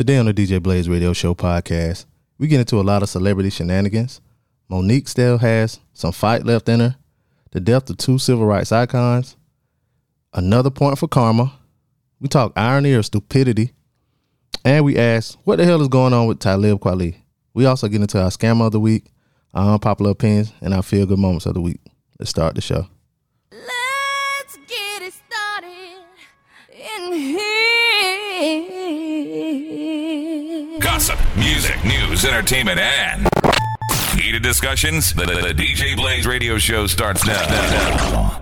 Today on the DJ Blaze Radio Show podcast, we get into a lot of celebrity shenanigans. Monique still has some fight left in her. The death of two civil rights icons. Another point for karma. We talk irony or stupidity. And we ask, what the hell is going on with Talib Kweli? We also get into our scammer of the week, our unpopular opinions, and our feel-good moments of the week. Let's start the show. Let's get it started in here. Gossip, music, news, entertainment, and heated discussions. The DJ Blaze Radio Show starts now.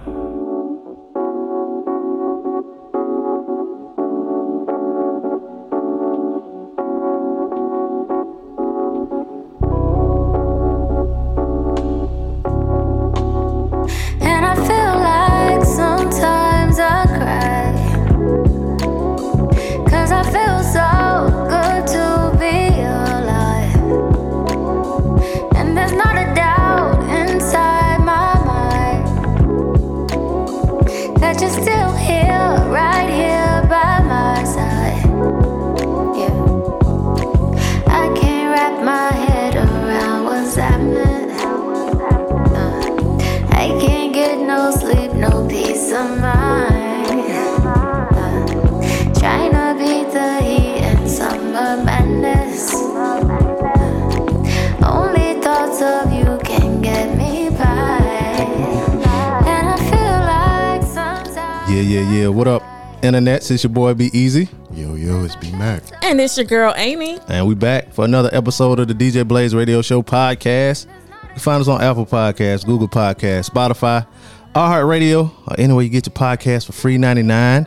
What up, Internet? It's your boy B Easy. Yo, it's B Mac. And it's your girl Amy. And we back for another episode of the DJ Blaze Radio Show podcast. You can find us on Apple Podcasts, Google Podcasts, Spotify, iHeartRadio, or anywhere you get your podcast for free 99.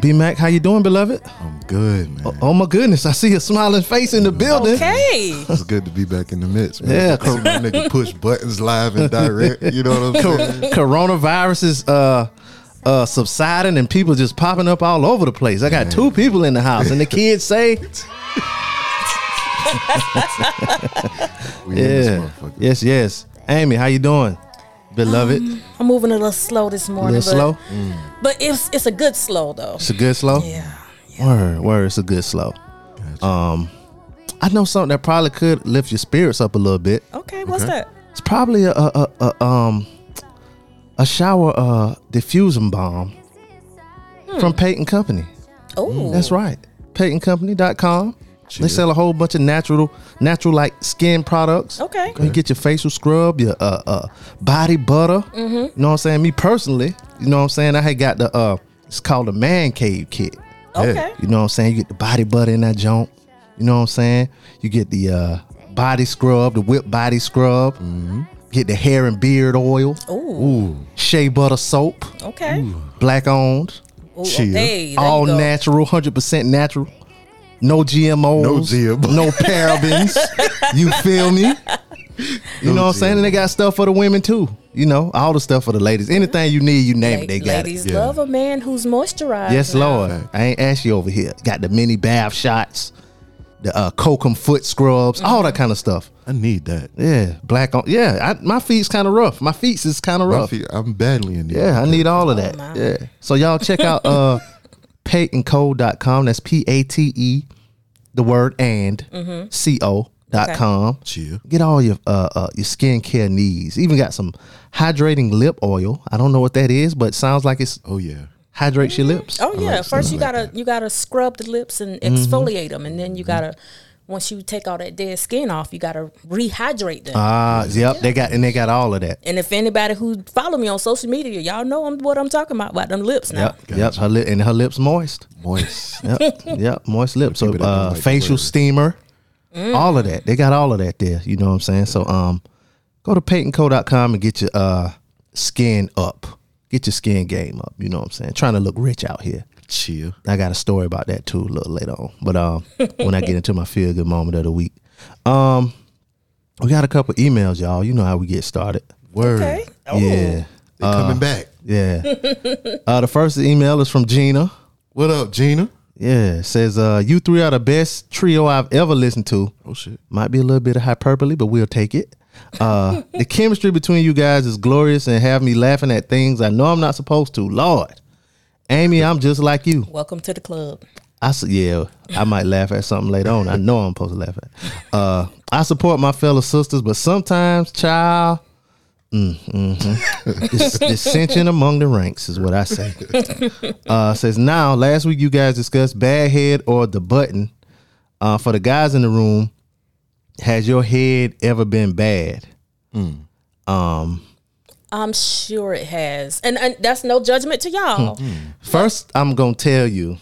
B Mac, how you doing, beloved? I'm good, man. Oh my goodness, I see a smiling face in the building. Okay. It's good to be back in the midst, man. Yeah, my nigga push buttons live and direct. You know what I'm saying? Coronavirus is subsiding and people just popping up all over the place. I got two people in the house and the kids say yeah. Yes Amy, how you doing, beloved? I'm moving a little slow this morning. But it's a good slow though. It's a good slow? Yeah. Word, it's a good slow. Gotcha. I know something that probably could lift your spirits up a little bit. Okay, what's that? It's probably a shower diffusion bomb from Peyton Company. Oh, that's right. PeytonCo.com. They sell a whole bunch of natural like skin products. Okay. You get your facial scrub, your body butter. Mm-hmm. You know what I'm saying? Me personally, you know what I'm saying? I had got the it's called the Man Cave Kit. Okay. Yeah. You know what I'm saying? You get the body butter in that junk. You know what I'm saying? You get the body scrub, the whip body scrub. Mm-hmm. Get the hair and beard oil. Ooh. Shea butter soap. Okay. Ooh. Black owned. Ooh, okay, all natural, 100% natural. No GMOs. No GMOs. No parabens. You feel me? You know what I'm saying? And they got stuff for the women too. You know, all the stuff for the ladies. Anything you need, you name it, they got it. Ladies love a man who's moisturized. Yes, Lord. Right. I ain't ashy over here. Got the mini bath shots. The kokum foot scrubs, all that kind of stuff. I need that. Yeah, black on. Yeah, my feet's kind of rough. My feet's is kind of rough. I'm badly in need. Yeah, I need all of that. Oh, yeah. So y'all check out PeytonCo.com. That's PATE, the word and CO.com. Okay. Get all your skincare needs. Even got some hydrating lip oil. I don't know what that is, but it sounds like it's. Oh yeah. Hydrate your lips. Oh yeah. Like first you gotta scrub the lips and exfoliate them, and then you gotta once you take all that dead skin off, you gotta rehydrate them. Yep. Yeah. They got all of that. And if anybody who follow me on social media, y'all know what I'm talking about them lips now. Yep. Gotcha. Yep. Her lips moist. Yep. Moist lips. So facial steamer, all of that. They got all of that there. You know what I'm saying? So go to PeytonCo.com and get your skin up. Get your skin game up. You know what I'm saying? Trying to look rich out here. Chill. I got a story about that too a little later on. But when I get into my feel good moment of the week. We got a couple emails, y'all. You know how we get started. Word. Okay. Oh. Yeah. They're coming back. Yeah. The first email is from Gina. What up, Gina? Yeah. It says, you three are the best trio I've ever listened to. Oh shit. Might be a little bit of hyperbole, but we'll take it. The chemistry between you guys is glorious and have me laughing at things I know I'm not supposed to. Lord, Amy, I'm just like you. Welcome to the club. I said, yeah, I might laugh at something later on. I know I'm supposed to laugh at. I support my fellow sisters, but sometimes, child, dissension among the ranks is what I say. Says, now, last week you guys discussed bad head or the button. For the guys in the room, has your head ever been bad? I'm sure it has. And that's no judgment to y'all. First, I'm going to tell you.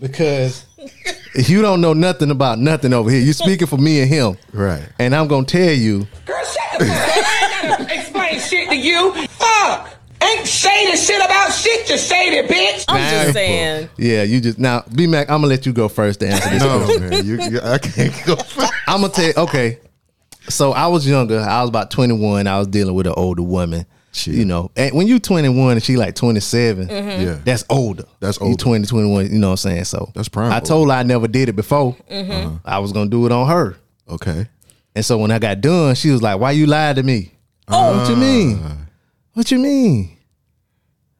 Because you don't know nothing about nothing over here. You're speaking for me and him. Right. And I'm going to tell you. Girl, shut the fuck up. I never explain shit to you. Fuck. Ain't say the shit about shit, you say it, bitch. I'm just saying. Yeah, you just. Now, B-Mac, I'm going to let you go first to answer this question. Man. I can't go first. I'm going to tell you. Okay. So I was younger. I was about 21. I was dealing with an older woman. Shit. You know, and when you 21 and she like 27, yeah, that's older. That's older. You 20, 21, you know what I'm saying? So that's prime. I told her I never did it before. I was going to do it on her. Okay. And so when I got done, she was like, why you lied to me? Oh, what you mean? What you mean?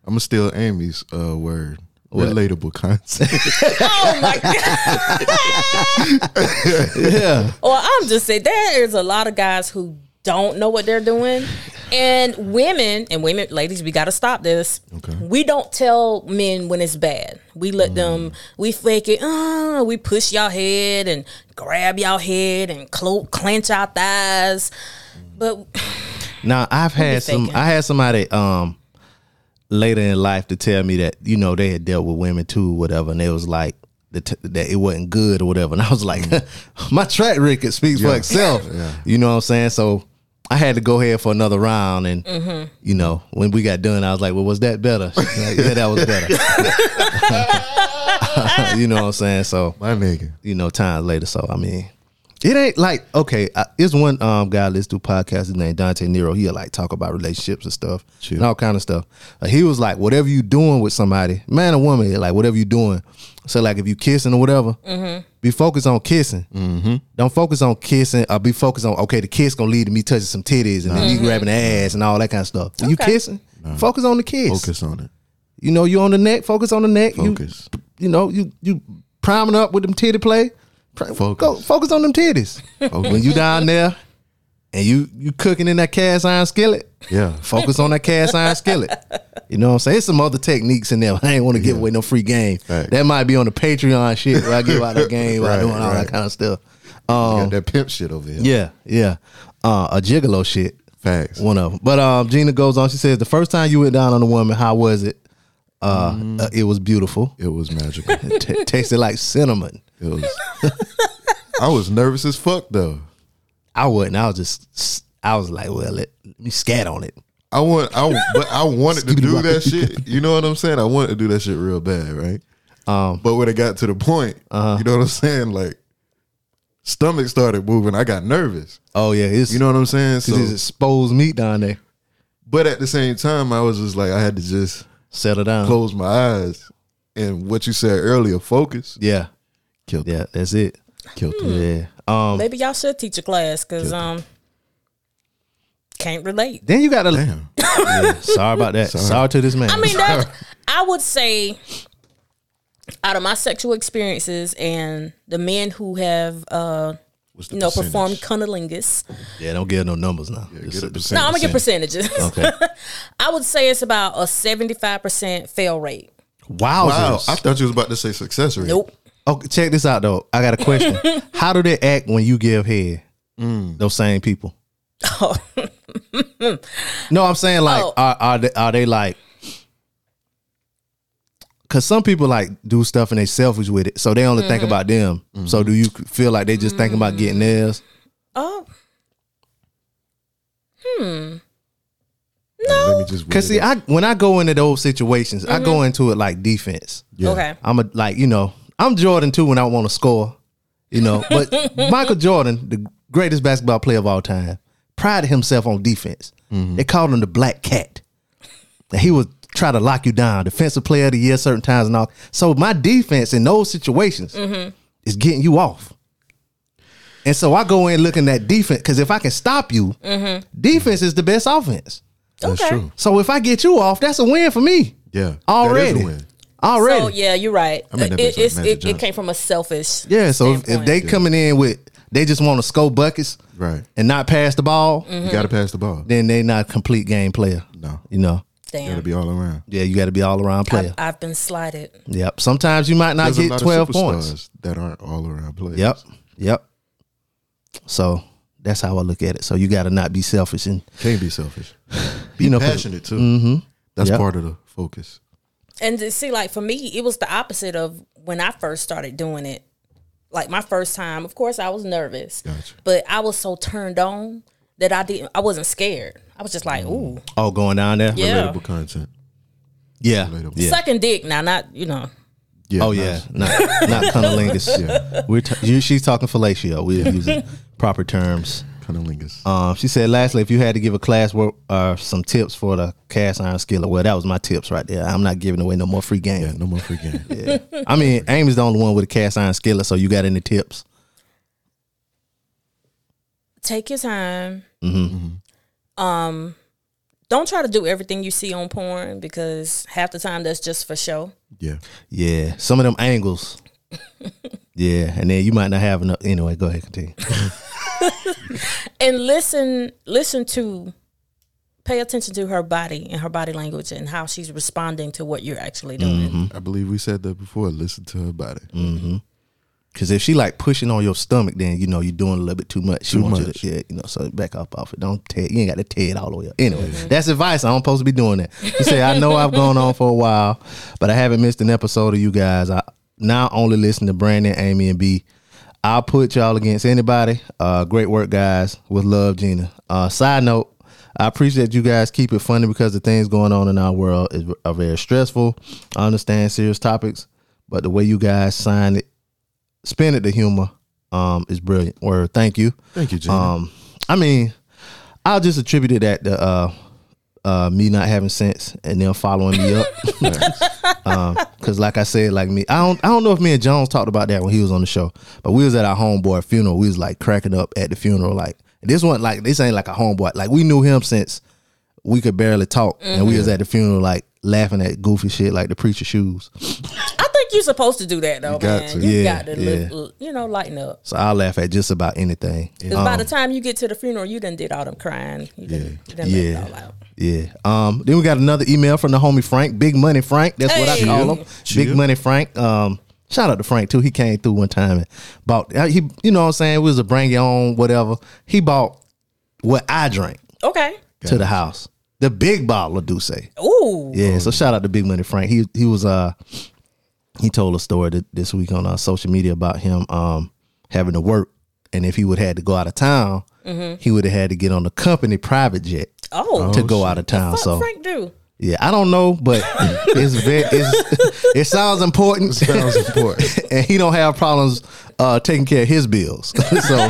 I'm going to steal Amy's word. What? Relatable concept. Oh my God. Yeah. Well, I'm just saying, there is a lot of guys who don't know what they're doing. And women, ladies, we got to stop this. Okay. We don't tell men when it's bad. We let them, we fake it. We push y'all head and grab y'all head and clench our thighs. But now I had somebody later in life to tell me that, you know, they had dealt with women too, whatever. And it was like, that it wasn't good or whatever. And I was like, my track record speaks for itself. Yeah. You know what I'm saying? So I had to go ahead for another round, and you know, when we got done, I was like, "Well, was that better?" Like, yeah, that was better. You know what I'm saying? So, my nigga, you know, times later. So, I mean, it ain't like okay. There's one guy that listens to podcasts. His name Dante Nero. He'll like talk about relationships and stuff, sure, and all kind of stuff. He was like, "Whatever you doing with somebody, man or woman, like whatever you doing." So, like, if you kissing or whatever, be focused on kissing. Don't focus on kissing. Or be focused on, okay, the kiss going to lead to me touching some titties and then me grabbing the ass and all that kind of stuff. When you kissing, focus on the kiss. Focus on it. You know, you on the neck, focus on the neck. Focus. You know, you priming up with them titty play. Focus on them titties. When you down there and you cooking in that cast iron skillet, focus on that cast iron skillet. You know what I'm saying? There's some other techniques in there. I ain't want to give away no free game. Fact. That might be on the Patreon shit where I give out a game while doing all that kind of stuff. You got that pimp shit over here. Yeah. A gigolo shit. Facts. One of them. But Gina goes on. She says, the first time you went down on a woman, how was it? It was beautiful. It was magical. It tasted like cinnamon. It was. I was nervous as fuck though. I wasn't. I was like, well, let me scat on it. I wanted to do that shit. You know what I'm saying? I wanted to do that shit real bad, right? But when it got to the point, you know what I'm saying? Like, stomach started moving. I got nervous. Oh yeah, you know what I'm saying? Because it's exposed meat down there. But at the same time, I was just like, I had to just settle down, close my eyes, and what you said earlier, focus. Yeah, killed. Yeah, that's it. Killed. Yeah. Maybe y'all should teach a class because can't relate. Then you got to. Damn. Yeah, sorry about that. Sorry to this man. I mean, I would say, out of my sexual experiences and the men who have, performed cunnilingus. Yeah, don't give no numbers now. Yeah, no, I'm gonna get percentages. Okay. I would say it's about a 75% fail rate. Wow. I thought you was about to say success rate. Nope. Okay, check this out though. I got a question. How do they act when you give head? Those same people. Oh. No, I'm saying like, are they like? Because some people like do stuff and they selfish with it, so they only think about them. So do you feel like they just thinking about getting theirs? Oh. No, because see, when I go into those situations, I go into it like defense. Yeah. Okay, I'm Jordan too when I want to score, you know. But Michael Jordan, the greatest basketball player of all time, prided himself on defense. They called him the Black Cat. And he would try to lock you down, defensive player of the year certain times and all. So my defense in those situations is getting you off. And so I go in looking at defense, because if I can stop you, defense is the best offense. That's true. So if I get you off, that's a win for me. Yeah. Already. That is a win. Already. So, yeah, you're right. It came from a selfish. Yeah, so if they coming in with, they just want to score buckets, right, and not pass the ball. Mm-hmm. You got to pass the ball. Then they not a complete game player. No. You know. Damn. You got to be all around. Yeah, you got to be all around player. I've been slighted. Yep. Sometimes you might not get 12 points. That aren't all around players. Yep. So that's how I look at it. So you got to not be selfish and can't be selfish. Be passionate too. Mm-hmm. That's part of the focus. And to see, like for me, it was the opposite of when I first started doing it. Like my first time, of course, I was nervous, gotcha. But I was so turned on that I wasn't scared. I was just like, ooh. Oh, going down there? Yeah. Relatable content. Yeah. Relatable. Yeah. Sucking dick now, not, you know. Yeah, oh, nice. Yeah. Not cunnilingus. Yeah. She's talking fellatio. We're using proper terms. Cunnilingus. She said, lastly, if you had to give a class some tips for the cast iron skillet, well, that was my tips right there. I'm not giving away no more free game. Yeah, no more free game. Yeah. I mean, Amy's the only one with a cast iron skillet, so you got any tips? Take your time. Mm-hmm. Mm-hmm. Don't try to do everything you see on porn, because half the time that's just for show. Yeah. Yeah. Some of them angles. Yeah. And then you might not have enough. Anyway, go ahead, continue. And pay attention to her body and her body language and how she's responding to what you're actually doing. Mm-hmm. I believe we said that before. Listen to her body. Mm-hmm. Because if she like pushing on your stomach, then you know you're doing a little bit too much. She wants you to, yeah, you know. So back up off it. Don't tear. You ain't got to tear it all the way up. Anyway, that's advice. I'm supposed to be doing that. You say, I know I've gone on for a while, but I haven't missed an episode of you guys. I now only listen to Brandon, Amy, and B. I'll put y'all against anybody. Great work, guys. With love, Gina. Side note, I appreciate you guys keep it funny because the things going on in our world are very stressful. I understand serious topics, but the way you guys sign it. Spin it to humor is brilliant. Or thank you. Thank you, Gina. I mean, I'll just attribute it at the me not having sense and them following me up. Because like I said, like me, I don't know if me and Jones talked about that when he was on the show, but we was at our homeboy funeral. We was like cracking up at the funeral. Like this one, like this ain't like a homeboy. Like we knew him since we could barely talk, and we was at the funeral like laughing at goofy shit like the preacher shoes. You're supposed to do that though, man. You got to, you know, lighten up. So I laugh at just about anything. Because by the time you get to the funeral, you done did all them crying. You done made it all out. Yeah. Then we got another email from the homie Frank, Big Money Frank. That's what I call him, Big Money Frank. Shout out to Frank too. He came through one time and bought. He, you know what I'm saying? It was a bring your own whatever. He bought what I drank. Okay. To the house, the big bottle of Douce. Ooh. Yeah. So shout out to Big Money Frank. He was He told a story this week on our social media about him having to work. And if he would have had to go out of town, he would have had to get on the company private jet to go out of town. What Frank do? Yeah, I don't know, but it sounds important. It sounds important. And he don't have problems taking care of his bills. So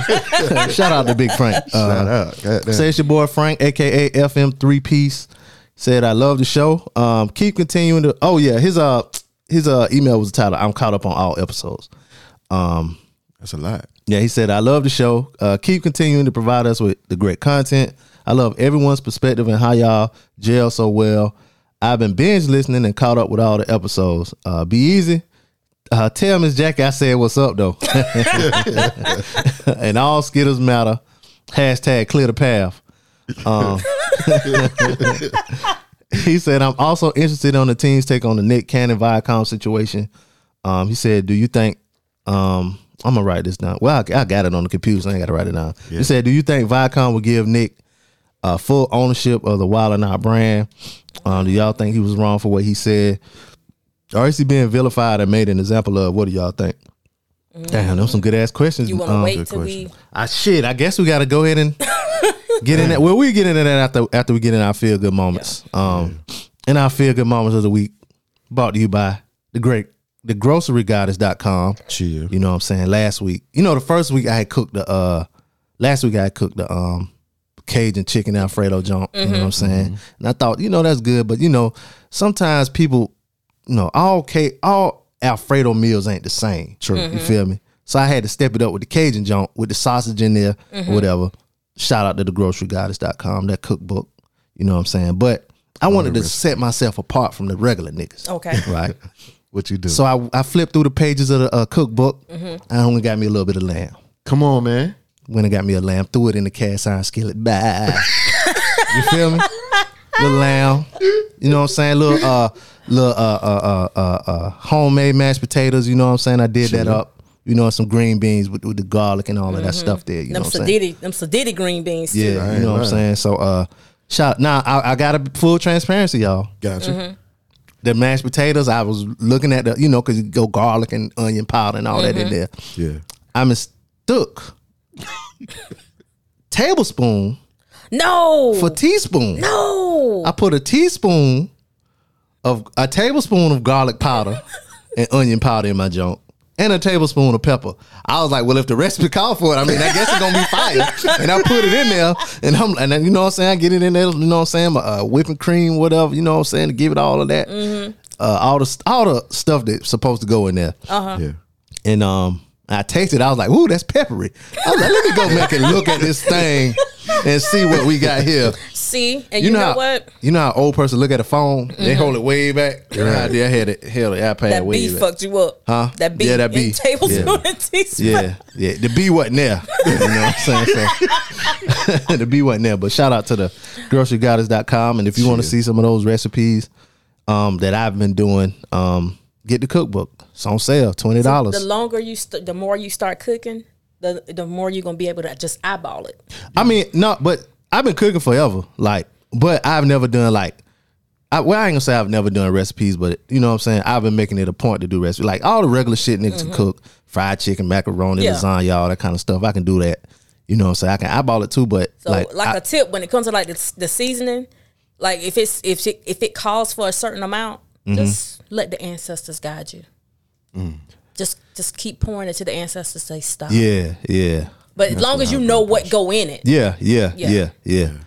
shout out to Big Frank. Shout out. Say it's your boy Frank, a.k.a. FM3 Piece. Said, I love the show. Keep continuing to... Oh, yeah, his email was titled, I'm caught up on all episodes. That's a lot. Yeah, he said, I love the show. Keep continuing to provide us with the great content. I love everyone's perspective and how y'all gel so well. I've been binge listening and caught up with all the episodes. Be easy. Tell Miss Jackie I said what's up, though. And all Skittles matter. # clear the path. He said, I'm also interested on the team's take on the Nick Cannon Viacom situation. He said, do you think, I'm going to write this down. Well, I got it on the computer, so I ain't got to write it down. Yeah. He said, do you think Viacom would give Nick full ownership of the Wild and Out brand? Do y'all think he was wrong for what he said? Or is he being vilified and made an example of? What do y'all think? Damn, those some good-ass questions. You want to wait till we... I guess we got to go ahead and... Get in that. Well, we get into that after we get in our feel good moments. And our feel good moments of the week brought to you by the thegrocerygoddess.com. Cheer. You know what I'm saying? Last week, you know, the first week I had cooked the Cajun chicken Alfredo jump. You know what I'm saying? And I thought, you know, that's good, but you know, sometimes people, you know, all Alfredo meals ain't the same. True. You feel me? So I had to step it up with the Cajun jump with the sausage in there or whatever. Shout out to thegrocerygoddess.com, that cookbook. You know what I'm saying? But I wanted to set myself apart from the regular niggas. Okay. Right? What you do? So I flipped through the pages of the cookbook. Mm-hmm. I only got me a little bit of lamb. Come on, man. Went and got me a lamb, threw it in the cast iron skillet. Bye. You feel me? Little lamb. You know what I'm saying? Little homemade mashed potatoes. You know what I'm saying? I did that up. You know, some green beans with the garlic and all of that stuff there. You know what I'm saying? Them Sadidi green beans, too. Yeah, right, you know what I'm saying? So, I got a full transparency, y'all. Gotcha. Mm-hmm. The mashed potatoes, I was looking at the, you know, because you go garlic and onion powder and all that in there. Yeah. I mistook tablespoon. No. For teaspoon. No. I put a tablespoon of garlic powder and onion powder in my junk. And a tablespoon of pepper. I was like, well, if the recipe called for it, I mean, I guess it's going to be fire. And I put it in there. And you know what I'm saying? I get it in there. You know what I'm saying? Whipping cream, whatever. You know what I'm saying? To give it all of that. Mm-hmm. All the stuff that's supposed to go in there. Uh-huh. Yeah. And I tasted it. I was like, ooh, that's peppery. I was like, let me go make a look at this thing and see what we got here. See? And you know what? You know how old person look at a phone? Mm-hmm. They hold it way back. Right. I held the iPad that way back. That bee fucked you up. Huh? That bee. Yeah, that bee. Tablespoon and teaspoon. Yeah, yeah. The bee wasn't there. You know what I'm saying? So, the bee wasn't there. But shout out to the thegrocerygoddess.com. And if you want to see some of those recipes that I've been doing, get the cookbook. It's on sale, $20. So the longer the more you start cooking, the more you're gonna be able to just eyeball it. I mean, no, but I've been cooking forever. Like, but I've never done I ain't gonna say I've never done recipes, but you know what I'm saying? I've been making it a point to do recipes. Like all the regular shit niggas can cook, fried chicken, macaroni, lasagna, all that kind of stuff. I can do that. You know what I'm saying? I can eyeball it too, but so like a tip when it comes to like the seasoning, like if it calls for a certain amount, just let the ancestors guide you. Mm. Just keep pouring it to the ancestors. They stop. Yeah, yeah. But as long as you know what go in it. Yeah.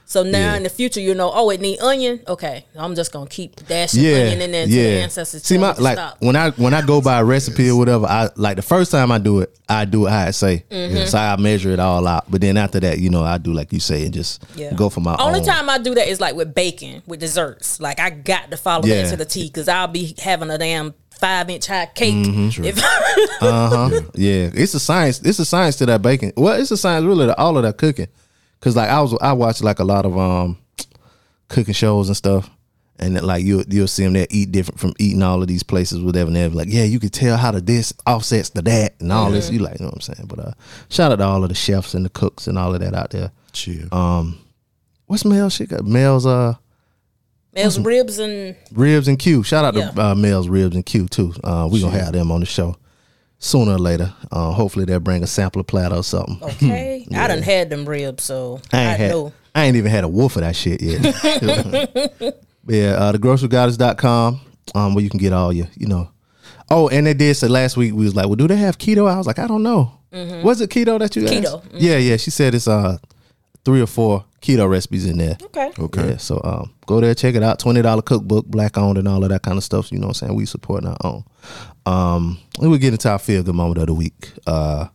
So now in the future, you know, oh, it need onion. Okay, I'm just gonna keep dashing onion in there to the ancestors. See, stop. when I go by a recipe or whatever, I like the first time I do it, how I say. Mm-hmm. So I measure it all out. But then after that, you know, I do like you say and just go for my own. Only time I do that is like with baking, with desserts. Like I got to follow that to the T because I'll be having a damn 5-inch high cake. Mm-hmm. Yeah, it's a science. It's a science to that baking. Well, it's a science really to all of that cooking. Cause like I watch like a lot of cooking shows and stuff, and like you'll see them there eat different from eating all of these places, whatever. And they're like, yeah, you can tell how to this offsets to that and all this. You like, you know what I'm saying? But shout out to all of the chefs and the cooks and all of that out there. Chill. What's Mel's shit got? Mel's Ribs and Q. Shout out to Mel's Ribs and Q too. We're going to have them on the show sooner or later. Hopefully they'll bring a sampler platter or something. Okay. I done had them ribs, so I ain't even had a wolf of that shit yet. Thegrocerygoddess.com where you can get all your, you know. Oh, and they did say last week, we was like, well, do they have keto? I was like, I don't know. Mm-hmm. Was it keto that you asked? Keto. Mm-hmm. Yeah, yeah. She said it's 3 or 4 keto recipes in there. Okay. Yeah, so go there, check it out. $20 cookbook, black owned and all of that kind of stuff. You know what I'm saying? We supporting our own. And we'll get into our feel good moment of the week. I'll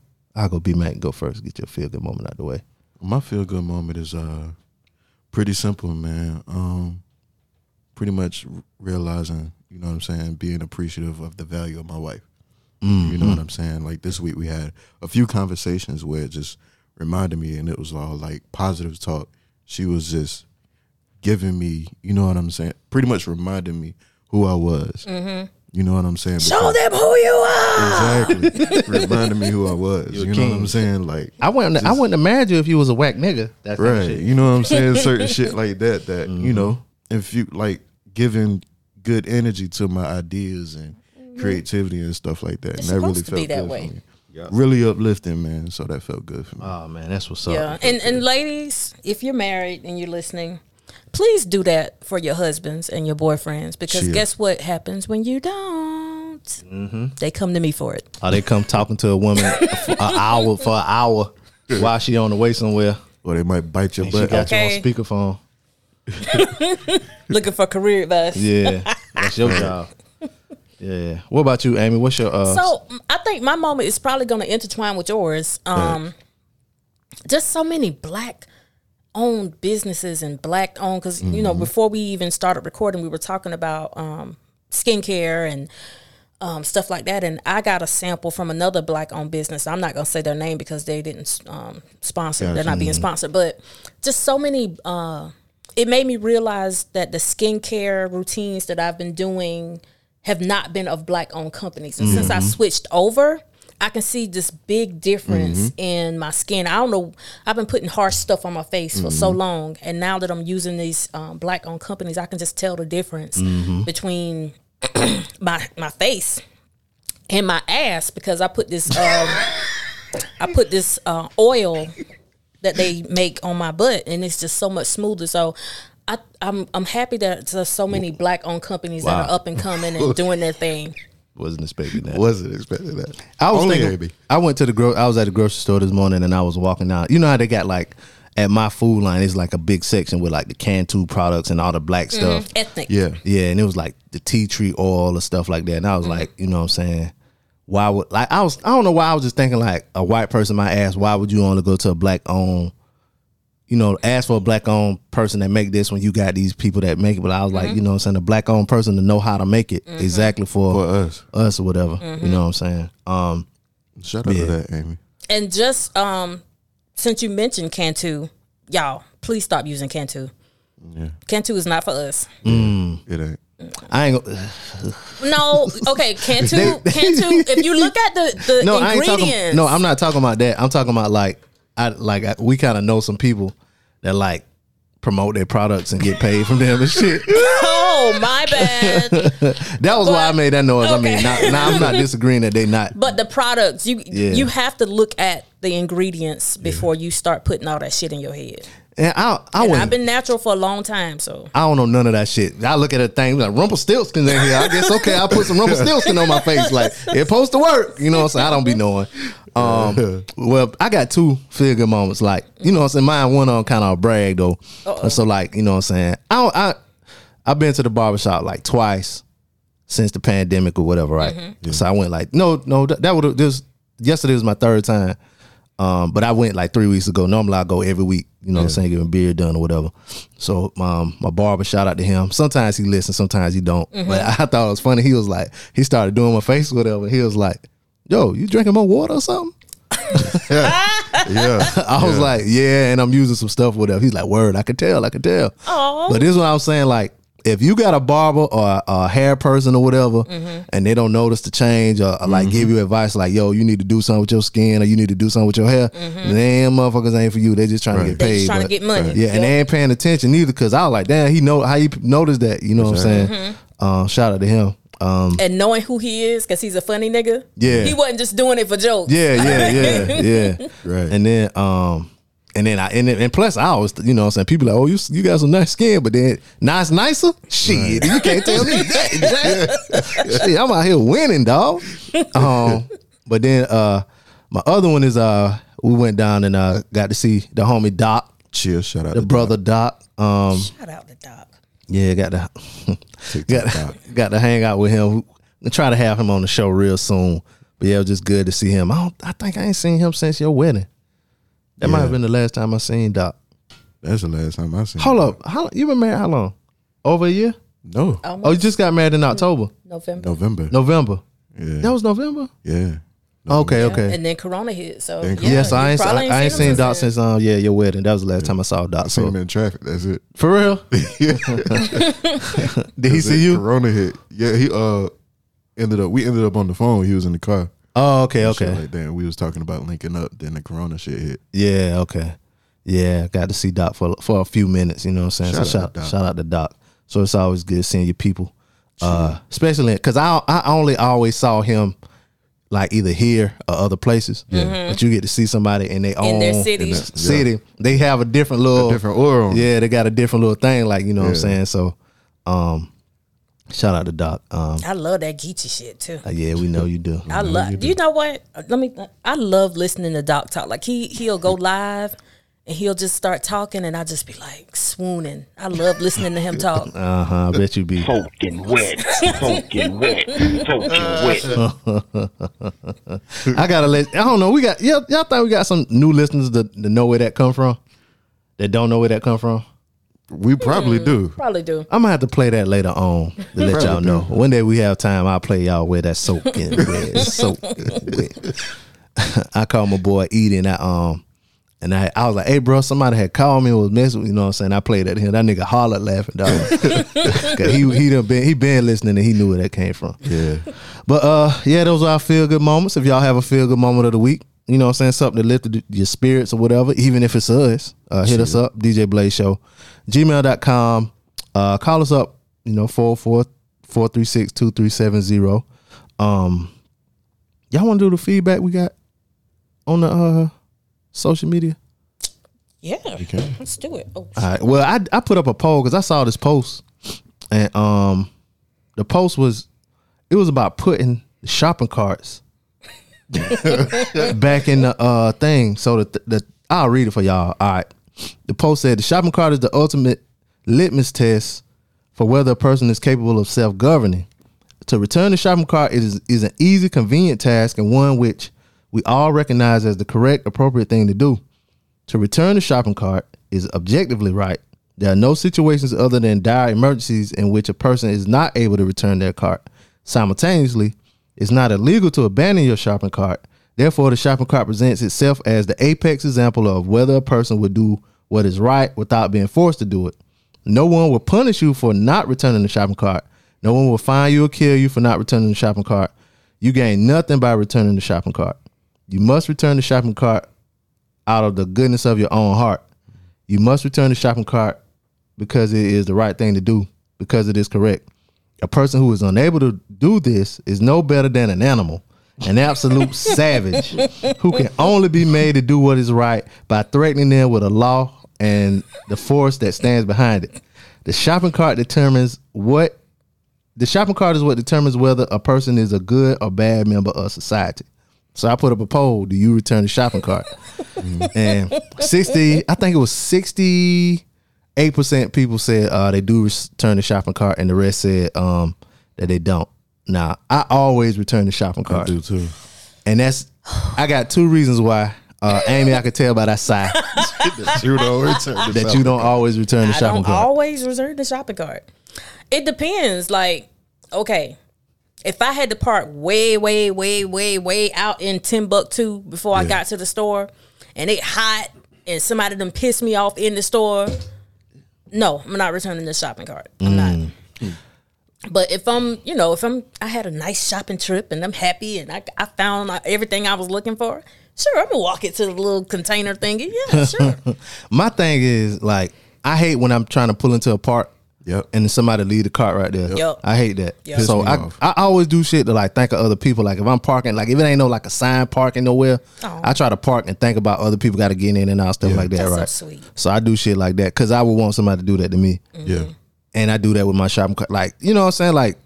go B-Mac and go first. Get your feel good moment out of the way. My feel good moment is pretty simple, man. Pretty much realizing, you know what I'm saying, being appreciative of the value of my wife. Mm-hmm. You know what I'm saying? Like this week we had a few conversations where it just reminded me, and it was all like positive talk. She was just giving me, you know what I'm saying, pretty much reminding me who I was. Mm-hmm. You know what I'm saying? Show them who you are. Exactly. Reminding me who I was. You know what I'm saying? Like I wouldn't imagine if you was a whack nigga. That right. Shit. You know what I'm saying? Certain shit like that mm-hmm. you know, if you like giving good energy to my ideas and creativity and stuff like that. It's and that really felt that good way. For me. Yep. Really uplifting, man. So that felt good for me. Oh man, that's what's up. And ladies, if you're married and you're listening, please do that for your husbands and your boyfriends, because guess what happens when you don't? Mm-hmm. They come to me for it. Oh, they come talking to a woman for an hour while she on the way somewhere. Or they might bite your butt. She got you on speakerphone. Looking for career advice. Yeah, that's your job. Yeah. What about you, Amy? What's your So I think my moment is probably going to intertwine with yours. Just so many black owned businesses and black owned, because you know, before we even started recording, we were talking about skincare and stuff like that. And I got a sample from another Black-owned business. I'm not going to say their name because they didn't sponsor. Gotcha. They're not being sponsored. But just so many, it made me realize that the skincare routines that I've been doing have not been of Black-owned companies. And since I switched over, I can see this big difference in my skin. I don't know. I've been putting harsh stuff on my face for so long. And now that I'm using these Black-owned companies, I can just tell the difference between my face and my ass, because I put this oil that they make on my butt, and it's just so much smoother. So I'm happy that there's so many Black-owned companies that are up and coming and doing their thing. Wasn't expecting that. I was thinking, I went to I was at the grocery store this morning, and I was walking out. You know how they got, like, at my food line, it's like a big section with like the Cantu products and all the black stuff. Ethnic. Yeah. Yeah. And it was like the tea tree oil and stuff like that. And I was like, you know what I'm saying? Why would, like, I don't know why I was just thinking, like, a white person might ask, why would you only go to a black owned, you know, ask for a black owned person that make this when you got these people that make it. But I was like, you know what I'm saying, a black owned person to know how to make it exactly for us or whatever. You know what I'm saying? Shout out to that, Amy. And just since you mentioned Cantu, y'all, please stop using Cantu. Yeah. Cantu is not for us. It ain't. I ain't gonna no, okay, Cantu if you look at the ingredients. I'm not talking about that. I'm talking about like we kind of know some people that like promote their products and get paid from them and shit. Oh, my bad. That was why I made that noise. Okay. I mean, I'm not disagreeing that they not. But the products, you have to look at the ingredients before you start putting all that shit in your head. And I've been natural for a long time, so I don't know none of that shit. I look at a thing like Rumpelstiltskin in here. I guess okay, I put some Rumpelstiltskin on my face. Like it's supposed to work, you know what I'm saying? I don't be knowing. Well, I got two figure moments. Like, you know what I'm saying? Mine went on kind of a brag though. And so like, you know what I'm saying? I've been to the barbershop like twice since the pandemic or whatever, right? So I went like yesterday was my third time. But I went like 3 weeks ago. Normally I go every week, you know what I'm saying, getting beard done or whatever. So my barber, shout out to him. Sometimes he listens, sometimes he don't. But I thought it was funny. He was like, he started doing my face or whatever. He was like, yo, you drinking more water or something? I was like, yeah, and I'm using some stuff or whatever. He's like, word, I could tell. Aww. But this is what I was saying, like, if you got a barber or a hair person or whatever, and they don't notice the change or like give you advice like, yo, you need to do something with your skin or you need to do something with your hair, them motherfuckers ain't for you. They just trying to get paid. They just trying to get money. Yeah, and they ain't paying attention either, because I was like, damn, he noticed that, you know what I'm saying? Shout out to him. And knowing who he is, because he's a funny nigga. Yeah. He wasn't just doing it for jokes. Yeah. Right. And then, And plus I always, you know what I'm saying, people like, oh, you got some nice skin, but then now it's nicer? Shit, you can't tell me that. Shit, I'm out here winning, dog. But then my other one is we went down and got to see the homie Doc. Chill, shout out to brother Doc. Shout out to Doc. Yeah, got to hang out with him. We'll try to have him on the show real soon. But yeah, it was just good to see him. I think I ain't seen him since your wedding. That might have been the last time I seen Doc. That's the last time I seen Doc. How long? You been married how long? Over a year? No. Almost. Oh, you just got married in October? November. Yeah. That was November? Yeah. Okay. And then Corona hit, so. Yes, I ain't seen Doc since your wedding. That was the last time I saw Doc. I seen him in traffic, that's it. For real? Did he see you? Corona hit. Yeah, he we ended up on the phone. He was in the car. Oh, okay. Like that. We was talking about linking up, then the Corona shit hit. Yeah, okay. Yeah, got to see Doc for a few minutes, you know what I'm saying? Shout out to Doc. So it's always good seeing your people. Especially because I only always saw him like either here or other places. Yeah. But you get to see somebody in their city. They have a different aura. Yeah, they got a different little thing, like, you know what I'm saying? So shout out to Doc. I love that Geechee shit too. Yeah, we know you do. You know what? I love listening to Doc talk. Like he'll go live and he'll just start talking, and I just be like swooning. I love listening to him talk. I bet you be fucking wet. I don't know. Y'all think we got some new listeners that know where that come from? That don't know where that come from. We probably do. Probably do. I'm gonna have to play that later on to let y'all know. One day we have time, I'll play y'all where that soaking wet. I called my boy Edie, and I was like, hey bro, somebody had called me and was messing with me, you know what I'm saying? I played at him. That nigga hollered laughing, dog. Cause he been listening and he knew where that came from. Yeah. But yeah, those are our feel good moments. If y'all have a feel good moment of the week, you know what I'm saying, something to lift your spirits or whatever, even if it's us, hit us up, DJ Blaze Show, gmail.com. Call us up, 404-436-2370. Y'all want to do the feedback we got on the social media? Yeah, let's do it. Oh, all right. Well, I put up a poll because I saw this post, and the post was about putting shopping carts back in the thing. So the I'll read it for y'all. All right. The post said the shopping cart is the ultimate litmus test for whether a person is capable of self-governing. To return the shopping cart is an easy, convenient task, and one which we all recognize as the correct, appropriate thing to do. To return the shopping cart is objectively right. There are no situations other than dire emergencies in which a person is not able to return their cart. Simultaneously, it's not illegal to abandon your shopping cart. Therefore, the shopping cart presents itself as the apex example of whether a person would do what is right without being forced to do it. No one will punish you for not returning the shopping cart. No one will fine you or kill you for not returning the shopping cart. You gain nothing by returning the shopping cart. You must return the shopping cart out of the goodness of your own heart. You must return the shopping cart because it is the right thing to do, because it is correct. A person who is unable to do this is no better than an animal, an absolute savage who can only be made to do what is right by threatening them with a law and the force that stands behind it. The shopping cart is what determines whether a person is a good or bad member of society. So I put up a poll, do you return the shopping cart? And 68% people said they do return the shopping cart, and the rest said that they don't. Nah, I always return the shopping cart. I do too. And I got two reasons why. Amy, I could tell by that sigh that you don't always return the shopping cart. I don't always return the shopping cart. It depends. Like, okay, if I had to park way, way, way, way, way out in Timbuktu before I got to the store, and it hot, and somebody done pissed me off in the store, no, I'm not returning the shopping cart. I'm not. But if I'm, I had a nice shopping trip and I'm happy and I found everything I was looking for, sure, I'm gonna walk it to the little container thingy. Yeah, sure. My thing is, like, I hate when I'm trying to pull into a park. Yep. And somebody leave the cart right there. Yep. I hate that. Yep. So I always do shit to like think of other people. Like if I'm parking, like if it ain't no like a sign parking nowhere, I try to park and think about other people got to get in and out, stuff like that. That's right. So sweet. So I do shit like that because I would want somebody to do that to me. Mm-hmm. Yeah. And I do that with my shopping cart. Like, you know what I'm saying? Like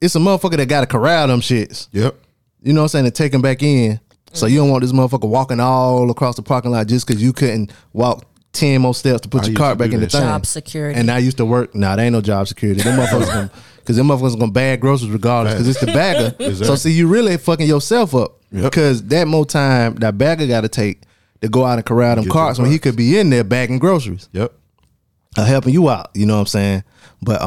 it's a motherfucker that got to corral them shits. Yep. You know what I'm saying? And take them back in. Mm-hmm. So you don't want this motherfucker walking all across the parking lot just because you couldn't walk 10 more steps to put your cart back in the thing. Job security. And I used to work. Nah, there ain't no job security. Them motherfuckers gonna, because them motherfuckers gonna bag groceries regardless, because it's the bagger. Exactly. So see, you really fucking yourself up, because that more time that bagger gotta take to go out and corral them carts when he could be in there bagging groceries. Yep. Helping you out, you know what I'm saying? But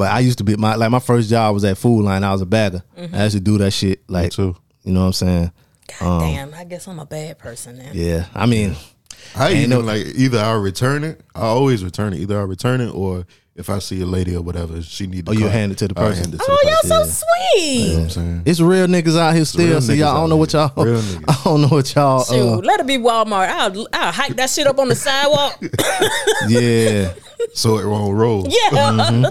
I used to be my first job was at Food Line. I was a bagger. Mm-hmm. I used to do that shit, like, too. You know what I'm saying? God damn, I guess I'm a bad person now. Yeah, I mean, I ain't even like either I return it. I always return it. Either I return it, or if I see a lady or whatever, she need to. Oh, you hand it to the person. Y'all so sweet. You know what I'm saying? It's real niggas out here still. So y'all don't know what y'all. I don't know what y'all. Shoot, let it be Walmart. I'll hike that shit up on the sidewalk. Yeah. So it won't roll. Yeah. Mm-hmm.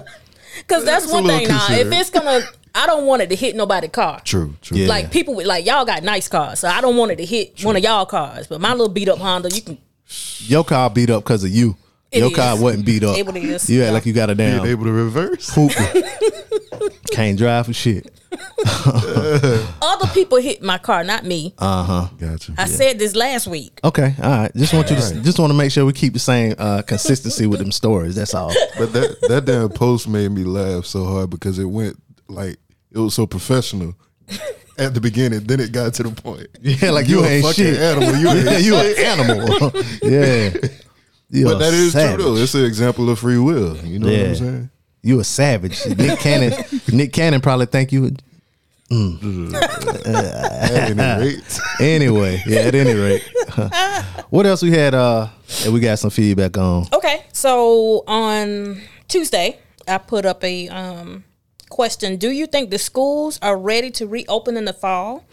Cause that's one thing. Now, if it's gonna, I don't want it to hit nobody's car. True. Yeah. Like people with, like, y'all got nice cars, so I don't want it to hit one of y'all cars. But my little beat up Honda, you can. Your car beat up because of you. Your car wasn't beat up. Able to use, you act like you got a damn. Able to reverse. Can't drive for shit. Other people hit my car, not me. Gotcha. I said this last week. Okay, all right. Just want you to just want to make sure we keep the same consistency with them stories. That's all. But that damn post made me laugh so hard because it went like it was so professional. At the beginning, then it got to the point. Yeah, like you ain't shit. Animal. You an animal. Yeah. But that is savage. True though. It's an example of free will. You know what I'm saying? You a savage. Nick Cannon probably think you would. At any rate. At any rate. What else we had and we got some feedback on? Okay. So on Tuesday, I put up a question. Do you think the schools are ready to reopen in the fall?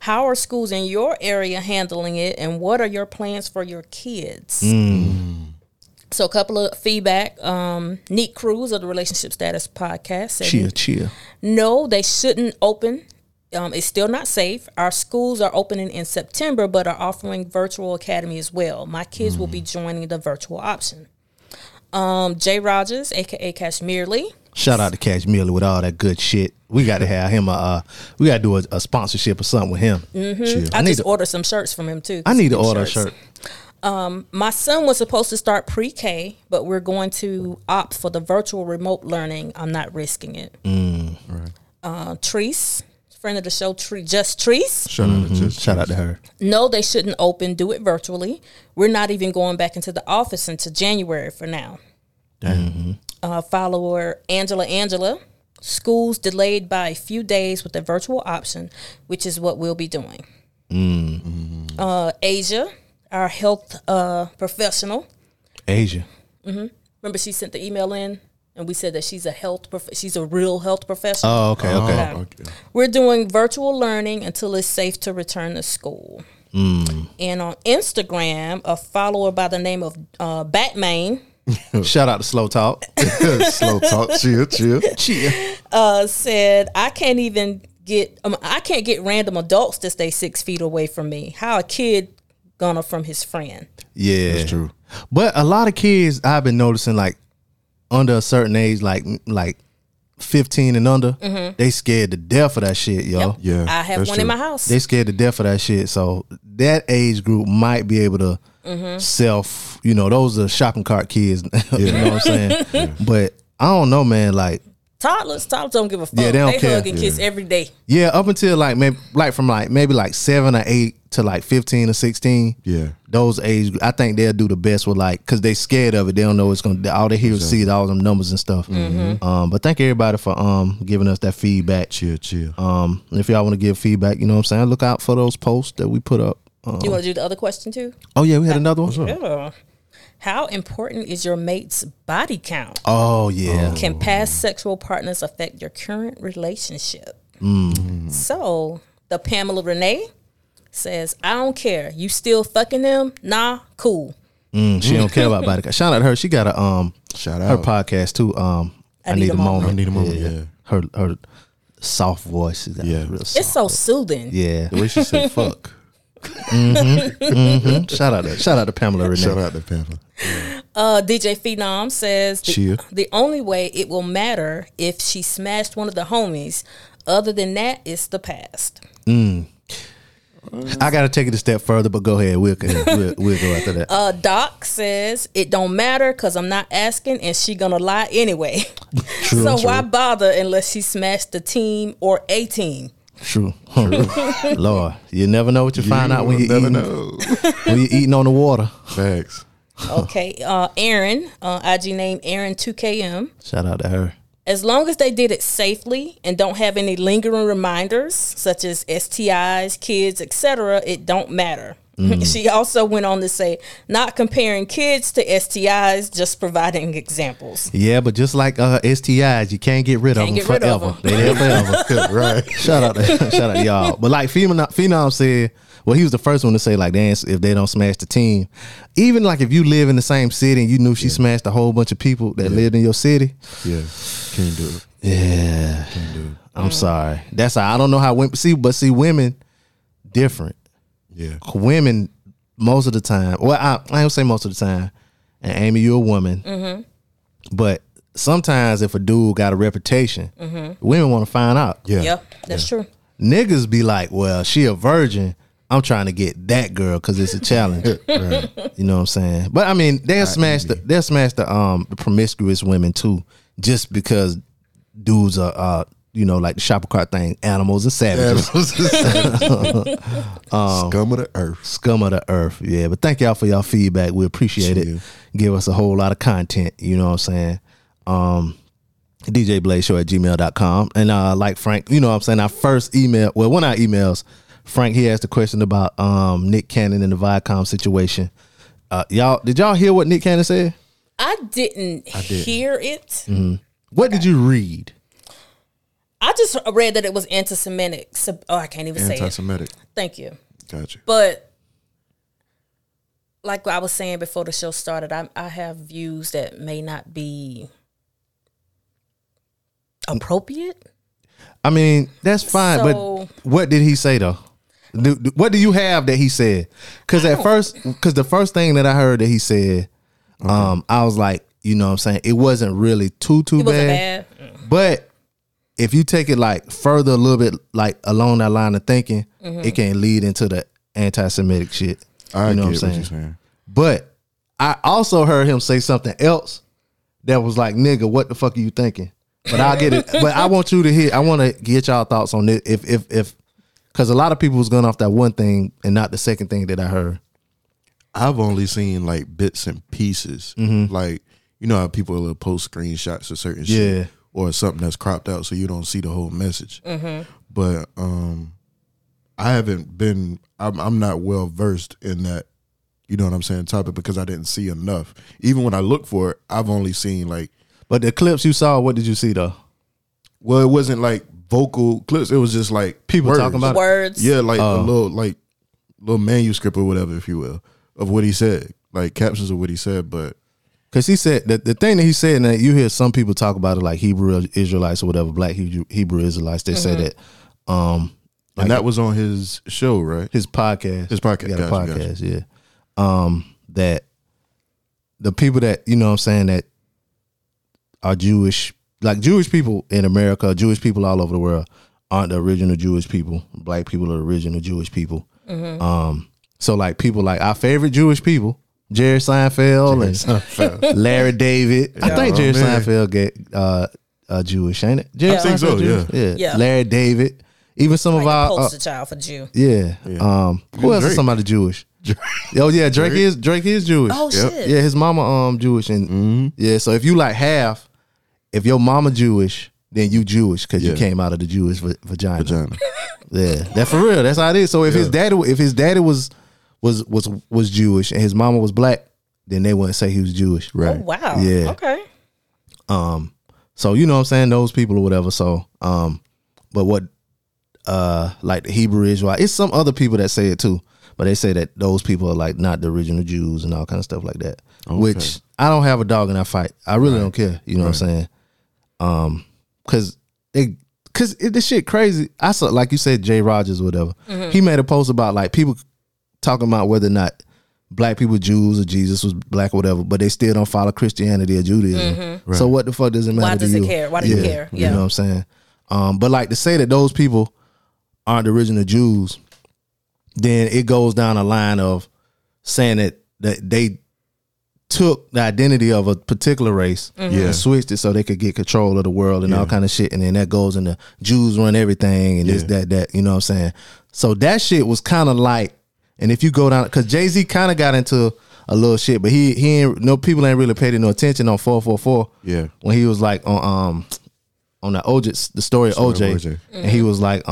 How are schools in your area handling it? And what are your plans for your kids? So a couple of feedback. Neat Cruz of the Relationship Status Podcast said, Cheer. No, they shouldn't open. It's still not safe. Our schools are opening in September, but are offering virtual academy as well. My kids will be joining the virtual option. Jay Rogers, a.k.a. Cashmere Lee. Shout out to Cashmere Lee with all that good shit. We got to have him. We got to do a sponsorship or something with him. I need to order some shirts from him, too. I need to order a shirt. My son was supposed to start pre-K, but we're going to opt for the virtual remote learning. I'm not risking it. Right. Treese, friend of the show, Just Treese. Shout out to her. No, they shouldn't open. Do it virtually. We're not even going back into the office until January for now. Follower Angela. Schools delayed by a few days with the virtual option, which is what we'll be doing. Asia. Our health professional, Asia. Remember, she sent the email in, and we said that she's a she's a real health professional. Okay. We're doing virtual learning until it's safe to return to school. And on Instagram, a follower by the name of Batman. Shout out to Slow Talk. Chill. Said I can't even get. I can't get random adults to stay 6 feet away from me. How a kid. Gonna from his friend. Yeah, that's true. But a lot of kids I've been noticing, like under a certain age, like 15 and under, they scared to death of that shit, y'all. Yeah, I have one in my house. They scared to death of that shit. So that age group might be able to self. You know, those are shopping cart kids. You know what I'm saying? But I don't know, man. Like toddlers don't give a fuck. Yeah, they don't care. Hug and kiss every day. Yeah, up until like maybe 7 or 8. To like 15 or 16, yeah, those age, I think they'll do the best with like, cause they scared of it. They don't know it's gonna. All they hear is see all them numbers and stuff. But thank everybody for giving us that feedback. Chill. If y'all want to give feedback, you know what I'm saying. Look out for those posts that we put up. You want to do the other question too? Oh yeah, we had another one. Yeah. How important is your mate's body count? Oh yeah. Can past sexual partners affect your current relationship? So the Pamela Renee. Says, I don't care. You still fucking them? Nah, cool. She don't care about body count. Shout out to her. She got a shout out her podcast too. I need a moment. Yeah. Her soft voice. Yeah, real soft. It's so soothing. Yeah, the way she said fuck. Shout out to Pamela Renee. Shout out to Pamela. DJ Phenom says the only way it will matter if she smashed one of the homies. Other than that, it's the past. I gotta take it a step further, but go ahead. We'll go after that. Doc says it don't matter because I'm not asking, and she gonna lie anyway. True. Why bother unless she smashed the team or a team? True. Lord, you never know what you find out when you're eating. When you're eating on the water. Facts. Okay, Aaron, IG name Aaron 2KM. Shout out to her. As long as they did it safely and don't have any lingering reminders, such as STIs, kids, etc., it don't matter. She also went on to say, not comparing kids to STIs, just providing examples. Yeah, but just like STIs, you can't get rid of them forever. They're there forever. Right. Shout out to y'all. But like Phenom said, well, he was the first one to say, like, if they don't smash the team. Even, like, if you live in the same city and you knew she smashed a whole bunch of people that lived in your city. Yeah. Can't do it. Yeah. Can't do it. I'm sorry. That's how I don't know how women, but women, different. Yeah. Women, most of the time, well, I don't say most of the time, and Amy, you're a woman, but sometimes if a dude got a reputation, women want to find out. Yeah. That's true. Niggas be like, well, she a virgin. I'm trying to get that girl because it's a challenge. Right. You know what I'm saying? But I mean, they'll smash the promiscuous women too, just because dudes are you know, like the shopper cart thing, animals and savages. Scum of the earth. Scum of the earth, yeah. But thank y'all for y'all feedback. We appreciate it. Give us a whole lot of content, you know what I'm saying? DJBlazeShow@gmail.com. And like Frank, you know what I'm saying, our first email, well, one of our emails, Frank, he asked a question about Nick Cannon and the Viacom situation. Y'all, did y'all hear what Nick Cannon said? I didn't hear it. Mm-hmm. What did you read? I just read that it was anti-Semitic. Oh, I can't even say it. Anti-Semitic. Thank you. Gotcha. But like I was saying before the show started, I have views that may not be appropriate. I mean, that's fine. So, but what did he say though? What do you have that he said? Because the first thing that I heard that he said, I was like, you know what I'm saying? It wasn't really too bad. But if you take it like further a little bit, like along that line of thinking, it can lead into the anti-Semitic shit. You know what I'm saying? What you're saying? But I also heard him say something else that was like, nigga, what the fuck are you thinking? But I'll get it. But I want you to hear. I want to get y'all thoughts on this. If because a lot of people was going off that one thing and not the second thing that I heard. I've only seen like bits and pieces. Mm-hmm. Like, you know how people will post screenshots of certain shit or something that's cropped out so you don't see the whole message. Mm-hmm. But I haven't been, I'm not well versed in that, you know what I'm saying, topic because I didn't see enough. Even when I look for it, I've only seen like. But the clips you saw, what did you see though? Well, it wasn't like vocal clips. It was just like people talking about words. Yeah, like a little manuscript or whatever, if you will, of what he said, like captions of what he said. But because he said that the thing that he said, and you hear some people talk about it, like Hebrew Israelites or whatever, Black Hebrew Israelites. They say that, like, and that was on his show, right? His podcast. He got a podcast. Yeah, that the people that you know, what I'm saying that are Jewish, like Jewish people in America, Jewish people all over the world aren't the original Jewish people. Black people are the original Jewish people. Mm-hmm. So like people like our favorite Jewish people, Jerry Seinfeld. Larry David. Yeah, I think Seinfeld get Jewish, ain't it? Jerry Seinfeld, so, Jewish? Yeah. Larry David. Even some like of our poster child for Jew. Yeah. Who else is somebody Jewish? Oh yeah, Drake is Jewish. Oh shit. Yeah, his mama Jewish and yeah. So if you like half. If your mama Jewish, then you Jewish because you came out of the Jewish vagina. Yeah, that's for real. That's how it is. So if his daddy was Jewish and his mama was Black, then they wouldn't say he was Jewish. Right? Oh, wow. Yeah. Okay. So you know what I'm saying, those people or whatever. So but what like the Hebrew Israel, it's some other people that say it too, but they say that those people are like not the original Jews and all kind of stuff like that. Okay. Which I don't have a dog in that fight. I really don't care. You know what I'm saying? Cause this shit crazy. I saw, like you said, Jay Rogers or whatever. Mm-hmm. He made a post about like people talking about whether or not Black people Jews or Jesus was Black or whatever, but they still don't follow Christianity or Judaism. Mm-hmm. Right. So what the fuck does it matter? Why does it care? Why do you care? Yeah. You know what I'm saying? But like to say that those people aren't the original Jews, then it goes down a line of saying that they took the identity of a particular race and switched it so they could get control of the world and all kind of shit, and then that goes into Jews run everything and this, that, you know what I'm saying? So that shit was kind of like, and if you go down, because Jay Z kind of got into a little shit, but he ain't, no people ain't really paid no attention on 444 when he was like on the story of OJ, mm-hmm. and he was like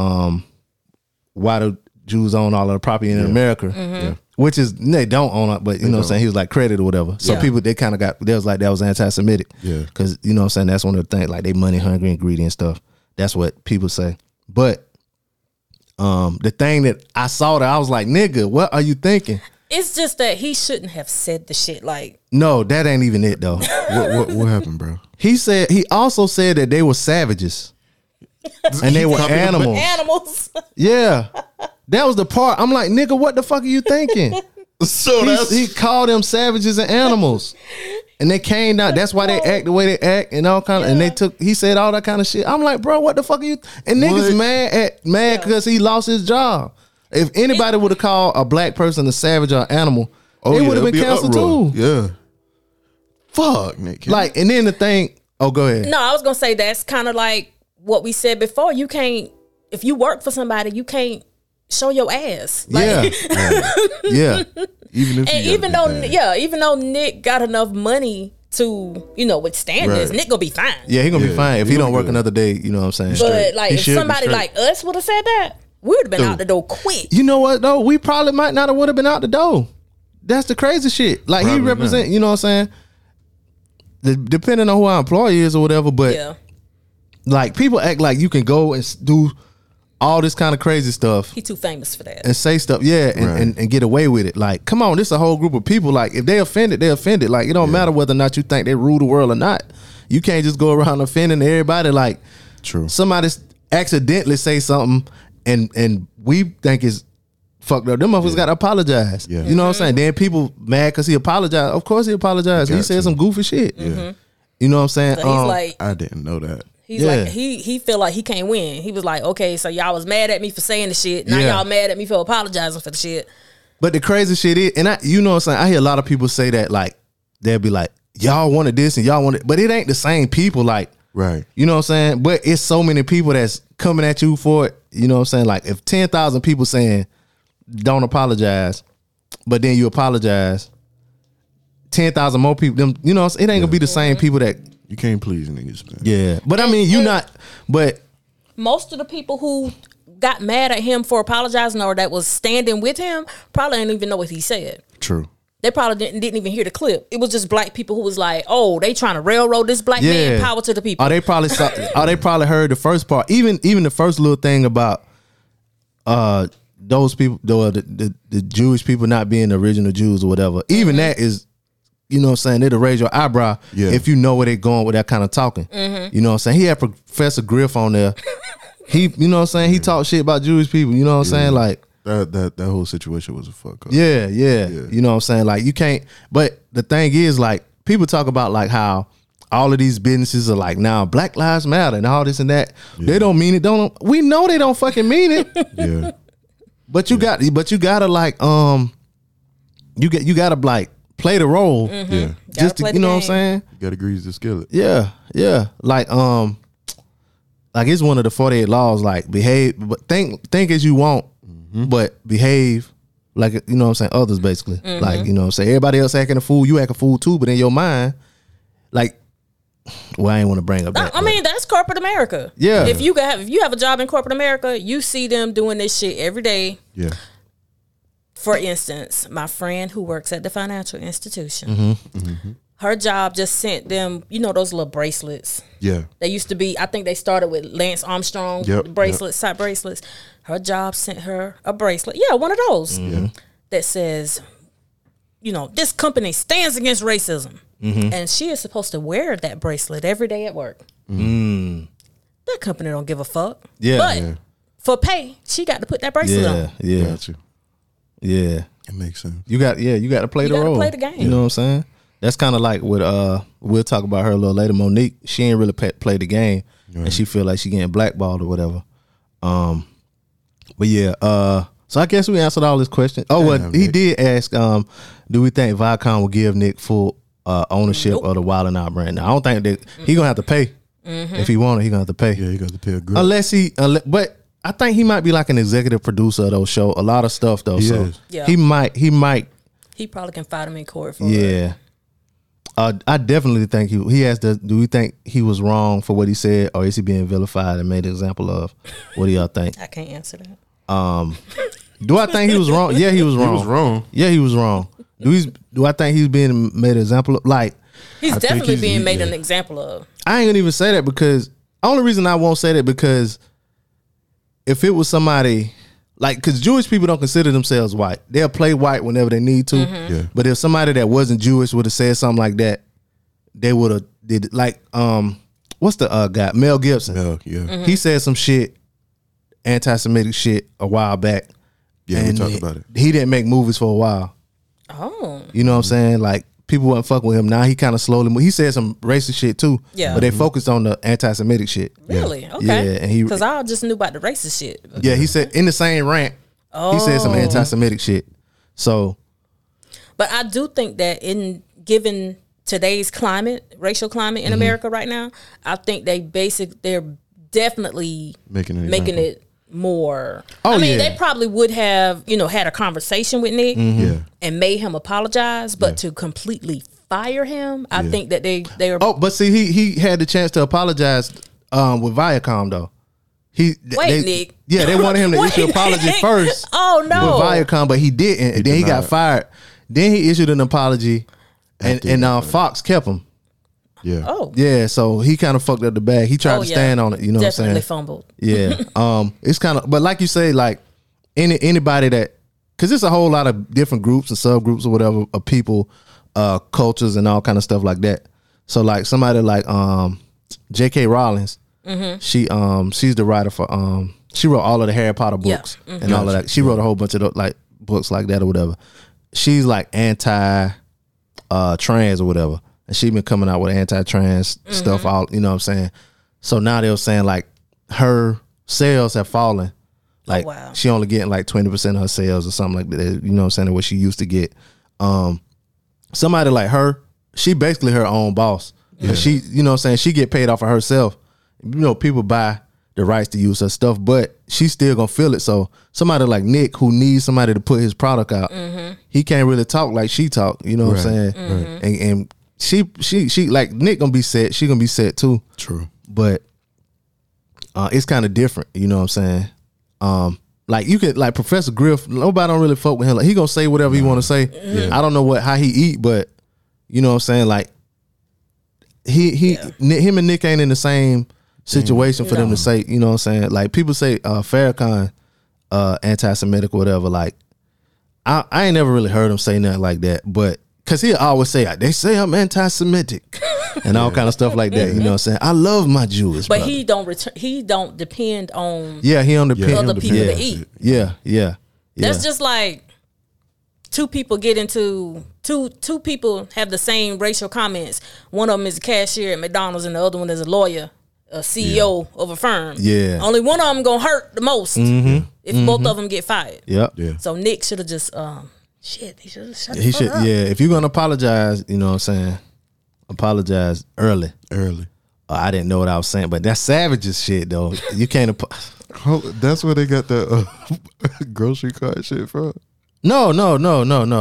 why do Jews own all of the property in America, which is they don't own it, but you know what I'm saying, he was like credit or whatever. So people, they kind of got, they was like that was anti-Semitic, because you know what I'm saying, that's one of the things, like they money hungry and greedy and stuff. That's what people say. But the thing that I saw that I was like, nigga, what are you thinking? It's just that he shouldn't have said the shit. Like, no, that ain't even it though. What happened, bro? He also said that they were savages and they were animals. Yeah. That was the part. I'm like, nigga, what the fuck are you thinking? So he called them savages and animals, and they came down. That's why they act the way they act and all kind of. Yeah. And they took. He said all that kind of shit. I'm like, bro, what the fuck are you? And niggas mad because he lost his job. If anybody would have called a Black person a savage or an animal, it would have been canceled too. Yeah. Fuck, nigga. Like, and then the thing. Oh, go ahead. No, I was gonna say that's kind of like what we said before, you can't, if you work for somebody, you can't show your ass. Like, yeah. Yeah. Even if and even though, yeah, even though Nick got enough money to, you know, withstand right. this, Nick gonna be fine. Yeah, he gonna be fine. If he don't work another day, you know what I'm saying? But like, if somebody like us would have said that, we would have been out the door quick. You know what though? We probably might not have would have been out the door. That's the crazy shit. Like, probably he represent, you know what I'm saying? Depending on who our employee is or whatever, but like, people act like you can go and do all this kind of crazy stuff. He too famous for that. And say stuff, and get away with it. Like, come on, this is a whole group of people. Like, if they offended, they offended. Like, it don't matter whether or not you think they rule the world or not. You can't just go around offending everybody. Like, true. Somebody accidentally say something and we think it's fucked up. Them motherfuckers got to apologize. Yeah. You know what I'm saying? Then people mad because he apologized. Of course he apologized. He said some goofy shit. Yeah. You know what I'm saying? So he's like, I didn't know that. He's like, he feel like he can't win. He was like, okay, so y'all was mad at me for saying the shit. Now y'all mad at me for apologizing for the shit. But the crazy shit is, and I, you know what I'm saying, I hear a lot of people say that, like, they'll be like, y'all wanted this and y'all wanted, but it ain't the same people, like, right. You know what I'm saying? But it's so many people that's coming at you for it. You know what I'm saying? Like, if 10,000 people saying, don't apologize, but then you apologize, 10,000 more people, them, you know, it ain't gonna be the same people that. You can't please niggas, man. Yeah. But I mean, you not, but most of the people who got mad at him for apologizing or that was standing with him probably didn't even know what he said. True. They probably didn't even hear the clip. It was just black people who was like, oh, they trying to railroad this black man, power to the people. Or they probably saw, or they probably heard the first part. Even the first little thing about those people, the Jewish people not being the original Jews or whatever. Even that is, you know what I'm saying, it'll raise your eyebrow if you know where they're going with that kind of talking. You know what I'm saying? He had Professor Griff on there. He, you know what I'm saying, he talked shit about Jewish people. You know what I'm saying? Like, that whole situation was a fuck up. Yeah. You know what I'm saying? Like, you can't. But the thing is, like, people talk about, like, how all of these businesses are like, now Black Lives Matter and all this and that. They don't mean it. Don't we know they don't fucking mean it? But you gotta like you gotta like play the role, just to, you know what I'm saying? You gotta grease the skillet. Yeah. Like it's one of the 48 laws. Like, behave, but think as you want, but behave like, you know what I'm saying, others basically. Like, you know what I'm saying, everybody else acting a fool, you act a fool too. But in your mind, like, well, I ain't want to bring up that. I mean, that's corporate America. Yeah. If you have a job in corporate America, you see them doing this shit every day. Yeah. For instance, my friend who works at the financial institution, her job just sent them, you know, those little bracelets. Yeah. They used to be, I think they started with Lance Armstrong bracelets, type bracelets. Her job sent her a bracelet. Yeah, one of those that says, you know, this company stands against racism. And she is supposed to wear that bracelet every day at work. That company don't give a fuck. Yeah. But for pay, she got to put that bracelet on. Yeah. Gotcha. Yeah, it makes sense. You got to play the role. You got to play the game. You know what I'm saying? That's kind of like what we'll talk about her a little later. Monique, she ain't really play the game, and she feel like she getting blackballed or whatever. But yeah, so I guess we answered all his questions. Oh, well, he did ask, do we think Viacom will give Nick full ownership of the Wild and Out brand? Now I don't think that he gonna have to pay if he want it. He gonna have to pay. Yeah, he gonna have to pay a good. But I think he might be like an executive producer of those shows. A lot of stuff though. He might. He probably can fight him in court for it. I definitely think he asked, do we think he was wrong for what he said, or is he being vilified and made an example of? What do y'all think? I can't answer that. Do I think he was wrong? Yeah, he was wrong. Do I think he's being made an example of? Like, he's definitely being made an example of. I ain't gonna even say that, because only reason I won't say that because if it was somebody, like, because Jewish people don't consider themselves white. They'll play white whenever they need to. But if somebody that wasn't Jewish would have said something like that, they would have did, like, what's the guy? Mel Gibson. He said some shit, anti-Semitic shit a while back. Yeah, we talked about it. He didn't make movies for a while. Oh. You know what I'm saying? Like, people wasn't fucking with him. Now he kind of slowly. He said some racist shit too. Yeah. But they focused on the anti-Semitic shit. Really? Yeah. Okay. Yeah. And he, because I just knew about the racist shit. Yeah. He said in the same rant, he said some anti-Semitic shit. So, but I do think that in given today's climate, racial climate in America right now, I think they're definitely making it more. Oh, I mean, they probably would have, had a conversation with Nick and made him apologize, but to completely fire him, I think that they are. Oh, but see, he had the chance to apologize with Viacom though. Nick. Yeah, they wanted him to issue an apology first. Oh no, with Viacom, but he didn't. And then he got fired. Then he issued an apology, and Fox kept him. Yeah. Oh. Yeah. So he kind of fucked up the bag. He tried to stand on it. You know what I'm saying? Definitely fumbled. Yeah. It's kind of, but like you say, like anybody that, because there's a whole lot of different groups and subgroups or whatever of people, cultures and all kind of stuff like that. So like somebody like J.K. Rowling, she's the writer for she wrote all of the Harry Potter books and all of that. She wrote a whole bunch of like books like that or whatever. She's like anti trans or whatever. And she been coming out with anti-trans stuff, all, you know what I'm saying? So now they were saying, like, her sales have fallen. Like, she only getting, like, 20% of her sales or something like that, you know what I'm saying, what she used to get. Somebody like her, she basically her own boss. Yeah. She, you know what I'm saying, she get paid off of herself. You know, people buy the rights to use her stuff, but she's still going to feel it. So somebody like Nick, who needs somebody to put his product out, he can't really talk like she talk, you know what I'm saying? Right. And She like Nick gonna be set. She gonna be set too. True, but it's kind of different. You know what I'm saying? Like you could like Professor Griff. Nobody don't really fuck with him. Like, he gonna say whatever he want to say. Yeah. I don't know how he eat, but you know what I'm saying. Like him and Nick ain't in the same situation for them to say. You know what I'm saying? Like people say Farrakhan, anti-Semitic or whatever. Like I ain't never really heard him say nothing like that, but. Cause he always say they say I'm anti-Semitic and all kind of stuff like that. You know what I'm saying? I love my Jewish, but brother. he don't depend on other people to eat. Yeah. That's just like two people get into two people have the same racial comments. One of them is a cashier at McDonald's, and the other one is a lawyer, a CEO of a firm. Yeah, only one of them gonna hurt the most if both of them get fired. Yep. Yeah. So Nick should have just he should have shut the fuck up. Yeah, if you're going to apologize, you know what I'm saying, apologize early. I didn't know what I was saying, but that's Savage's shit, though. You can't... that's where they got the grocery card shit from? No.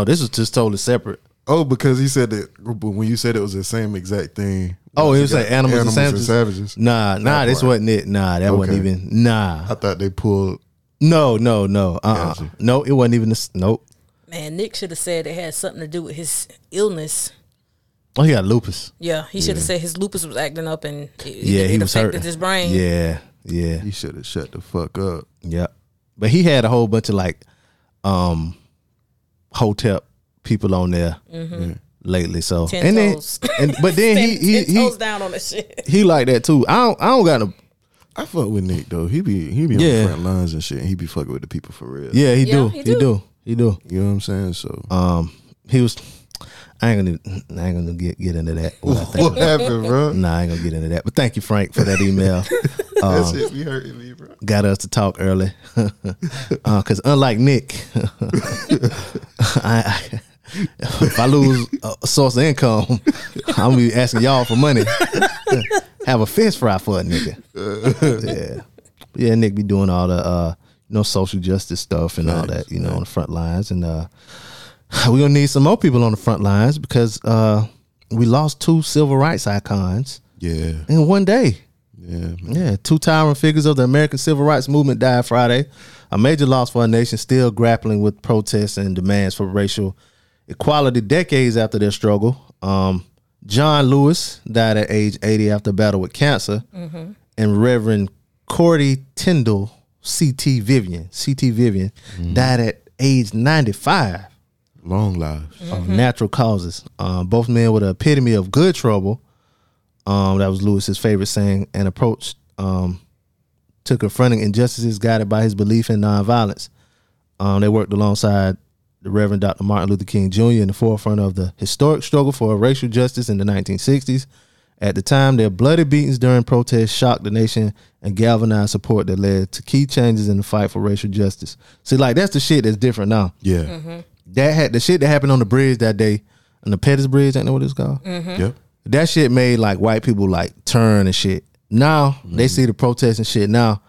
This is just totally separate. Oh, because he said that... When you said it was the same exact thing... Oh, it was like animals and savages? Nah, this wasn't it. Nah, that wasn't even... Nah. I thought they pulled... No. Gotcha. No, it wasn't even... Nope. Man, Nick should have said it had something to do with his illness. Oh, he got lupus. Yeah, he should have said his lupus was acting up and it was affected his brain. Yeah. He should have shut the fuck up. Yeah. But he had a whole bunch of like hotep people on there lately. So but then he toes down on that shit. He like that too. I don't got no. I fuck with Nick though. He be on the front lines and shit. And he be fucking with the people for real. Yeah, he do. He do. You know what I'm saying? So he was I ain't gonna get into that. What happened, bro? Nah, I ain't gonna get into that. But thank you, Frank, for that email. That's it. You hurting me, bro. Got us to talk early. Cause unlike Nick, if I lose a source of income, I'm gonna be asking y'all for money. Have a fish fry for a nigga. Yeah, Nick be doing all the social justice stuff and all that, on the front lines. And we're going to need some more people on the front lines because we lost two civil rights icons in one day. Yeah, man. Yeah, two towering figures of the American civil rights movement died Friday, a major loss for our nation still grappling with protests and demands for racial equality decades after their struggle. John Lewis died at age 80 after battle with cancer, and Reverend Cordy Tyndall, C.T. Vivian died at age 95. Long lives of natural causes. Both men were the epitome of good trouble. That was Lewis's favorite saying. An approach to confronting injustices guided by his belief in nonviolence. They worked alongside the Reverend Dr. Martin Luther King Jr. in the forefront of the historic struggle for racial justice in the 1960s. At the time, their bloody beatings during protests shocked the nation and galvanized support that led to key changes in the fight for racial justice. See, like, that's the shit that's different now. Yeah. That had the shit that happened on the bridge that day, on the Pettus Bridge, I know what it's called. That shit made, like, white people, like, turn and shit. now they see the protests and shit now.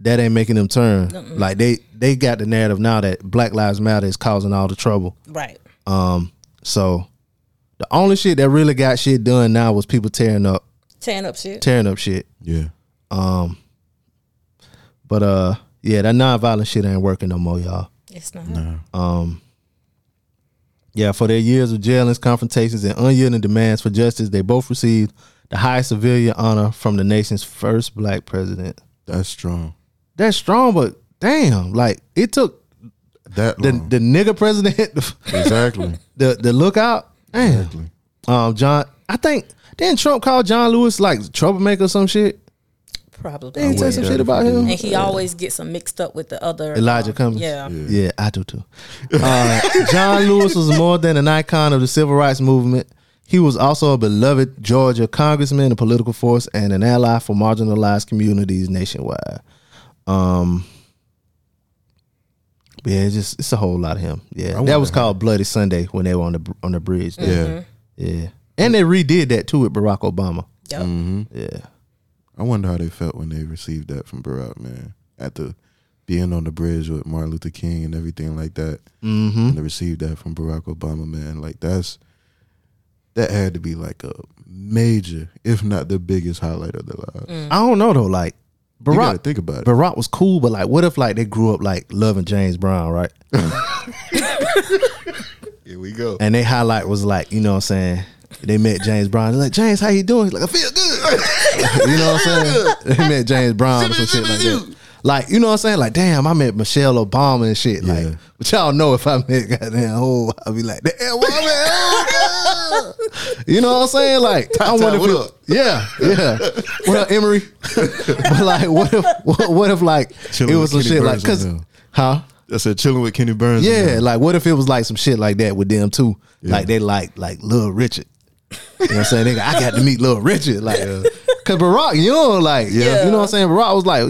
That ain't making them turn. Mm-mm. Like they got the narrative now that Black Lives Matter is causing all the trouble. Right. So the only shit that really got shit done now was people tearing up shit. Yeah. But yeah, that nonviolent shit ain't working no more, y'all. It's not. No. Yeah, for their years of jailings, confrontations, and unyielding demands for justice, they both received the highest civilian honor from the nation's first Black president. That's strong. That's strong, but damn, like it took that long. The nigga president. Exactly. The lookout. Damn. Exactly. John, I think didn't Trump call John Lewis like troublemaker or some shit? Probably. Didn't he say some shit about him? And he always gets him mixed up with the other Elijah Cummings. Yeah, I do too. John Lewis was more than an icon of the civil rights movement. He was also a beloved Georgia congressman, a political force, and an ally for marginalized communities nationwide. Yeah, it's a whole lot of him. Yeah, that was called Bloody Sunday when they were on the bridge. There. Yeah, yeah, and they redid that too with Barack Obama. Yep. Mm-hmm. Yeah, I wonder how they felt when they received that from Barack, man. After being on the bridge with Martin Luther King and everything like that, and they received that from Barack Obama, man. Like that had to be like a major, if not the biggest highlight of their lives. Mm. I don't know though. Like Barack, you gotta think about it. Barack was cool, but like, what if like they grew up like loving James Brown, right? Here we go. And they highlight was like, you know what I'm saying? They met James Brown. They're like, James, how you doing? He's like, I feel good. You know what I'm saying? They met James Brown or some shit like that. Like, you know what I'm saying? Like, damn, I met Michelle Obama and shit. Yeah. Like, but y'all know if I met goddamn whole, I'll be like, damn, woman, oh God. You know what I'm saying? Like, I wonder if it, yeah. What up, Emery? But like, what if like chilling it was some Kenny shit Burns like, cause, huh? I said chilling with Kenny Burns. Yeah, like what if it was like some shit like that with them too? Yeah. Like they like Lil Richard. You know what I'm saying? Nigga, I got to meet Lil Richard. Like. Cause Barack, you know, like, you know what I'm saying? Barack was like,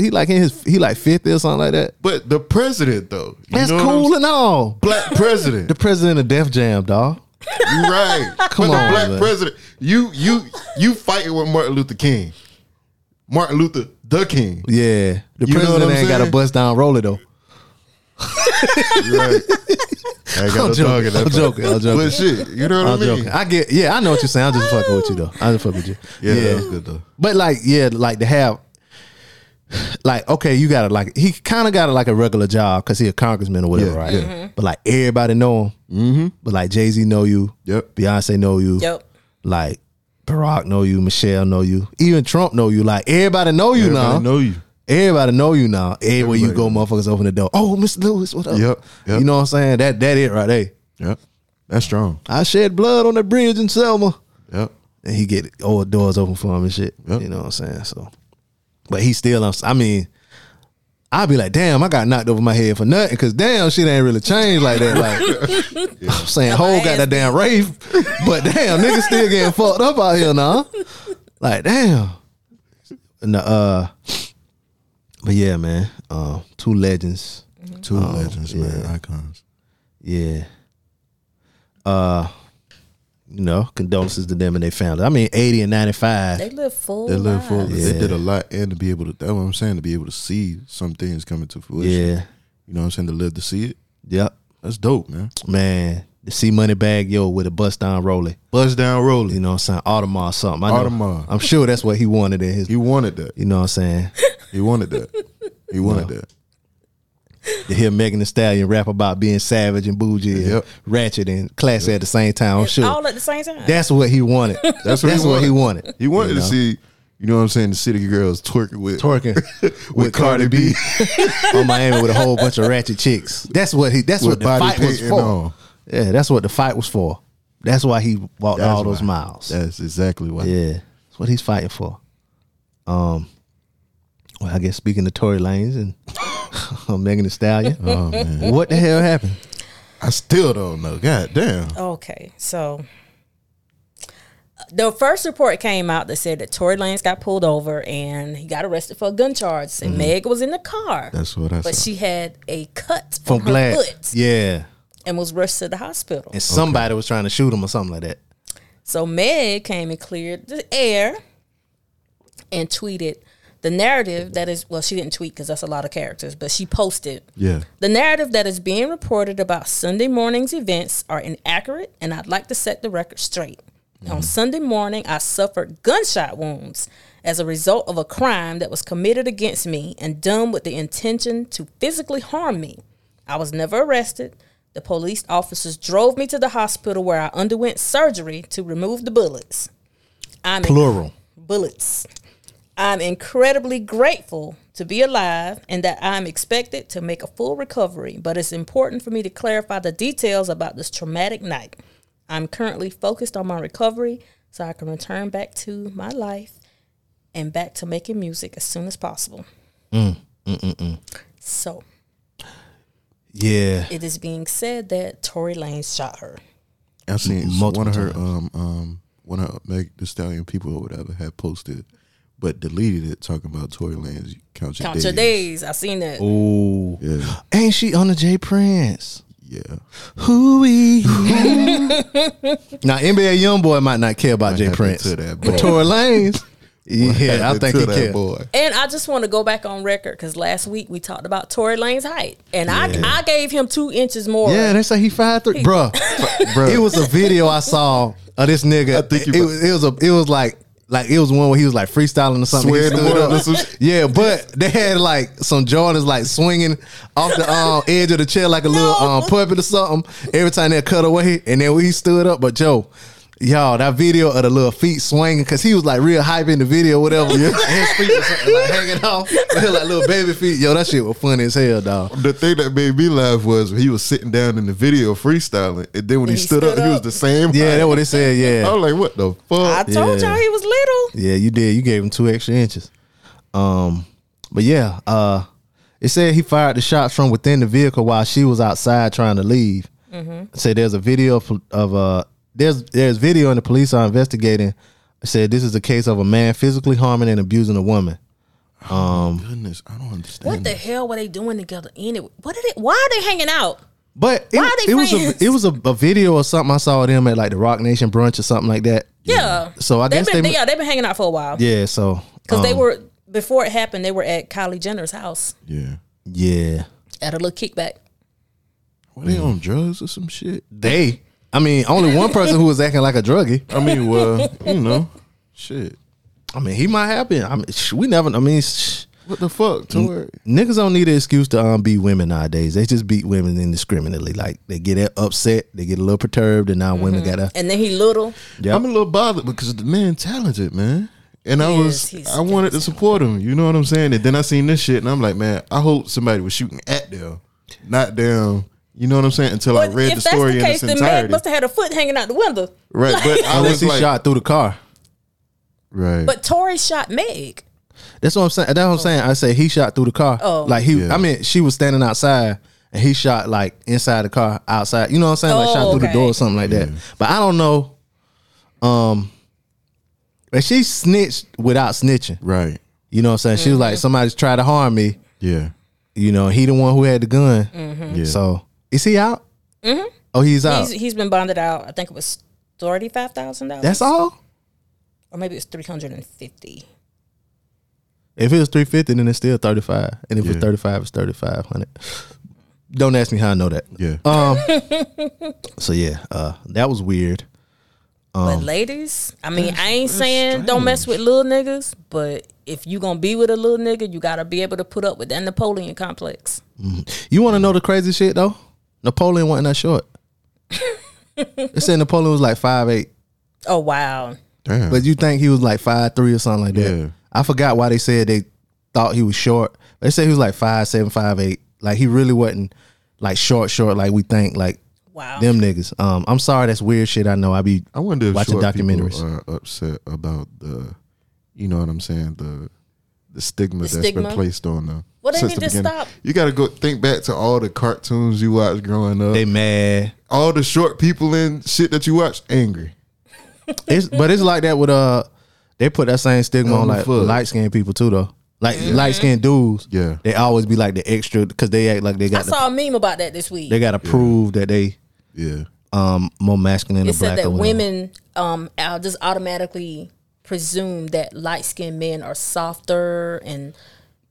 he like 50 or something like that. But the president though, that's cool and all. Black president, the president of Def Jam, dog. You right? Come on, black president. You fighting with Martin Luther King. Martin Luther the King. Yeah, the president ain't got a bust down roller though. Right. I'm joking. But shit, you know what I mean? Joking. I get, I know what you're saying. I'm just fucking with you though. I just fucking with you. Yeah, that was good though. But like, like to have, like, okay, you gotta like, he kind of got like a regular job because he a congressman or whatever, right? Yeah. Mm-hmm. But like everybody know him. Mm-hmm. But like Jay Z know you. Yep. Beyonce know you. Yep. Like Barack know you. Michelle know you. Even Trump know you. Like everybody know you now. Everybody know you. Everybody know you now. Everywhere you go, motherfuckers open the door. Oh, Mr. Lewis, what up? Yep. You know what I'm saying? That it right there. Yep. That's strong. I shed blood on the bridge in Selma. Yep. And he get all doors open for him and shit. Yep. You know what I'm saying? So, but he still, I mean, I'll be like, damn, I got knocked over my head for nothing because damn, shit ain't really changed like that. Like, I'm saying, Ho got that damn rave, but damn, niggas still getting fucked up out here now. Like, damn. And but yeah, man, two legends. Mm-hmm. Two legends, man, icons. Yeah. You know, condolences to them and their family. I mean, 80 and 95. They live full. Yeah. They did a lot, and to be able to, that's what I'm saying, to be able to see some things coming to fruition. Yeah. You know what I'm saying? To live to see it. Yep. That's dope, man. Man, to see Moneybagg Yo with a bust down roller. You know what I'm saying? Audemars or something. Audemars. I'm sure that's what he wanted in his. He wanted that. You know what I'm saying? He wanted that. To hear Megan Thee Stallion rap about being savage and bougie and ratchet and classy at the same time. I'm sure. All at the same time. That's what he wanted. That's what he wanted. He wanted to see, you know what I'm saying, the city girls twerking with Cardi B. On Miami with a whole bunch of ratchet chicks. That's what the fight was for. Yeah, that's what the fight was for. That's why he walked all those miles. That's exactly why. Yeah. That's what he's fighting for. Well, I guess speaking to Tory Lanez and Megan Thee Stallion, oh, man. What the hell happened? I still don't know. God damn. Okay, so the first report came out that said that Tory Lanez got pulled over and he got arrested for a gun charge. And Meg was in the car. That's what I saw. But she had a cut from her foot. Yeah, and was rushed to the hospital. And somebody was trying to shoot him or something like that. So Meg came and cleared the air. and tweeted the narrative that is, well, she didn't tweet because that's a lot of characters, but she posted. Yeah. The narrative that is being reported about Sunday morning's events are inaccurate, and I'd like to set the record straight. Mm-hmm. On Sunday morning, I suffered gunshot wounds as a result of a crime that was committed against me and done with the intention to physically harm me. I was never arrested. The police officers drove me to the hospital where I underwent surgery to remove the bullets. Plural. Bullets. I'm incredibly grateful to be alive and that I'm expected to make a full recovery, but it's important for me to clarify the details about this traumatic night. I'm currently focused on my recovery so I can return back to my life and back to making music as soon as possible. So, yeah, it is being said that Tory Lanez shot her. I've seen one of her, one of Megan Thee Stallion people or whatever had posted, but deleted it, talking about Tory Lanez. Count your days. I seen that. Oh, yeah. Ain't she on the J Prince? Yeah. Hooey. Now NBA YoungBoy might not care about J Prince, but Tory Lanez. Yeah, I think he cares. And I just want to go back on record because last week we talked about Tory Lanez's height, and I gave him 2 inches more. Yeah, they say he 5'3", bro. It was a video I saw of this nigga. I think it was one where he was like freestyling or something. Yeah, but they had like some Jordans like swinging off the edge of the chair like a little puppet or something. Every time they cut away, and then we stood up. But Joe. Y'all, that video of the little feet swinging, because he was like real hype in the video, whatever. Yeah. His feet was like hanging off, like little baby feet. Yo, that shit was funny as hell, dog. The thing that made me laugh was he was sitting down in the video freestyling, and then when he stood up, he was the same. Yeah, that's what they said. Yeah, I was like, what the fuck? I told y'all he was little. Yeah, you did. You gave him 2 extra inches. But yeah, it said he fired the shots from within the vehicle while she was outside trying to leave. Mm-hmm. Say there's a video of There's video and the police are investigating. It said this is a case of a man physically harming and abusing a woman. Goodness, I don't understand. What the hell were they doing together anyway? Why are they hanging out? But it was a video or something. I saw them at like the Rock Nation brunch or something like that. Yeah. So I guess they've been hanging out for a while. Yeah. So because they were, before it happened, they were at Kylie Jenner's house. Yeah. Yeah. At a little kickback. Were they on drugs or some shit? I mean, only one person who was acting like a druggie. I mean, well, you know, shit. I mean, he might happen. I mean, we never. I mean, what the fuck? Niggas don't need an excuse to beat women nowadays. They just beat women indiscriminately. Like they get upset, they get a little perturbed, and now women gotta. And then he little. Yep. I'm a little bothered because the man talented, man. And I wanted to support him. You know what I'm saying? And then I seen this shit, and I'm like, man, I hope somebody was shooting at them, not down. You know what I'm saying? Until I read the story in its entirety. If that's the case, then Meg must have had a foot hanging out the window. Right, but unless he shot through the car. Right. But Tory shot Meg. That's what I'm saying. That's what I'm saying. I say he shot through the car. Oh. Like I mean, she was standing outside and he shot like inside the car, outside. You know what I'm saying? Like shot through the door or something like that. But I don't know. But she snitched without snitching. Right. You know what I'm saying? She was like, somebody's tried to harm me. Yeah. You know, he the one who had the gun. Mm-hmm. Yeah. So. Is he out? Mm-hmm. Oh, he's out. He's been bonded out. I think it was $35,000. That's all? Or maybe it's $350. If it was $350, then it's still $35,000. And if it's $35,000, it's $3,500. Don't ask me how I know that. Yeah. So yeah, that was weird. But ladies, I mean, I ain't saying strange. Don't mess with little niggas, but if you gonna be with a little nigga, you gotta be able to put up with that Napoleon complex. Mm-hmm. You wanna know the crazy shit though? Napoleon wasn't that short. It said Napoleon was like 5'8". Oh wow. Damn. But you think he was like 5'3" or something like that. I forgot why they said they thought he was short. They said he was like 5'7", 5'8". Like he really wasn't like short like we think. Like wow. Them niggas. I'm sorry, that's weird shit. I know. I wonder if watching documentaries. People are upset about the, you know what I'm saying, the stigma that's been placed on them. Well, they need to stop. You got to go think back to all the cartoons you watched growing up. They mad. All the short people and shit that you watched, angry. But it's like that with they put that same stigma on like light skinned people too though. Like light skinned dudes, they always be like the extra because they act like they got. I saw a meme about that this week. They got to prove that they. More masculine. It said that women, just automatically presume that light-skinned men are softer and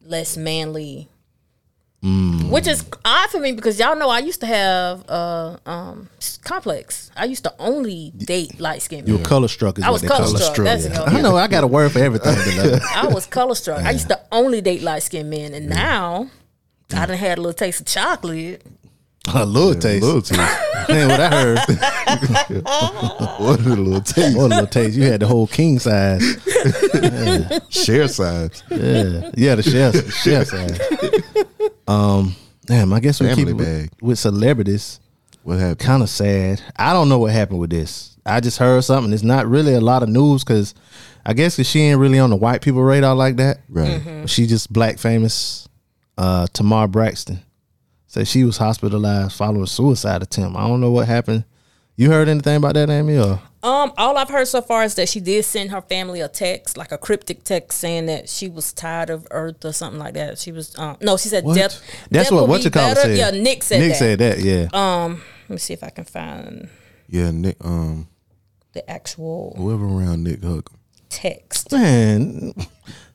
less manly. Mm. Which is odd for me because y'all know I used to have complex. I used to only date light-skinned men. You were color struck. I was color struck. I know I got a word for everything. I was color struck. I used to only date light-skinned men, and now I done had a little taste of chocolate. A little taste. A little taste. Man, what I heard. What a little taste. What a little taste. You had the whole king size. Yeah. Share size. Yeah. Yeah, the share size. Damn, I guess we keep it with celebrities. What happened? Kind of sad. I don't know what happened with this. I just heard something. It's not really a lot of news because I guess because she ain't really on the white people radar like that. Right. Mm-hmm. She just black famous. Tamar Braxton said she was hospitalized following a suicide attempt. I don't know what happened. You heard anything about that, Amy? Or? All I've heard so far is that she did send her family a text, like a cryptic text, saying that she was tired of Earth or something like that. She was no, she said what? Death. That's death what you call it said. Yeah, Nick said that. Nick said that. Yeah. Let me see if I can find. Yeah, Nick. The actual whoever around Nick Hook text. Man,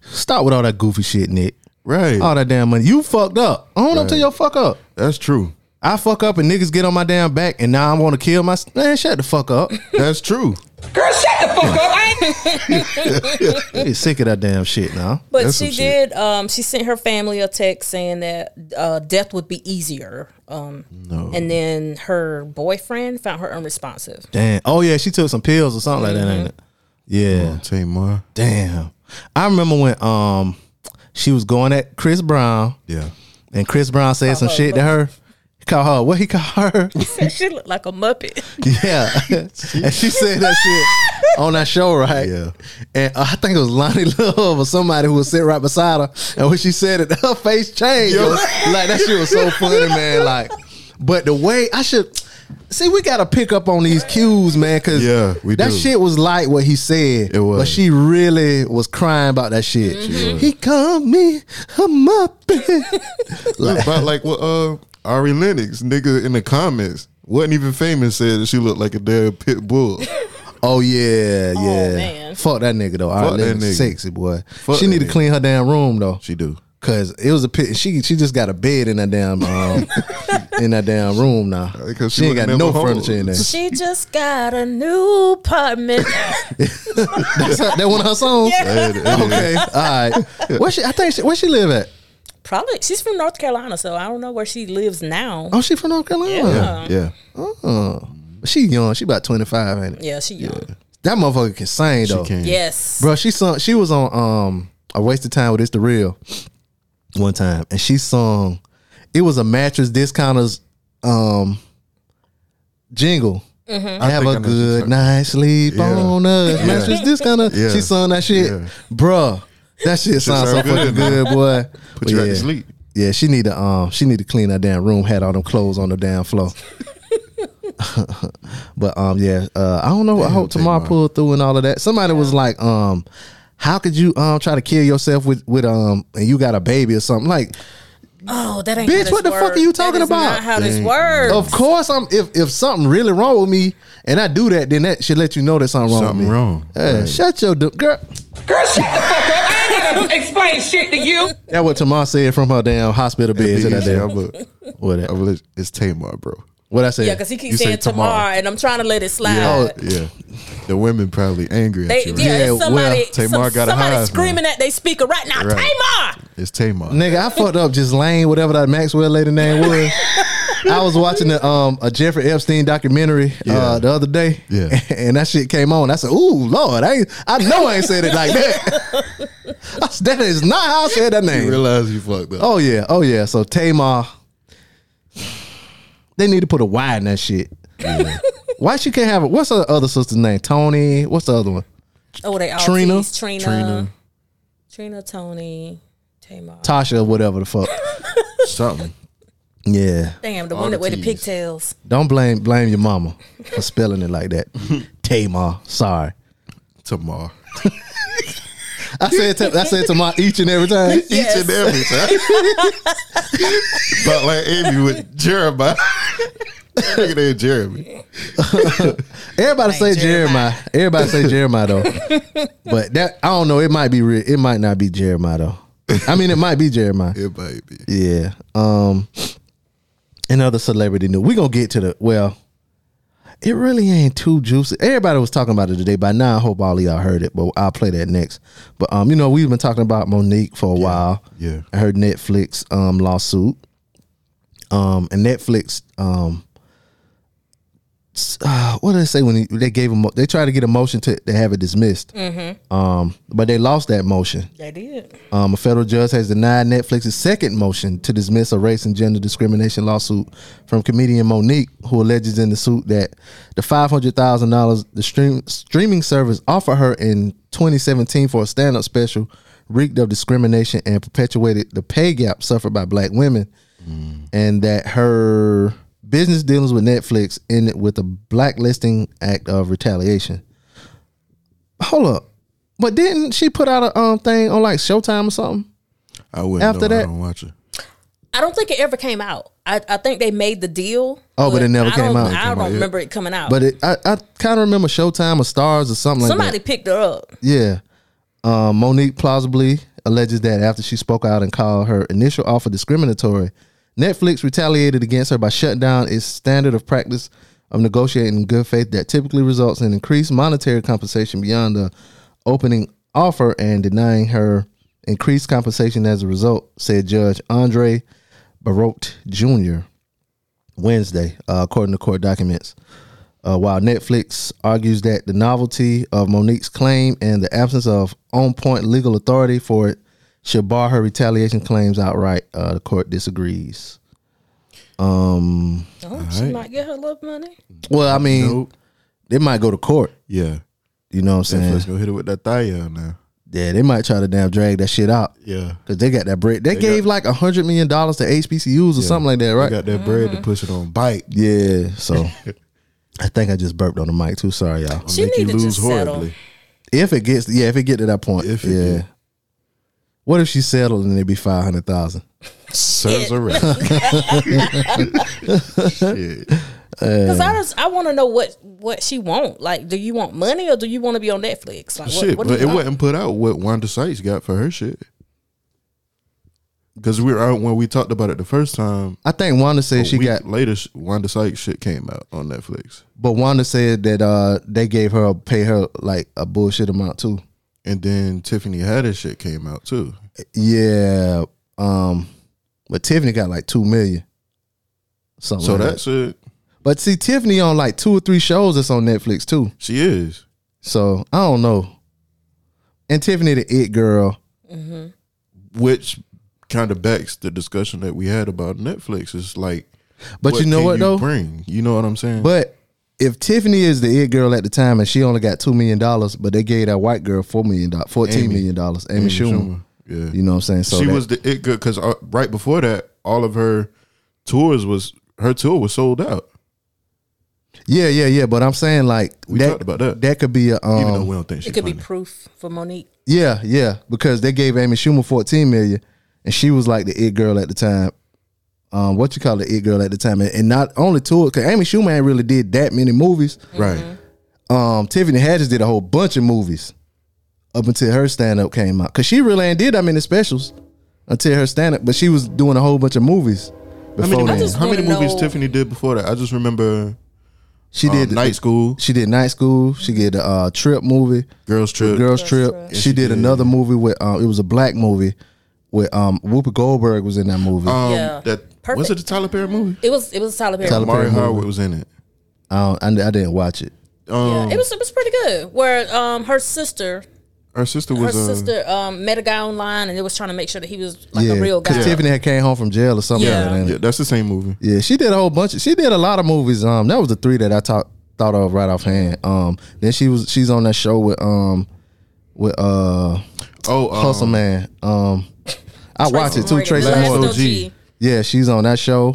stop with all that goofy shit, Nick. Right. All that damn money. You fucked up. I don't know till you fuck up. That's true. I fuck up and niggas get on my damn back and now I want to kill my... Man, shut the fuck up. That's true. Girl, shut the fuck up. You're sick of that damn shit now. But that's she did... she sent her family a text saying that death would be easier. No. And then her boyfriend found her unresponsive. Damn. Oh, yeah. She took some pills or something like that, ain't it? Yeah. Tamar. Damn. I remember when... she was going at Chris Brown. Yeah. And Chris Brown said some shit to her. He called her, what he called her? He said she looked like a Muppet. Yeah. And she said that shit on that show, right? Yeah. And I think it was Lonnie Love or somebody who was sitting right beside her. And when she said it, her face changed. Yo. Like, that shit was so funny, man. Like, but the way I should... See, we gotta pick up on these cues, man. Cause that shit was like what he said. It was, but she really was crying about that shit. Mm-hmm. He called me a Muppet. Like, about like what Ari Lennox, nigga in the comments, wasn't even famous, said that she looked like a damn pit bull. Oh yeah, yeah. Oh, man. Fuck that nigga though. Ari Lennox, sexy boy. Fuck she need to clean her damn room though. She do. Cause it was a pit. She just got a bed in that damn in that damn room now. She ain't got no furniture in there. She just got a new apartment. That one of her songs. Yeah. Okay, all right. Where she live at? Probably she's from North Carolina, so I don't know where she lives now. Oh, she from North Carolina. Yeah. Oh, she young. She about 25, ain't it? Yeah, she young. Yeah. That motherfucker can sing though. She can. Yes, bro. She was on A Waste of Time with It's the Real. One time, and she sung, it was a Mattress Discounters jingle. Mm-hmm. Have a good night's sleep on us. Yeah. Mattress Discounters. Yeah. She sung that shit, bruh. That shit sounds so fucking good, boy. Put you to sleep. Yeah, she need to clean her damn room. Had all them clothes on the damn floor. But I don't know. I hope tomorrow pulled through and all of that. Somebody was like, how could you try to kill yourself with and you got a baby or something like? Oh, that ain't bitch. What the fuck are you talking about? That is not how this works. Of course, if something really wrong with me and I do that, then that should let you know that something wrong with me. Hey, right. Shut your girl. Girl, shut the fuck up. I ain't gonna explain shit to you. That's what Tamar said from her damn hospital bed. It's Tamar, bro. What I said? Yeah, because he keeps saying Tamar, and I'm trying to let it slide. Yeah. The women probably angry at you. Right? Yeah, somebody screaming at they speaker right now. Right. Tamar! It's Tamar. Nigga, I fucked up just Lane, whatever that Maxwell lady name was. I was watching a Jeffrey Epstein documentary the other day, and that shit came on. I said, ooh, Lord, I know I ain't said it like that. That is not how I said that name. You realize you fucked up. Oh, yeah. So Tamar... They need to put a Y in that shit. Yeah. Why she can't have it? What's her other sister's name? Tony. What's the other one? Oh, they all Trina, Tony, Tamar, Tasha, or whatever the fuck. Something. Yeah. Damn, the all one that wear the pigtails. Don't blame your mama for spelling it like that. Tamar. Sorry. Tamar. I say it to my each and every time. Yes. Each and every time. But like Amy with Jeremiah. Look at that, Jeremy. Everybody say Jeremiah. Everybody say Jeremiah though. But that, I don't know. It might be real. It might not be Jeremiah though. I mean, it might be Jeremiah. It might be. Yeah. Another celebrity news. We gonna get to the, well, it really ain't too juicy. Everybody was talking about it today. By now, I hope all of y'all heard it, but I'll play that next. But you know, we've been talking about Monique for a while. Yeah. And her Netflix lawsuit. And Netflix what did they say when they gave him? They tried to get a motion to have it dismissed, but they lost that motion. They did. A federal judge has denied Netflix's second motion to dismiss a race and gender discrimination lawsuit from comedian Monique, who alleges in the suit that the $500,000 the streaming service offered her in 2017 for a stand-up special reeked of discrimination and perpetuated the pay gap suffered by black women, and that her business dealings with Netflix ended with a blacklisting act of retaliation. Hold up, but didn't she put out a thing on like Showtime or something? I wouldn't after know. That. I don't watch it. I don't think it ever came out. I think they made the deal. Oh, but it never came out. I don't remember it coming out. But I kind of remember Showtime or Stars or something. Somebody like that. Somebody picked her up. Yeah. Monique plausibly alleges that after she spoke out and called her initial offer discriminatory, Netflix retaliated against her by shutting down its standard of practice of negotiating in good faith that typically results in increased monetary compensation beyond the opening offer and denying her increased compensation as a result, said Judge Andre Barote Jr. Wednesday, according to court documents. While Netflix argues that the novelty of Monique's claim and the absence of on-point legal authority for it should bar her retaliation claims outright. The court disagrees. She might get her love money. Well, I mean, they might go to court. Yeah, you know what I'm saying. Let's go hit it with that thigh now. Yeah, they might try to damn drag that shit out. Yeah, because they got that bread. They gave like $100 million to HBCUs or something like that, right? They got that bread to push it on bite. Yeah, so I think I just burped on the mic too. Sorry, y'all. She need to just settle. If it gets, if it get to that point, if it gets. What if she settled and it'd be $500,000? Serves her right. Because I want to know what she want. Like, do you want money or do you want to be on Netflix? Like, but it wasn't put out what Wanda Sykes got for her shit. Because we were out when we talked about it the first time. I think Wanda said she got later. Wanda Sykes shit came out on Netflix. But Wanda said that they gave her pay her like a bullshit amount too. And then Tiffany Haddish shit came out too. Yeah, but Tiffany got like 2 million. Something so like that's that. It. But see, Tiffany on like 2 or 3 shows that's on Netflix too. She is. So I don't know. And Tiffany the it girl, which kind of backs the discussion that we had about Netflix. It's like, but you know what though? Bring, you know what I'm saying? But if Tiffany is the it girl at the time and she only got $2 million, but they gave that white girl $14 million, Amy Schumer. Yeah. You know what I'm saying? So she was the it girl because right before that, all of her tours was, her tour was sold out. Yeah. But I'm saying like, we talked about that. That could be a, even though we don't think it could be proof for Monique. Yeah. Because they gave Amy Schumer $14 million and she was like the it girl at the time. What you call the it girl at the time, and not only tour because Amy Schumer ain't really did that many movies, right? Tiffany Haddish did a whole bunch of movies up until her stand up came out because she really ain't did that many specials until her stand up, but she was doing a whole bunch of movies. How many movies Tiffany did before that? I just remember she did Night School. She did Night School. She did the Trip movie, Girls Trip. Yeah, she did another movie with it was a black movie with Whoopi Goldberg was in that movie. Perfect. Was it a Tyler Perry movie? It was a Tyler Perry movie. Mari Howard was in it. I didn't watch it. It was pretty good. Where her sister met a guy online and it was trying to make sure that he was like a real guy. Because Tiffany had came home from jail or something. Yeah. Like that, that's the same movie. Yeah, she did a whole bunch. She did a lot of movies. That was the 3 that I thought of right offhand. Then she's on that show with Hustle Man. I watched it too. Tracy OG. Yeah, she's on that show.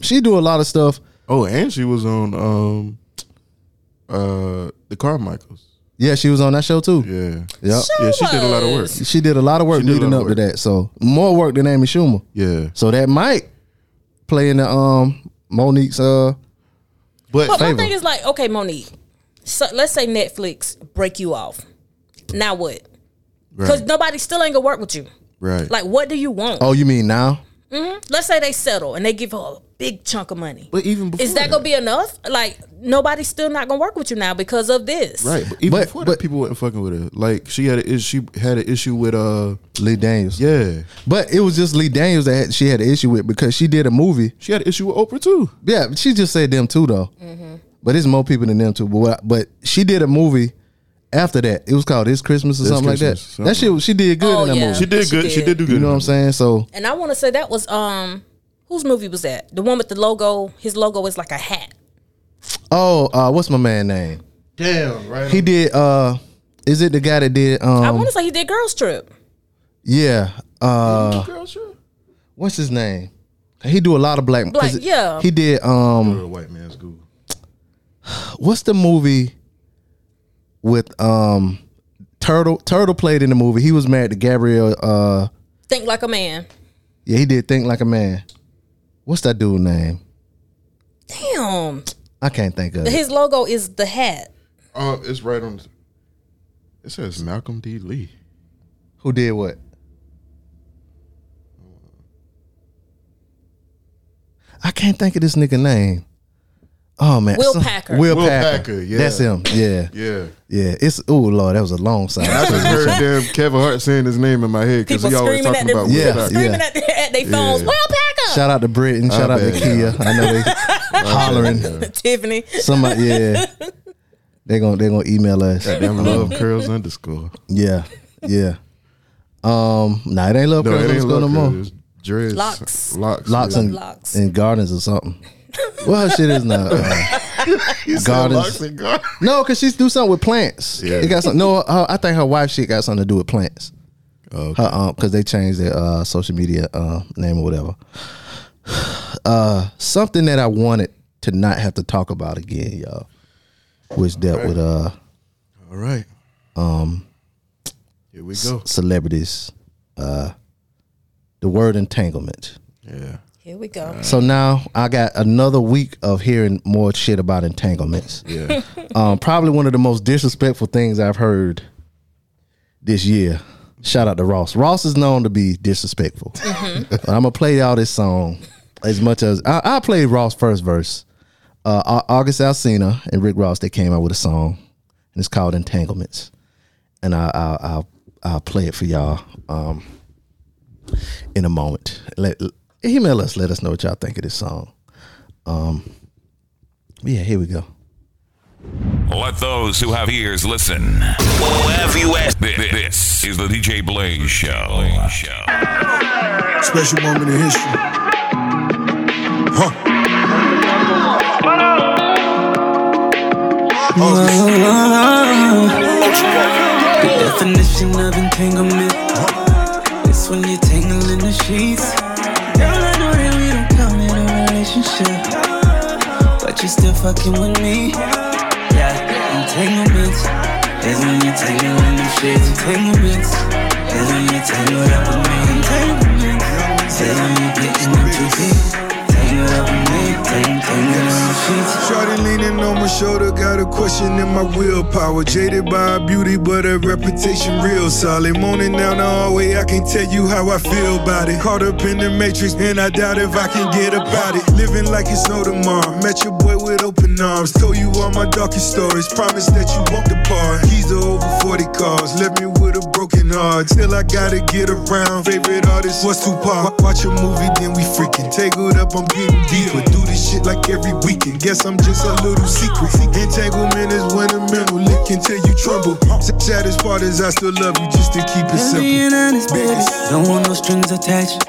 She do a lot of stuff. Oh, and she was on the Carmichaels. Yeah, she was on that show too. Yeah. Yep. Yeah, she did a lot of work. She did a lot of work leading up to that. So more work than Amy Schumer. Yeah. So that might play in the Monique's but favor. My thing is like, okay, Monique, so let's say Netflix break you off. Now what? Because nobody still ain't gonna work with you. Right. Like, what do you want? Oh, you mean now? Mm-hmm. Let's say they settle and they give her a big chunk of money. But even before, is that gonna be enough? Like, nobody's still not gonna work with you now because of this. Right. But even before that, people weren't fucking with her. Like, she had an issue with Lee Daniels. Yeah. But it was just Lee Daniels that she had an issue with, because she did a movie. She had an issue with Oprah too. Yeah, but she just said them two though. Mm-hmm. But it's more people than them two. But she did a movie after that. It was called This Christmas or something like that. Something. That shit, she did good in that movie. She did do good. You know what I'm saying? So, and I want to say that was whose movie was that? The one with the logo. His logo is like a hat. Oh, what's my man's name? Damn, right. He did. Is it the guy that did? I want to say he did Girls Trip. Yeah. Girls Trip. What's his name? He do a lot of black. Yeah. He did. Go to white man's Google. What's the movie? With Turtle played in the movie. He was married to Gabrielle. Think Like a Man. Yeah, he did Think Like a Man. What's that dude's name? Damn, I can't think of it. His logo is the hat. It's right on. It says Malcolm D. Lee. Who did what? I can't think of this nigga name. Oh man, Will Packer, yeah, that's him. Yeah, yeah, yeah. It's Lord, that was a long sign. I just heard Kevin Hart saying his name in my head because he always talking about Will Packer, screaming at their phones. Yeah. Will Packer. Shout out to Britain. Shout out to Kia. I know they hollering. Tiffany. Somebody. Yeah. They gonna email us. Goddamn love curls _. Yeah, yeah. Nah, it ain't love curls _ no more. Dreads, locks, and gardens or something. Well, her shit is not gardens. No, because she's do something with plants. Yeah. It got something. No, I think her wife shit got something to do with plants. Okay. Her because they changed their social media name or whatever. Something that I wanted to not have to talk about again, y'all, which all dealt right. with all right. Here we go. Celebrities. The word entanglement. Yeah. Here we go. Right. So now I got another week of hearing more shit about entanglements. Yeah. Probably one of the most disrespectful things I've heard this year. Shout out to Ross. Ross is known to be disrespectful. Mm-hmm. But I'm going to play y'all this song as much as I played Ross' first verse. August Alsina and Rick Ross, they came out with a song, and it's called Entanglements. And I'll play it for y'all in a moment. Email us, let us know what y'all think of this song. Yeah, here we go. Let those who have ears listen. Whoever you ask, this is the DJ Blaze Show. Special moment in history. Huh. The definition of entanglement is when you're tangled in the sheets. But you still fucking with me. Yeah, entanglements is when you tangle in them shades. Entanglements is when you tangle up with me. Entanglements is when you're bitching up too deep. Tangle up with me, tangle in the sheets. Shorty leaning on my shoulder, got a question in my willpower. Jaded by her beauty, but her reputation real solid. Moaning down the hallway, I can't tell you how I feel about it. Caught up in the matrix, and I doubt if I can get about it. Living like it's no tomorrow. Met your boy with open arms. Told you all my darkest stories. Promise that you won't depart. Keys are over 40 cars. Left me with a broken heart. Still I gotta get around. Favorite artist was Tupac. Watch a movie, then we freaking tangled up. I'm getting deeper. Do this shit like every weekend. Guess I'm just a little secret. Entanglement is when a mental lick can tell you trouble. Saddest part is I still love you just to keep it simple. Being honest, baby, don't want no strings attached.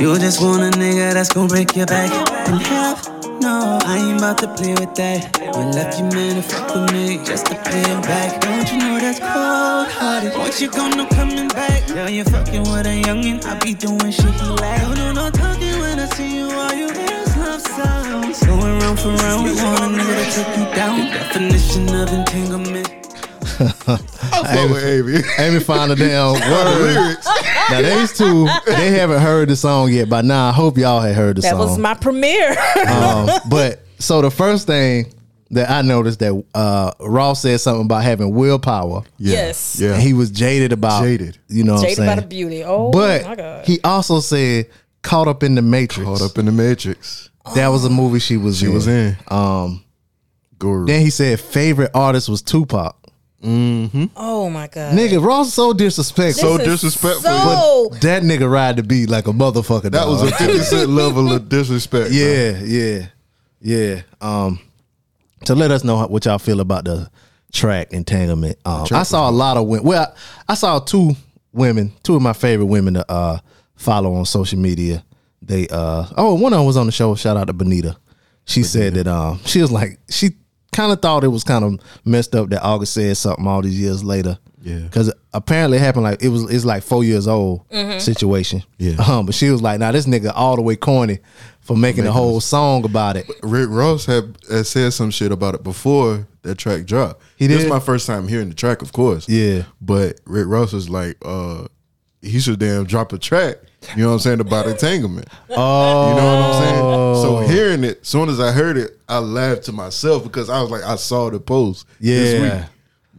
You just want a nigga that's gon' break your back in half. No, I ain't about to play with that. You're lucky, man, to fuck with me just to pay him back. Don't you know that's cold-hearted? What you gonna coming back? Girl, you're fucking with a youngin'. I be doing shit he like. No talking when I see you. All you hear is love sounds. Going round for round, we want a nigga to take you down. The definition of entanglement. Amy found a damn word. Now these two, they haven't heard the song yet. By now, I hope y'all had heard the song. That was my premiere. But so the first thing that I noticed that Ross said something about having willpower. Yeah. Yes. Yeah. And he was jaded about you know, jaded by the beauty. Oh, but my God. He also said Caught Up in the Matrix. Caught Up in the Matrix. That was a movie she was in. Guru. Then he said favorite artist was Tupac. Mm-hmm. Oh my God, nigga, Ross so disrespectful. But that nigga ride the beat like a motherfucker. That was a 50-cent level of disrespect. Yeah, bro. Yeah. To let us know what y'all feel about the track entanglement. I saw a lot of women. Well, I saw two of my favorite women to follow on social media. They one of them was on the show. Shout out to Benita. She said that she was like, she kind of thought it was kind of messed up that August said something all these years later. Yeah, because apparently it happened like it's like 4 years old situation. Yeah, but she was like, nah, this nigga all the way corny for making a whole song about it. Rick Ross had said some shit about it before that track dropped. He did. This is my first time hearing the track, of course. Yeah, but Rick Ross was like, he should damn drop a track. You know what I'm saying about entanglement. Oh, you know what I'm saying. So hearing it, as soon as I heard it, I laughed to myself because I was like, I saw the post. Yeah, this week.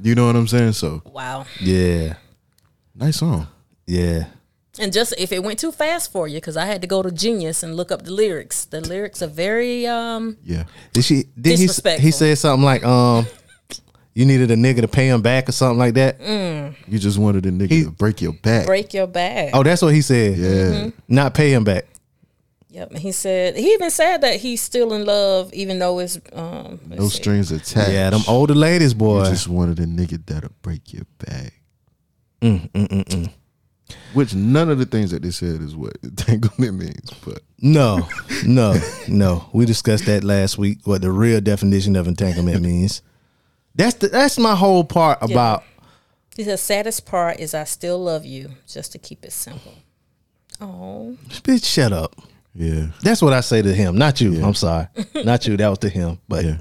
You know what I'm saying. So wow. Yeah, nice song. Yeah. And just if it went too fast for you, because I had to go to Genius and look up the lyrics. The lyrics are very disrespectful. He said something like you needed a nigga to pay him back or something like that. You just wanted a nigga to break your back. Break your back. Oh, that's what he said. Yeah. Not pay him back. Yep. And he even said that he's still in love, even though it's no strings attached. Yeah, them older ladies, boy. You just wanted a nigga that'll break your back. Which none of the things that they said is what entanglement means, but no. We discussed that last week, what the real definition of entanglement means. That's my whole part about. The saddest part is I still love you, just to keep it simple. Oh, bitch, shut up. Yeah, that's what I say to him, not you. Yeah. I'm sorry, not you. That was to him, but yeah.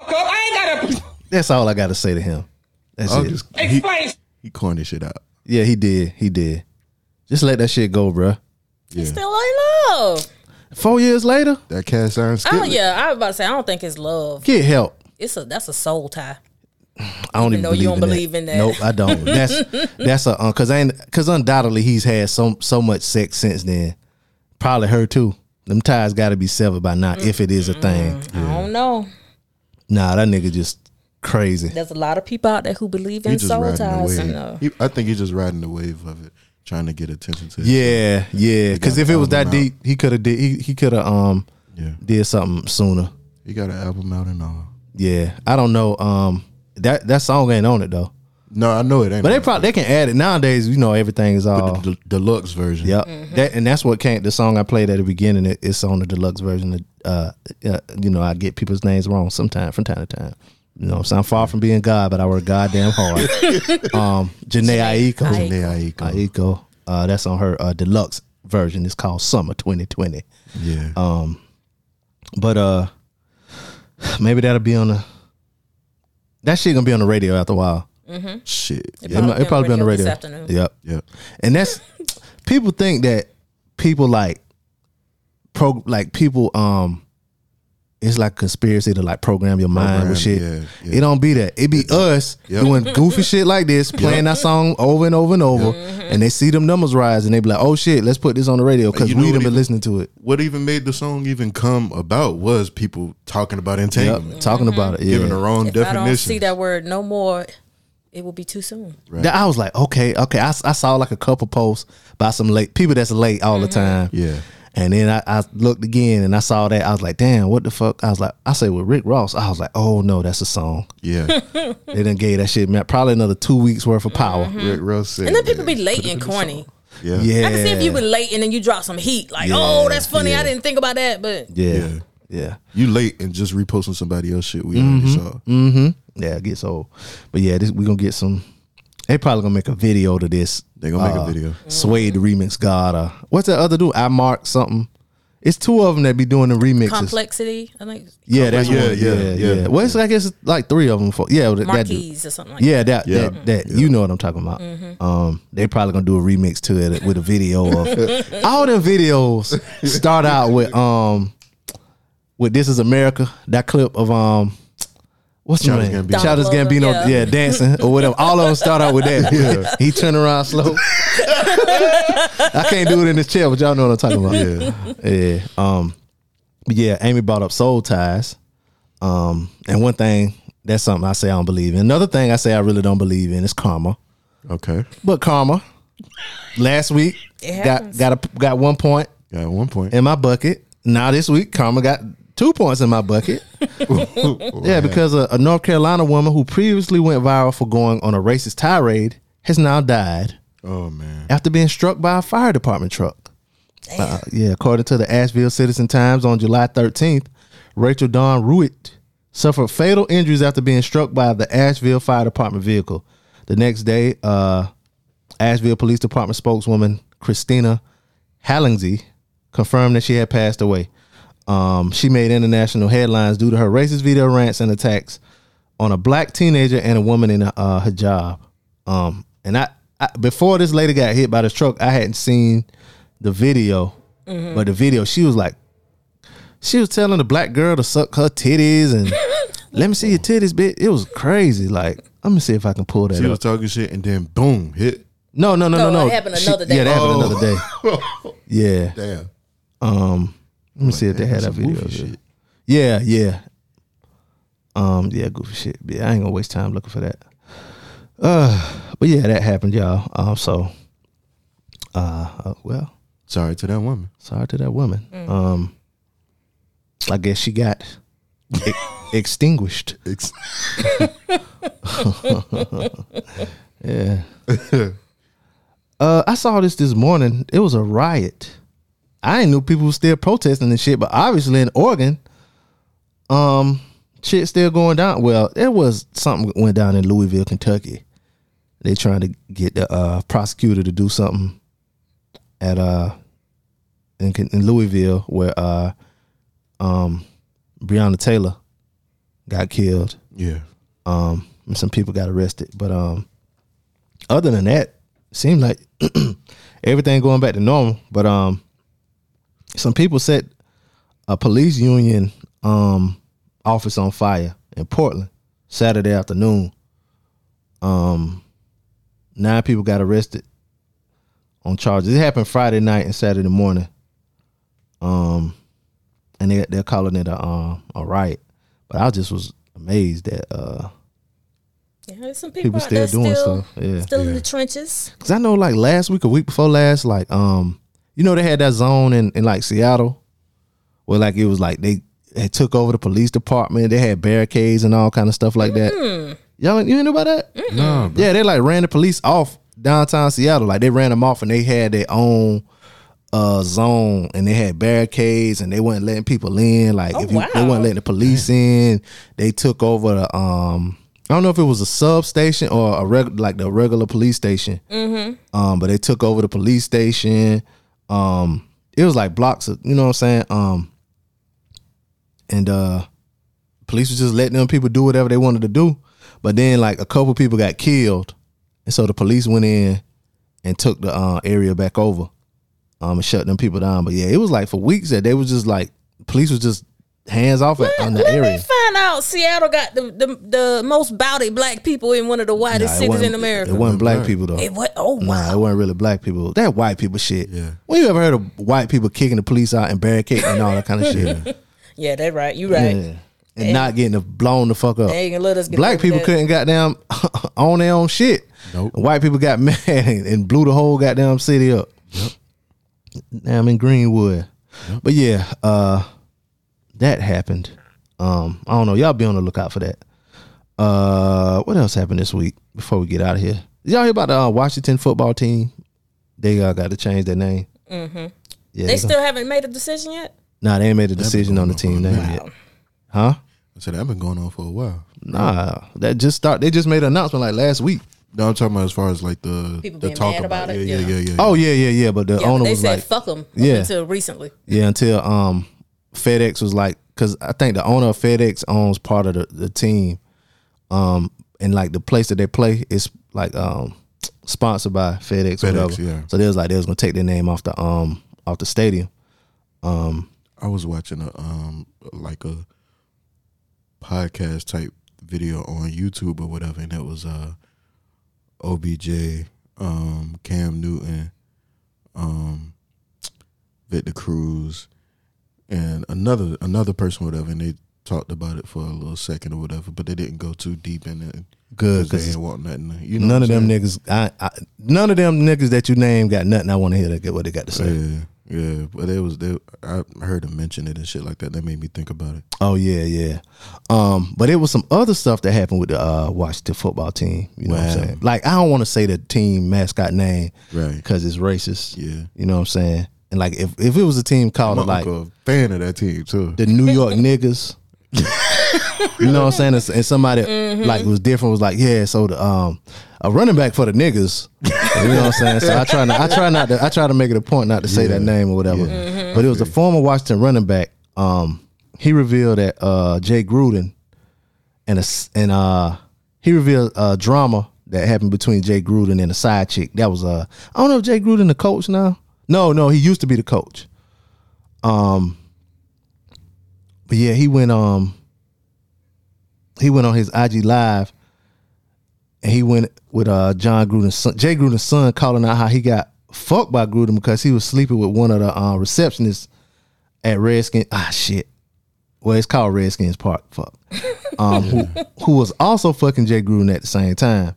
I ain't gotta. That's all I gotta say to him. That's it. He corned this shit out. Yeah, he did. Just let that shit go, bro. Yeah. He's still in love. 4 years later, that cast iron. Oh yeah, I was about to say I don't think it's love. Get help. That's a soul tie. I don't even know. You don't believe in that. Nope, I don't. That's a because undoubtedly he's had so much sex since then. Probably her too. Them ties got to be severed by now if it is a thing. I don't know. Nah, that nigga just crazy. There's a lot of people out there who believe in soul ties. I think he's just riding the wave of it, trying to get attention to it. Yeah. Because if it was that deep, he could have did. He could have did something sooner. He got an album out and all. Yeah, I don't know. That song ain't on it though. No, I know it ain't. But they can add it nowadays. You know, everything is all the deluxe version. Yep, and that's what came. The song I played at the beginning, it's on the deluxe version. Of, you know, I get people's names wrong sometimes from time to time. You know, so I'm far from being God, but I work goddamn hard. Janae Aiko. That's on her deluxe version. It's called Summer 2020. Yeah. Maybe that'll be on the. That shit gonna be on the radio after a while. Mm-hmm. Shit, it'll probably be on the radio this afternoon. Yep. And that's people think that people it's like conspiracy to like program your mind with shit. Yeah. It don't be that. It be us doing goofy shit like this, playing that song over and over and over, and they see them numbers rise, and they be like, "Oh shit, let's put this on the radio because we done been listening to it." What even made the song even come about was people talking about entanglement, talking about it, giving the wrong definition. I don't see that word no more. It will be too soon. Right. I was like, okay. I saw like a couple posts by some late people that's late all the time. Yeah. And then I looked again and I saw that. I was like, damn, what the fuck? I was like, I say with Rick Ross, I was like, oh no, that's a song. Yeah. They done gave that shit, man, probably another 2 weeks worth of power. Rick Ross said. And then people be late and corny. Yeah. I can see if you were late and then you drop some heat. Like, oh, that's funny. Yeah. I didn't think about that. But Yeah. You late and just reposting somebody else's shit we already saw. Yeah, it gets old. But yeah, we gonna get some. They probably gonna make a video to this. They gonna make a video. Suede Remix God. What's that other dude? I Mark something. It's two of them that be doing the remixes. Complexity, I think. Yeah, that's yeah. Well, it's, I guess it's like three of them. Yeah, Marquise that, or something like that. Yeah, that. You know what I'm talking about. Mm-hmm. They probably gonna do a remix to it with a video of all the videos. Start out with "This Is America." That clip of what's your name? Childish Gambino. Yeah, dancing or whatever. All of them start out with that. Yeah. He turn around slow. I can't do it in this chair, but y'all know what I'm talking about. Yeah, yeah. Yeah. Amy brought up soul ties, and one thing that's something I say I don't believe in. Another thing I say I really don't believe in is karma. Okay, but karma. Last week got 1 point. Got 1 point in my bucket. Now this week, karma got 2 points in my bucket. Yeah, because a North Carolina woman who previously went viral for going on a racist tirade has now died. Oh, man. After being struck by a fire department truck. Yeah, according to the Asheville Citizen-Times on July 13th, Rachel Dawn Ruitt suffered fatal injuries after being struck by the Asheville Fire Department vehicle. The next day, Asheville Police Department spokeswoman Christina Hallingsy confirmed that she had passed away. She made international headlines due to her racist video rants and attacks on a black teenager and a woman in a hijab. Before this lady got hit by this truck, I hadn't seen the video, but the video, she was telling the black girl to suck her titties and let me see your titties, bitch. It was crazy. Like, let me see if I can pull that. She was talking shit and then boom, hit. No. It happened another day. Yeah, that happened another day. Yeah. Damn. Let me see if they had that video. Shit. Yeah, yeah. Yeah, goofy shit. Yeah, I ain't gonna waste time looking for that. But yeah, that happened, y'all. Well, sorry to that woman. Mm. I guess she got extinguished. Yeah. I saw this morning. It was a riot. I ain't knew people were still protesting and shit, but obviously in Oregon, shit still going down. Well, there was something that went down in Louisville, Kentucky. They trying to get the prosecutor to do something at in Louisville where Breonna Taylor got killed. Yeah. And some people got arrested, but other than that, it seemed like everything going back to normal. But some people set a police union office on fire in Portland Saturday afternoon. 9 people got arrested on charges. It happened Friday night and Saturday morning. And they're calling it a riot, but I just was amazed that there's some people still doing stuff. Yeah, still in the trenches. Because I know, like last week, a week before last, like you know, they had that zone in like Seattle where like it was like they took over the police department. They had barricades and all kind of stuff like that. You ain't know about that? Mm-mm. No, bro. Yeah, they like ran the police off downtown Seattle. Like they ran them off and they had their own zone and they had barricades and they weren't letting people in. Like they weren't letting the police in. They took over the I don't know if it was a substation or the regular police station. Mm-hmm. But they took over the police station. It was like blocks of, you know what I'm saying? And police was just letting them people do whatever they wanted to do. But then like a couple people got killed. And so the police went in and took the area back over, and shut them people down. But yeah, it was like for weeks that they was just like, police was just hands off on the area. Let me find out Seattle got the most bowdy black people in one of the whitest cities in America. It wasn't black people though. It wasn't really black people. That white people shit. Yeah. When you ever heard of white people kicking the police out and barricading and all that kind of shit? Yeah, that's right. You right. Yeah. And not getting blown the fuck up. They ain't gonna let us get black people couldn't goddamn own their own shit. Nope. White people got mad and blew the whole goddamn city up. Yep. Damn in Greenwood. Yep. But yeah, that happened. I don't know. Y'all be on the lookout for that. What else happened this week before we get out of here? Y'all hear about the Washington football team? They got to change their name. Mm-hmm. Yeah, they still haven't made a decision yet? Nah, they ain't made a decision on the team name yet. Huh? I said, that's been going on for a while. Nah, they just made an announcement like last week. No, I'm talking about as far as like the people the being talk mad about it. Yeah. Oh yeah. But the owner but was like, "Fuck them." Yeah. Until recently. Yeah, until FedEx was like, because I think the owner of FedEx owns part of the team, and like the place that they play is like sponsored by FedEx or whatever. Yeah. So they was like they was gonna take their name off the stadium. I was watching a podcast type video on YouTube or whatever, and it was OBJ, Cam Newton, Victor Cruz, and another person or whatever, and they talked about it for a little second or whatever, but they didn't go too deep in it. Good, because they didn't want nothing. You know, none of them niggas. None of them niggas that you name got nothing. I want to hear that. Get what they got to say. Yeah. But it was. I heard them mention it and shit like that. That made me think about it. Oh yeah. But it was some other stuff that happened with the Washington football team. You know what I'm saying? Like I don't want to say the team mascot name, right? Because it's racist. Yeah. You know what I'm saying? And like if it was a team called like a fan of that team too, the New York niggas. You know what I'm saying? And somebody like was different was like, yeah, so the a running back for the niggas. You know what I'm saying? So I try to make it a point not to say that name or whatever. But it was a former Washington running back. He revealed that Jay Gruden and he revealed a drama that happened between Jay Gruden and a side chick. That was I don't know if Jay Gruden the coach now. No, he used to be the coach. But yeah, he went on his IG live, and he went with Jay Gruden's son, calling out how he got fucked by Gruden because he was sleeping with one of the receptionists at Redskins. Ah, shit. Well, it's called Redskins Park. Fuck. Who was also fucking Jay Gruden at the same time.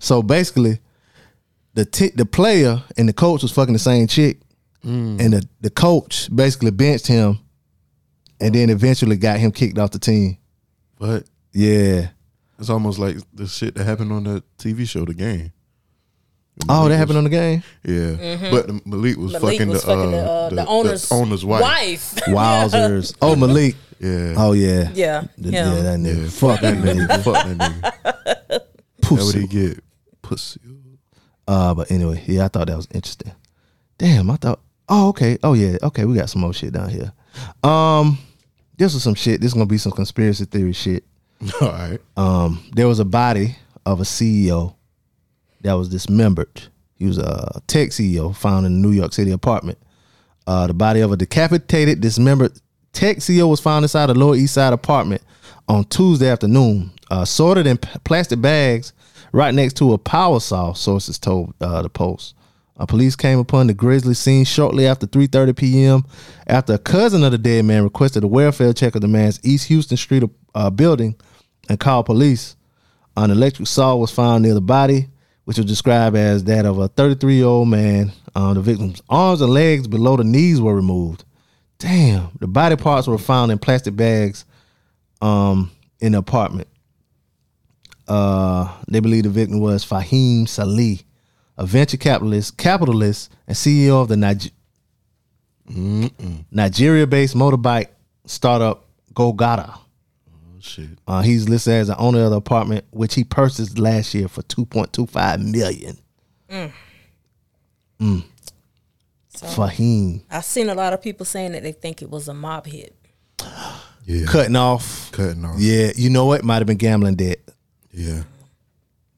So basically, the player and the coach was fucking the same chick. And the coach basically benched him, and then eventually got him kicked off the team. What? Yeah, it's almost like the shit that happened on the TV show, The Game. That happened on The Game. Yeah, but Malik was fucking the owner's wife. Wowzers! Oh, Malik. Yeah. Oh yeah. Yeah. Yeah. That nigga. Yeah. Fuck that nigga. Fuck that nigga. Pussy. That's what he get. Pussy. But anyway, yeah, I thought that was interesting. Damn, I thought. Oh, okay. Oh, yeah. Okay, we got some more shit down here. This was some shit. This is gonna be some conspiracy theory shit. All right. There was a body of a CEO that was dismembered. He was a tech CEO found in a New York City apartment. The body of a decapitated, dismembered tech CEO was found inside a Lower East Side apartment on Tuesday afternoon, sorted in plastic bags, right next to a power saw. Sources told the Post. Police came upon the grisly scene shortly after 3:30 p.m. after a cousin of the dead man requested a welfare check of the man's East Houston Street building and called police. An electric saw was found near the body, which was described as that of a 33-year-old man. The victim's arms and legs below the knees were removed. Damn. The body parts were found in plastic bags in the apartment. They believe the victim was Fahim Salih, a venture capitalist, and CEO of the Nigeria-based motorbike startup Golgada. Oh, shit. He's listed as the owner of the apartment, which he purchased last year for $2.25 million. So, Fahim. I've seen a lot of people saying that they think it was a mob hit. Yeah. Cutting off. Yeah, you know what? Might have been gambling debt. Yeah.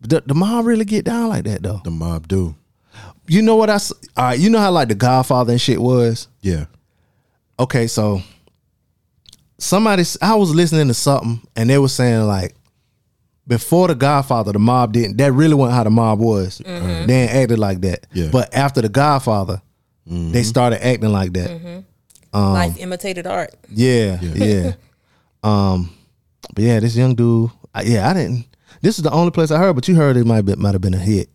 The mob really get down like that though. The mob do. You know what all right, you know how like The Godfather and shit was? Yeah. Okay, so I was listening to something and they were saying like before The Godfather, the mob didn't. That really wasn't how the mob was. They ain't acted like that. Yeah. But after The Godfather, they started acting like that. Life imitated art. Yeah. But yeah, this young dude. This is the only place I heard, but you heard it might have been a hit,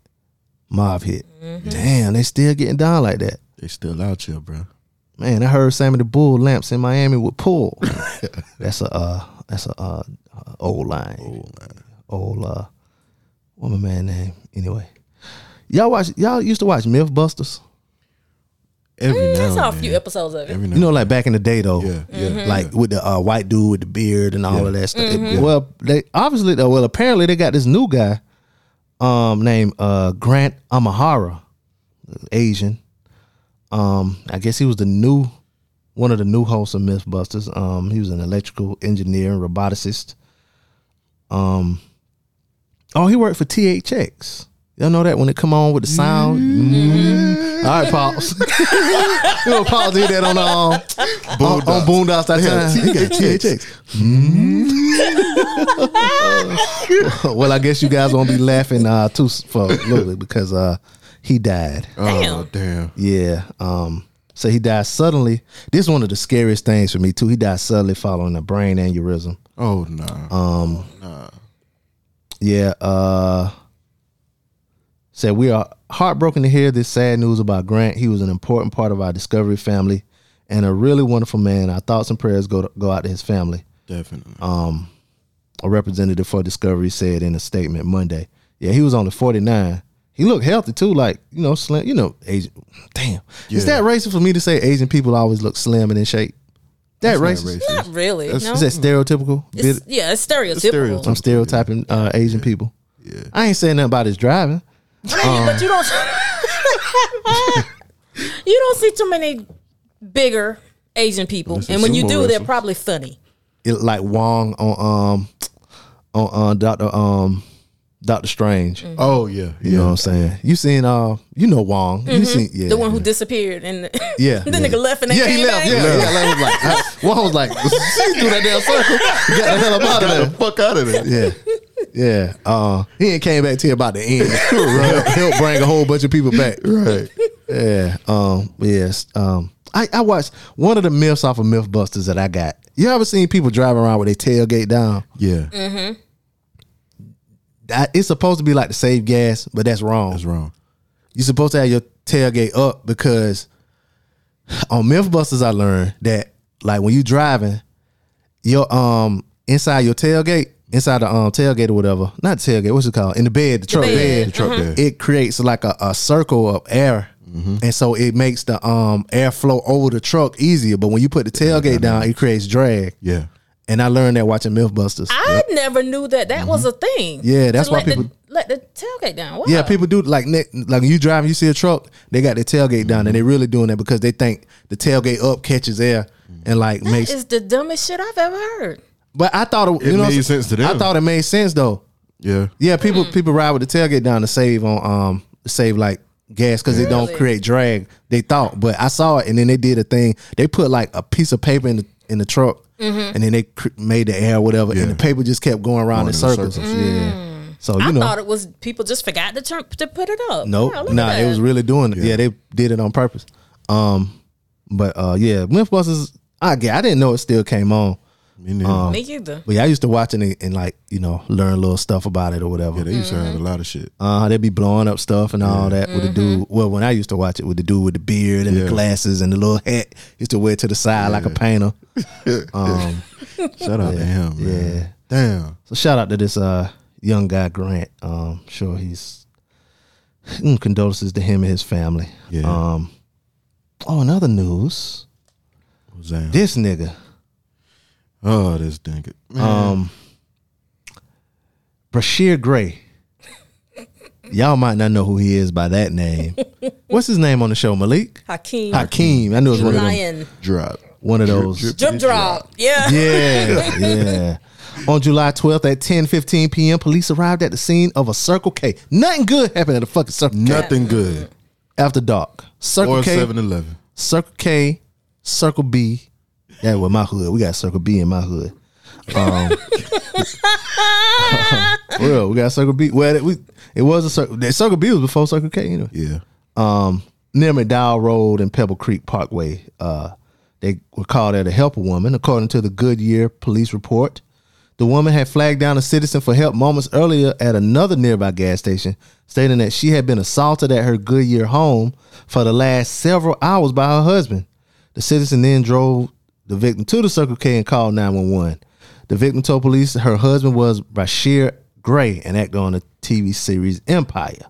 mob hit. Damn, they still getting down like that. They still out here, bro. Man, I heard Sammy the Bull Lamps in Miami with Pool. That's a old line. Old what my man name? Anyway, y'all used to watch MythBusters. I saw a few episodes of it. You know, like back in the day though, with the white dude with the beard and all of that stuff. Well, apparently they got this new guy named Grant Amahara, Asian. I guess he was the new one of the new hosts of MythBusters. He was an electrical engineer and roboticist. Oh, he worked for THX. Y'all know that when it come on with the sound. Mm-hmm. All right, pause. You know, pause did that on Boondocks. He got THX. Mm-hmm. Well, I guess you guys won't be laughing too for a little bit because he died. Oh, damn. Yeah. So he died suddenly. This is one of the scariest things for me too. He died suddenly following a brain aneurysm. Oh no. Yeah. Said we are heartbroken to hear this sad news about Grant. He was an important part of our Discovery family, and a really wonderful man. Our thoughts and prayers go out to his family. Definitely. A representative for Discovery said in a statement Monday. Yeah, he was only 49. He looked healthy too, like, you know, slim. You know, Asian. Damn, yeah. Is that racist for me to say Asian people always look slim and in shape? That's racist? Not really. No. Is that stereotypical? It's stereotypical. I'm stereotyping Asian people. Yeah, I ain't saying nothing about his driving. But you don't. You don't see too many bigger Asian people, and when you do, they're probably funny. Like Wong on Doctor Strange. Mm-hmm. Oh yeah, you know what I'm saying. You seen you know Wong. Mm-hmm. You seen the one who disappeared and nigga left and they came back. Wong was like, she threw that damn circle. Got the hell out of there. Fuck out of there. Yeah. Yeah, he ain't came back till about the end. Right. He'll bring a whole bunch of people back. Right. Yeah. Yes. I watched one of the myths off of MythBusters that I got. You ever seen people driving around with their tailgate down? Yeah. Mm-hmm. It's supposed to be like to save gas, but that's wrong. That's wrong. You're supposed to have your tailgate up because on MythBusters I learned that like when you driving, your inside your tailgate. Inside the tailgate or whatever, not tailgate, what's it called? In the bed, the truck bed. It creates like a circle of air, and so it makes the air flow over the truck easier. But when you put the tailgate down, it creates drag. Yeah, and I learned that watching MythBusters. I never knew that was a thing. Yeah, that's why people let the tailgate down. Wow. Yeah, people do like you driving, you see a truck, they got the tailgate down, and they're really doing that because they think the tailgate up catches air and like that makes. That is the dumbest shit I've ever heard. But I thought it made sense to them. I thought it made sense though. Yeah. Yeah, people ride with the tailgate down to save on save like gas because it don't create drag. They thought, but I saw it and then they did a thing. They put like a piece of paper in the truck and then they made the air or whatever and the paper just kept going around in circles. Yeah. So I thought it was people just forgot to put it up. Nope. Wow, it was really doing it. Yeah, they did it on purpose. MythBusters I didn't know it still came on. Me either. But yeah, I used to watch it and like, you know, learn little stuff about it or whatever. Yeah, they used to have a lot of shit. They'd be blowing up stuff and all that with the dude. Well, when I used to watch it with the dude with the beard and the glasses and the little hat, used to wear it to the side like a painter. Shout out to him, man. Yeah. Damn. So shout out to this young guy, Grant. Sure, he's condolences to him and his family. Yeah. Another news. This nigga. Oh, this dang it. Man. Brashear Gray. Y'all might not know who he is by that name. What's his name on the show, Malik? Hakeem. I knew it was one of them. Drop. One of those. Drip drop. Yeah. Yeah. Yeah. On July 12th at 10:15 p.m., police arrived at the scene of a Circle K. Nothing good happened at the fucking Circle K. Nothing good. After dark. Circle or K. 7-Eleven. Circle K. Circle B. That was my hood. We got Circle B in my hood. Well, we got Circle B. Well, it was a circle. Circle B was before Circle K, you know. Yeah. Near McDowell Road and Pebble Creek Parkway, they were called there to help a woman. According to the Goodyear police report, the woman had flagged down a citizen for help moments earlier at another nearby gas station, stating that she had been assaulted at her Goodyear home for the last several hours by her husband. The citizen then drove the victim to the Circle K and called 911. The victim told police her husband was Brashear Gray, an actor on the TV series Empire.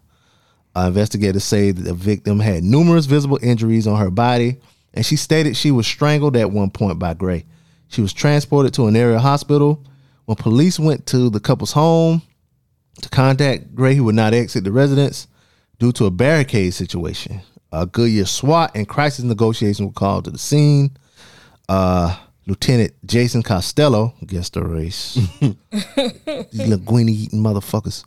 Investigators say that the victim had numerous visible injuries on her body, and she stated she was strangled at one point by Gray. She was transported to an area hospital. When police went to the couple's home, to contact Gray, who would not exit the residence due to a barricade situation. A Goodyear SWAT and crisis negotiations were called to the scene. Lieutenant Jason Costello, guess the race, these linguine eating motherfuckers,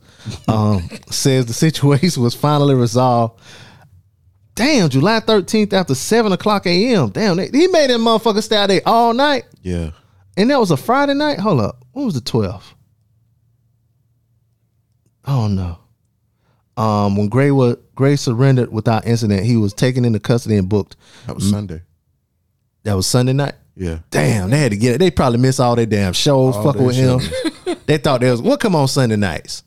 says the situation was finally resolved. Damn, July 13th after 7 o'clock a.m. Damn, he made that motherfucker stay out there all night. Yeah. And that was a Friday night? Hold up. What was the 12th? Oh, no. When Gray surrendered without incident, he was taken into custody and booked. That was Sunday. That was Sunday night? Yeah. Damn, they had to get it. They probably missed all their damn shows, fucking with him. They thought there was, what come on Sunday nights?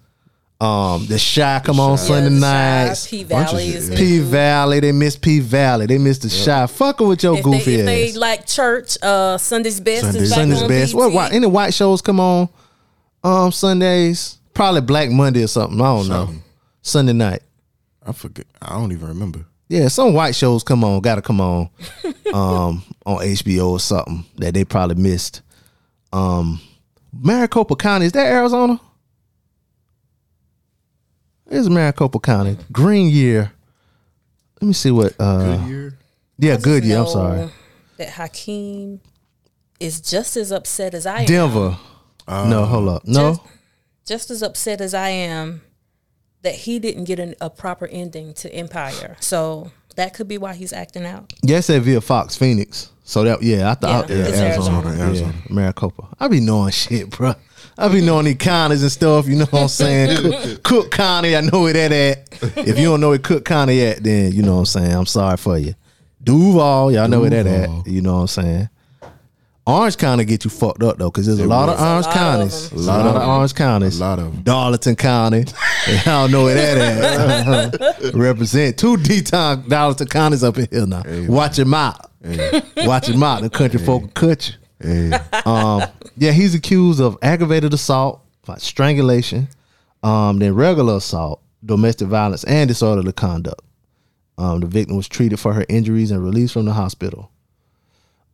The Shy come on Sunday nights. P Valley. They missed P Valley. They missed the Shy. Fucking with your goofy ass. They like church, Sunday's Best. Sunday's Best. What? Any white shows come on Sundays? Probably Black Monday or something. I don't know. Sunday night. I forget. I don't even remember. Yeah, some white shows gotta come on on HBO or something that they probably missed. Maricopa County, is that Arizona? It's Maricopa County. Goodyear. Let me see what Goodyear. Yeah, Goodyear, I'm sorry. That Hakeem is just as upset as I am. Denver. No, hold up. No. Just as upset as I am that he didn't get a proper ending to Empire. So that could be why he's acting out. Yeah, it said via Fox Phoenix. So that, yeah, I thought, Arizona. Yeah, Maricopa. I be knowing shit, bro. I be knowing these counties and stuff, you know what I'm saying? Cook County, I know where that at. If you don't know where Cook County at, then you know what I'm saying. I'm sorry for you. Duval, y'all know where that at. You know what I'm saying? Orange County get you fucked up though, because there's a lot of Orange counties. A lot of them. Darlington County. I don't know where that at. Represent 2 D-Town Darlington counties up in here now. Hey, watch him out. Hey. Watch him out. The country folk cut you. Hey. Yeah, he's accused of aggravated assault, strangulation, then regular assault, domestic violence, and disorderly conduct. The victim was treated for her injuries and released from the hospital.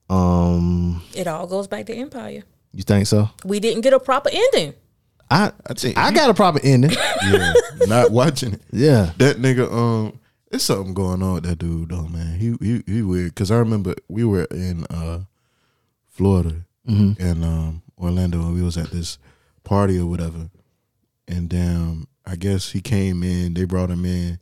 It all goes back to Empire. You think so? We didn't get a proper ending. I got a proper ending. Yeah, not watching it. Yeah, that nigga. There's something going on with that dude though, man. He weird. Cause I remember we were in Florida and Orlando, and we was at this party or whatever. And I guess he came in. They brought him in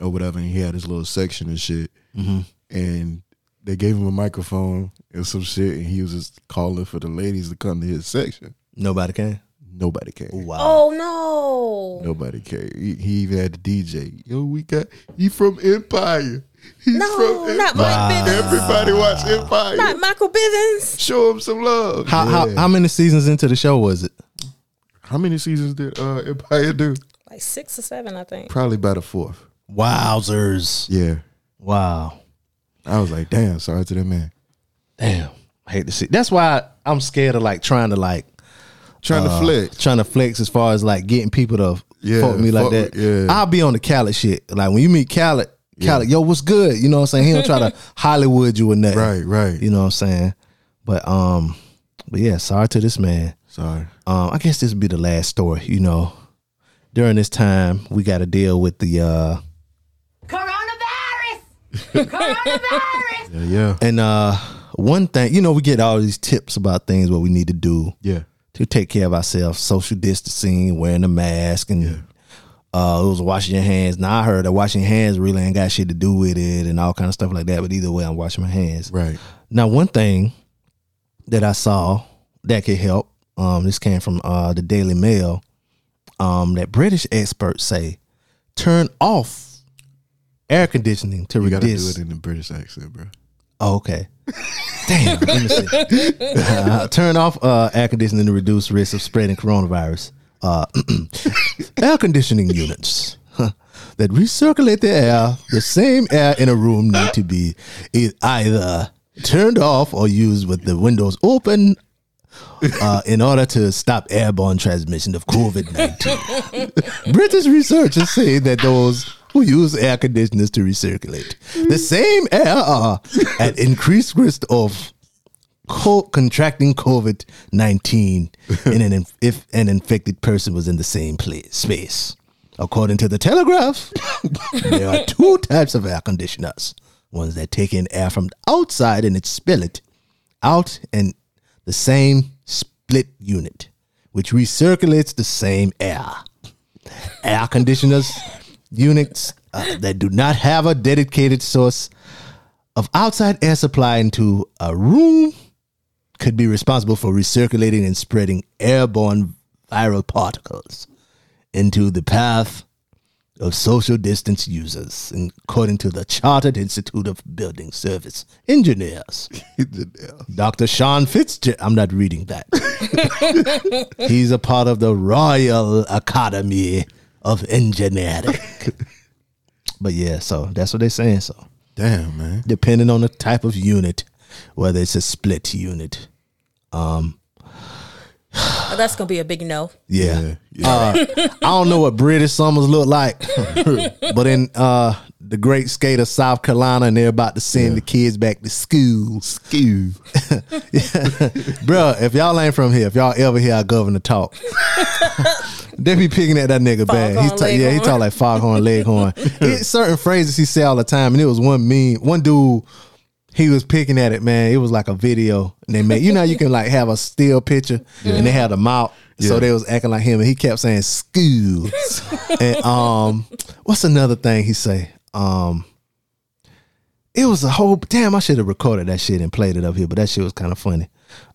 or whatever, and he had his little section and shit. And they gave him a microphone and some shit, and he was just calling for the ladies to come to his section. Nobody came. Wow. Oh, no. Nobody came. He even had the DJ. Yo, he from Empire. He's from Empire. Not Mike Bivins. Everybody watch Empire. Not Michael Bivins. Show him some love. How many seasons into the show was it? How many seasons did Empire do? Like 6 or 7, I think. Probably by the 4th. Wowzers. Yeah. Wow. I was like, damn, sorry to that man. Damn. I hate to see. That's why I'm scared of trying to flex. Trying to flex as far as getting people to fuck me like that. Yeah. I'll be on the Khaled shit. Like when you meet Khaled, yo, what's good? You know what I'm saying? He don't try to Hollywood you or nothing. Right. You know what I'm saying? But yeah, sorry to this man. Sorry. I guess this would be the last story, you know. During this time, we gotta deal with the coronavirus. Yeah. And one thing, you know, we get all these tips about things what we need to do to take care of ourselves, social distancing, wearing a mask, and it was washing your hands. Now I heard that washing your hands really ain't got shit to do with it and all kind of stuff like that, but either way I'm washing my hands. Right. Now one thing that I saw that could help, this came from the Daily Mail, that British experts say turn off air conditioning to reduce. You gotta do it in the British accent, bro. Oh, okay. Damn. Let me see. Turn off air conditioning to reduce risk of spreading coronavirus. Air conditioning units that recirculate the air, the same air in a room, need to be either turned off or used with the windows open in order to stop airborne transmission of COVID-19. British researchers say that those who use air conditioners to recirculate the same air are at increased risk of contracting COVID-19 and if an infected person was in the same space. According to the Telegraph, there are two types of air conditioners. Ones that take in air from the outside and it spill it out in the same split unit, which recirculates the same air. Air conditioners units that do not have a dedicated source of outside air supply into a room could be responsible for recirculating and spreading airborne viral particles into the path of social distance users, according to the Chartered Institute of Building Service Engineers. Dr. Sean Fitzgerald, I'm not reading that. He's a part of the Royal Academy of Engineering. But yeah, so that's what they're saying, so. Damn, man. Depending on the type of unit, whether it's a split unit. Oh, that's going to be a big no. Yeah. I don't know what British summers look like, but in the great state of South Carolina, and they're about to send the kids back to school. Bro, if y'all ain't from here, if y'all ever hear our governor talk, they be picking at that nigga bad. He talk like foghorn leghorn. Certain phrases he say all the time, and it was one meme. One dude, he was picking at it, man. It was like a video, and they made, you know, you can like have a still picture, and they had him out, so they was acting like him, and he kept saying school. And what's another thing he say? It was a whole damn. I should have recorded that shit and played it up here, but that shit was kind of funny.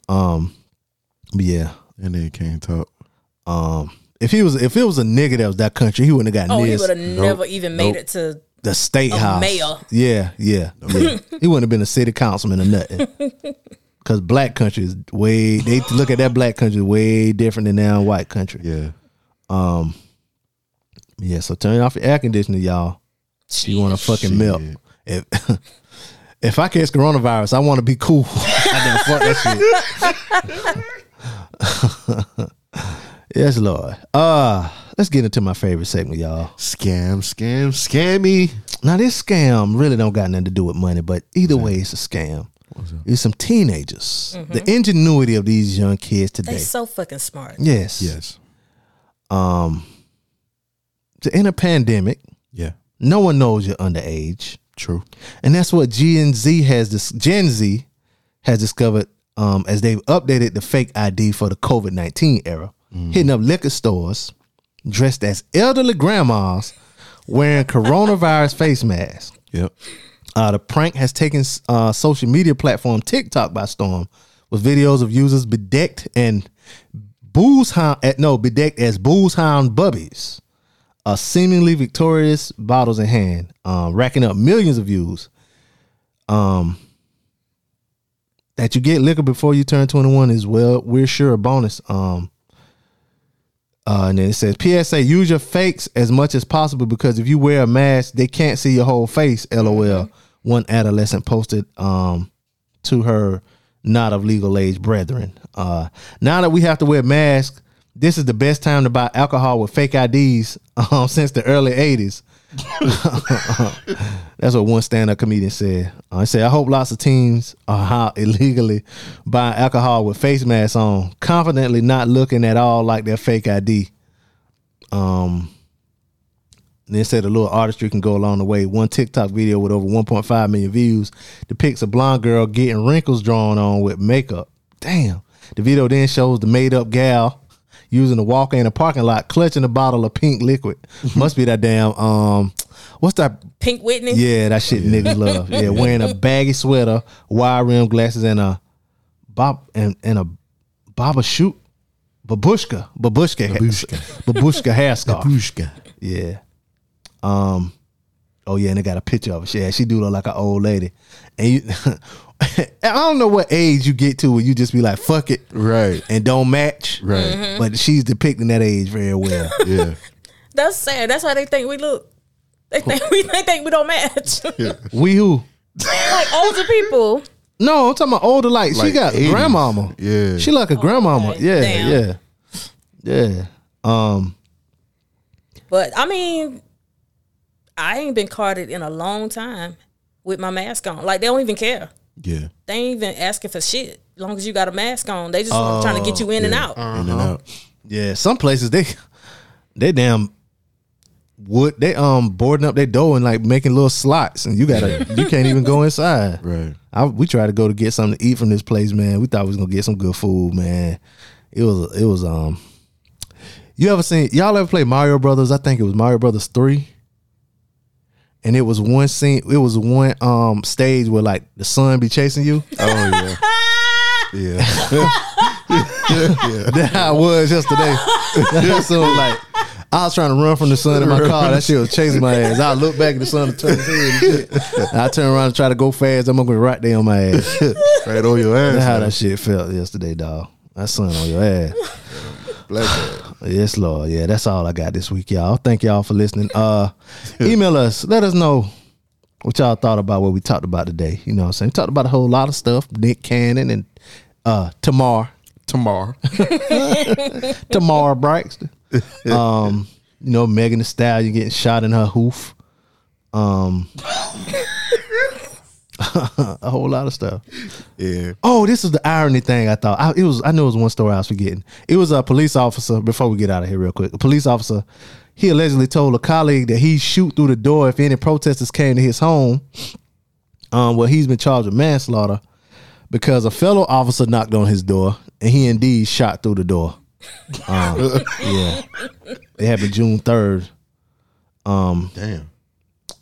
Yeah, and then can't talk. If it was a nigga that was that country, he wouldn't have gotten this. He would have never even made it to the state house. Mayor. Yeah. He wouldn't have been a city councilman or nothing. Because black country is way, they look at that black country way different than their white country. Yeah. Yeah. So turn off your air conditioner, y'all. Jeez. You want to fucking melt. If I catch coronavirus, I want to be cool. I done fuck that shit. Yes, Lord. Let's get into my favorite segment, y'all. Scammy. Now, this scam really don't got nothing to do with money, but either way, it's a scam. It's some teenagers. Mm-hmm. The ingenuity of these young kids today. They're so fucking smart. Yes. In a pandemic, no one knows you're underage. True. And that's what Gen Z has discovered as they've updated the fake ID for the COVID-19 era. Hitting up liquor stores dressed as elderly grandmas wearing coronavirus face masks. Yep. The prank has taken social media platform TikTok by storm, with videos of users bedecked as booze-hound bubbies, seemingly victorious, bottles in hand, racking up millions of views. That you get liquor before you turn 21 is, we're sure a bonus. And then it says, PSA, use your fakes as much as possible, because if you wear a mask, they can't see your whole face, LOL. One adolescent posted to her not of legal age brethren. Now that we have to wear masks, this is the best time to buy alcohol with fake IDs since the early 80s. That's what one stand-up comedian said. I said, I hope lots of teens are out illegally buying alcohol with face masks on, confidently not looking at all like their fake ID. They said a little artistry can go along the way. One TikTok video with over 1.5 million views depicts a blonde girl getting wrinkles drawn on with makeup. Damn. The video then shows the made-up gal using a walker in a parking lot, clutching a bottle of pink liquid. Must be that damn, what's that? Pink Whitney? Yeah, that shit niggas love. Yeah, wearing a baggy sweater, wide-rimmed glasses, and a babushka hairstyle. Babushka. Yeah. Oh, yeah, and they got a picture of her. Yeah, she do look like an old lady. And you... I don't know what age you get to where you just be like, fuck it. Right. And don't match. Right. Mm-hmm. But she's depicting that age very well. Yeah. That's sad. That's how they think we look. They think we don't match. Yeah. We who? Like older people. No, I'm talking about older, like she got 80s. Grandmama. Yeah. She like a grandmama. Right. Yeah. Damn. Yeah. But I mean, I ain't been carded in a long time with my mask on. Like, they don't even care. Yeah. They ain't even asking for shit. long as you got a mask on. They just trying to get you in and out. In and out. Yeah, some places they damn wood. They boarding up their door and like making little slots, and you gotta you can't even go inside. Right. We tried to go to get something to eat from this place, man. We thought we was gonna get some good food, man. It was You ever seen, y'all ever play Mario Brothers? I think it was Mario Brothers 3. And it was one scene, it was one stage where like the sun be chasing you. Oh yeah. Yeah. Yeah. That's how I was yesterday. So like I was trying to run from the sun in my car. That shit was chasing my ass. I look back at the sun and turn his head and shit. And I turn around and try to go fast. I'm gonna go right there on my ass. Right on your ass. That's how that shit felt yesterday, dog. That sun on your ass. Yes, Lord. Yeah, that's all I got this week, y'all. Thank y'all for listening. Email us. Let us know what y'all thought about what we talked about today. You know what I'm saying? We talked about a whole lot of stuff. Nick Cannon and Tamar Braxton. You know, Megan Thee Stallion getting shot in her hoof. A whole lot of stuff. Yeah. Oh, this is the irony thing. I thought I knew it was one story I was forgetting. It was a police officer. Before we get out of here real quick, a police officer, he allegedly told a colleague that he'd shoot through the door if any protesters came to his home. Well, he's been charged with manslaughter because a fellow officer knocked on his door and he indeed shot through the door. Yeah, it happened June 3rd. Damn.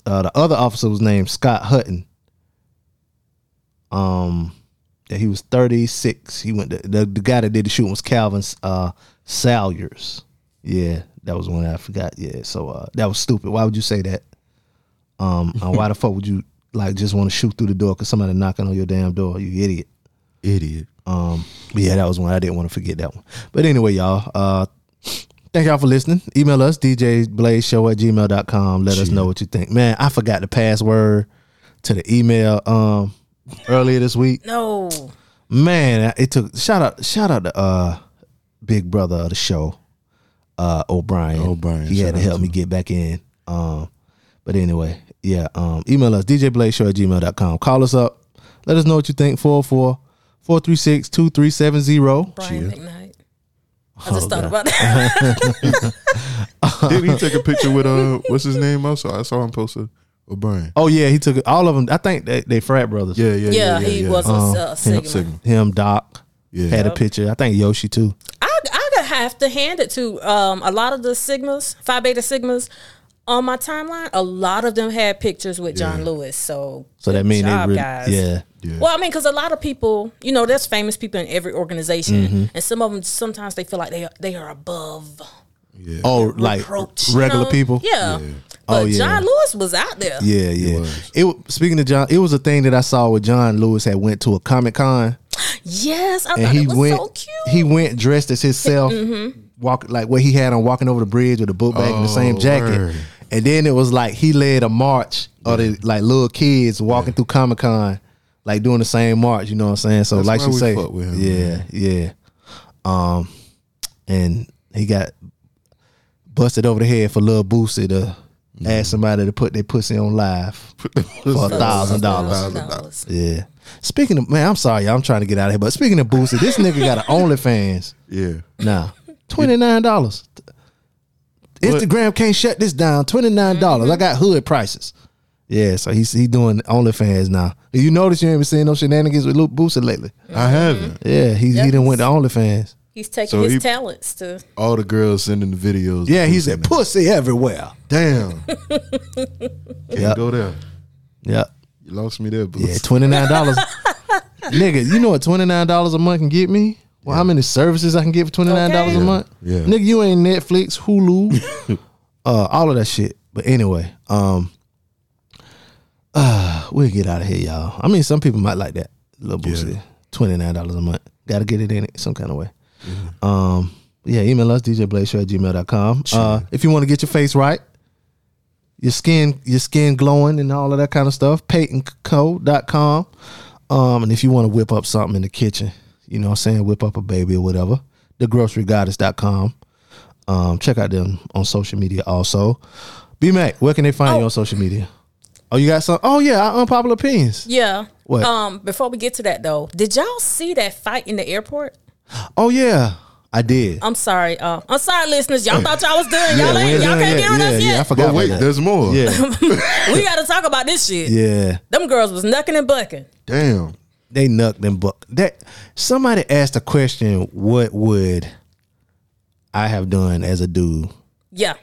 The other officer was named Scott Hutton. That he was 36. He went to, the guy that did the shooting was Calvin Salyers. Yeah, that was one I forgot. Yeah, so that was stupid. Why would you say that? Why the fuck would you like just want to shoot through the door because somebody knocking on your damn door? You idiot. Yeah, that was one I didn't want to forget that one. But anyway, y'all, thank y'all for listening. Email us djblazeshow@gmail.com. Let us know what you think. Man, I forgot the password to the email. Earlier this week. No. Man, it took shout out to big brother of the show, O'Brien. He had to help me get back in. But anyway, yeah, email us djblazeshow@gmail.com. Call us up. Let us know what you think. 404-436-2370. Brian McKnight. I just thought about that. Didn't he take a picture with what's his name also? I saw him post a O'Brien. Oh yeah, he took all of them. I think they frat brothers. Yeah. He was a Sigma. Him, Doc, had a picture. I think Yoshi too. I have to hand it to a lot of the Sigmas, Phi Beta Sigmas, on my timeline. A lot of them had pictures with John Lewis. So that means they really, guys. Yeah. Well, I mean, because a lot of people, you know, there's famous people in every organization, and some of them sometimes they feel like they are above. Yeah. Oh, like regular people. Yeah. But John Lewis was out there. Yeah. It speaking of John, it was a thing that I saw where John Lewis had went to a Comic Con. Yes, I thought it was so cute. He went dressed as himself, walk like what he had on walking over the bridge with a book bag and the same jacket. Word. And then it was like he led a march of the like little kids walking through Comic Con, like doing the same march. You know what I'm saying? So that's like you say, fuck with him, man. And he got busted over the head for Lil Boosie to. Ask somebody to put their pussy on live for $1,000. Yeah. Speaking of, man, I'm sorry, y'all, I'm trying to get out of here. But speaking of Boosie, this nigga got an OnlyFans. Yeah. Now, $29. Instagram can't shut this down. $29. I got hood prices. Yeah, so he's doing OnlyFans now. You notice you ain't been seeing no shenanigans with Luke Boosie lately? I haven't. Yeah, he done went to OnlyFans. He's taking his talents to all the girls sending the videos. Yeah, he's a pussy everywhere. Damn. Can't go there. Yeah. You lost me there, boo. Yeah, $29. Nigga, you know what $29 a month can get me? Well, how many services I can get for $29 a month? Yeah. Nigga, you ain't Netflix, Hulu, all of that shit. But anyway, we'll get out of here, y'all. I mean, some people might like that. Little bullshit. $29 a month. Gotta get it in it some kind of way. Mm-hmm. Email us djblazeshow@gmail.com. If you want to get your face right, your skin glowing and all of that kind of stuff, PeytonCo.com. And if you want to whip up something in the kitchen, you know what I'm saying, whip up a baby or whatever, thegrocerygoddess.com. Check out them on social media also. B Mac, where can they find you on social media? Oh, you got some? Oh yeah, our unpopular opinions. Yeah. What? Before we get to that though, did y'all see that fight in the airport? Oh yeah, I did. I'm sorry, listeners. Y'all thought y'all was done. Y'all can't get rid of us yet. I forgot. But wait, there's more. Yeah, we got to talk about this shit. Yeah, them girls was knucking and bucking. Damn, they knucked and bucked. That somebody asked a question: what would I have done as a dude? Yeah.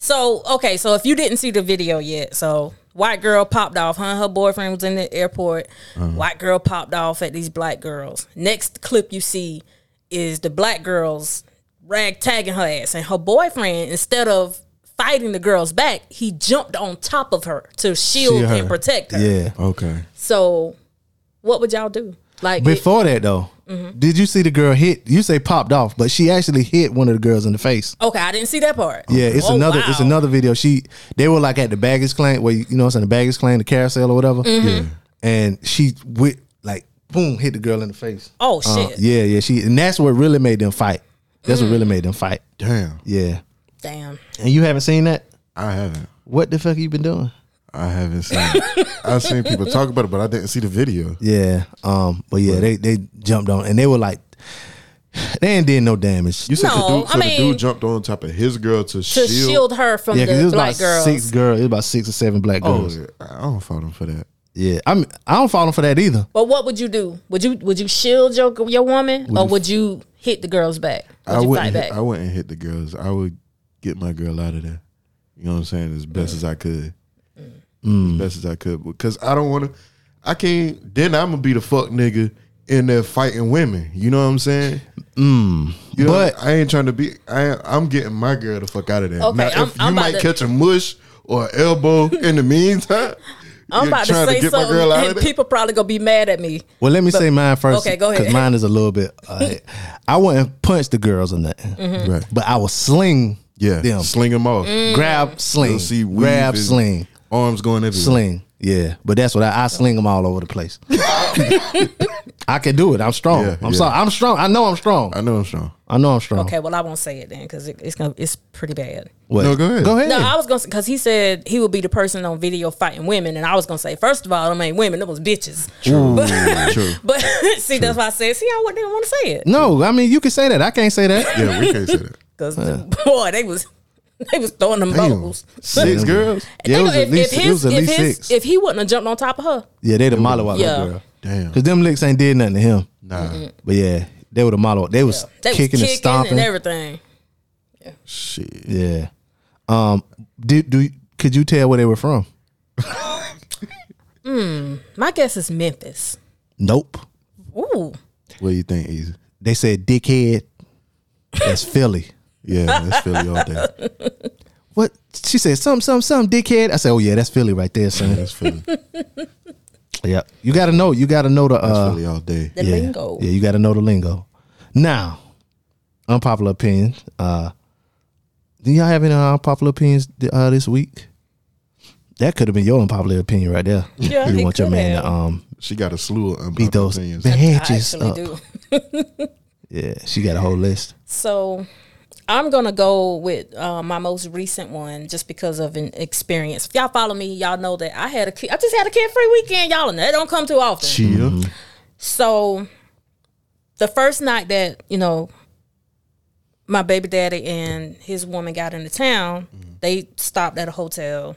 So if you didn't see the video yet, so white girl popped off, huh? Her boyfriend was in the airport. Uh-huh. White girl popped off at these black girls. Next clip you see is the black girls ragtagging her ass, and her boyfriend, instead of fighting the girls back, he jumped on top of her to shield her and protect her. Yeah, okay. So, what would y'all do? Like before that though, mm-hmm. Did you see the girl hit? You say popped off, but she actually hit one of the girls in the face. Okay, I didn't see that part. Yeah, it's another video. They were like at the baggage claim, where you know it's in the baggage claim, the carousel or whatever. Mm-hmm. Yeah, and she went like boom, hit the girl in the face. Oh shit! Yeah. And that's what really made them fight. That's what really made them fight. Damn. Yeah. Damn. And you haven't seen that? I haven't. What the fuck you been doing? I haven't seen it. I've seen people talk about it, but I didn't see the video. Yeah. But they jumped on, and they were like, they ain't did no damage. You said the dude jumped on top of his girl to shield her from the black girls. It was about 6 or 7 black girls. Oh, I don't fault him for that. Yeah, I don't fault him for that either. But what would you do? Would you shield your woman, or would you hit the girls back? I wouldn't hit the girls. I would get my girl out of there. You know what I'm saying? As best as I could. As best as I could, because I don't want to. I can't. Then I'm gonna be the fuck nigga in there fighting women. You know what I'm saying? You know, but I ain't trying to be. I'm getting my girl the fuck out of there. Okay, now, catch a mush or an elbow in the meantime. I'm about to say something, and people probably gonna be mad at me. Well, let me say mine first. Okay, go ahead. Because mine is a little bit. I wouldn't punch the girls or nothing, mm-hmm. Right. But I would sling. Yeah, them. Sling them off. Grab, sling. See, grab, sling. Arms going everywhere. Sling, yeah. But that's what I sling them all over the place. I can do it. I'm strong. Yeah, sorry. I'm strong. I know I'm strong. Okay, well, I won't say it then, because it's pretty bad. What? No, go ahead. No, I was going to, because he said he would be the person on video fighting women, and I was going to say, first of all, them ain't women, them was bitches. True. But that's why I said, I didn't want to say it. No, I mean, you can say that. I can't say that. Yeah, we can't say that. Because, boy, They was throwing them bubbles. 6 girls? Yeah, it was at least six. If he wouldn't have jumped on top of her. Yeah, they'd have mollywopped that girl. Damn. Because them licks ain't did nothing to him. Nah. Mm-hmm. But yeah, they would have mollywopped. They was kicking and stomping. And everything. Yeah. Shit. Yeah. Could you tell where they were from? My guess is Memphis. Nope. Ooh. What do you think, Easy? They said dickhead. That's Philly. Yeah, that's Philly all day. What? She said, something, dickhead. I said, oh yeah, that's Philly right there, son. That's Philly. Yeah. You gotta know the that's Philly all day. The lingo. Yeah, you gotta know the lingo. Now, unpopular opinions. Do y'all have any unpopular opinions this week? That could have been your unpopular opinion right there. Yeah, you want your man to she got a slew of unpopular opinions. I actually do. Yeah, she got a whole list. So I'm going to go with my most recent one just because of an experience. If y'all follow me, y'all know that I just had a kid-free weekend. Y'all know, it don't come too often. Chill. Mm-hmm. So the first night that, you know, my baby daddy and his woman got into town, mm-hmm. They stopped at a hotel,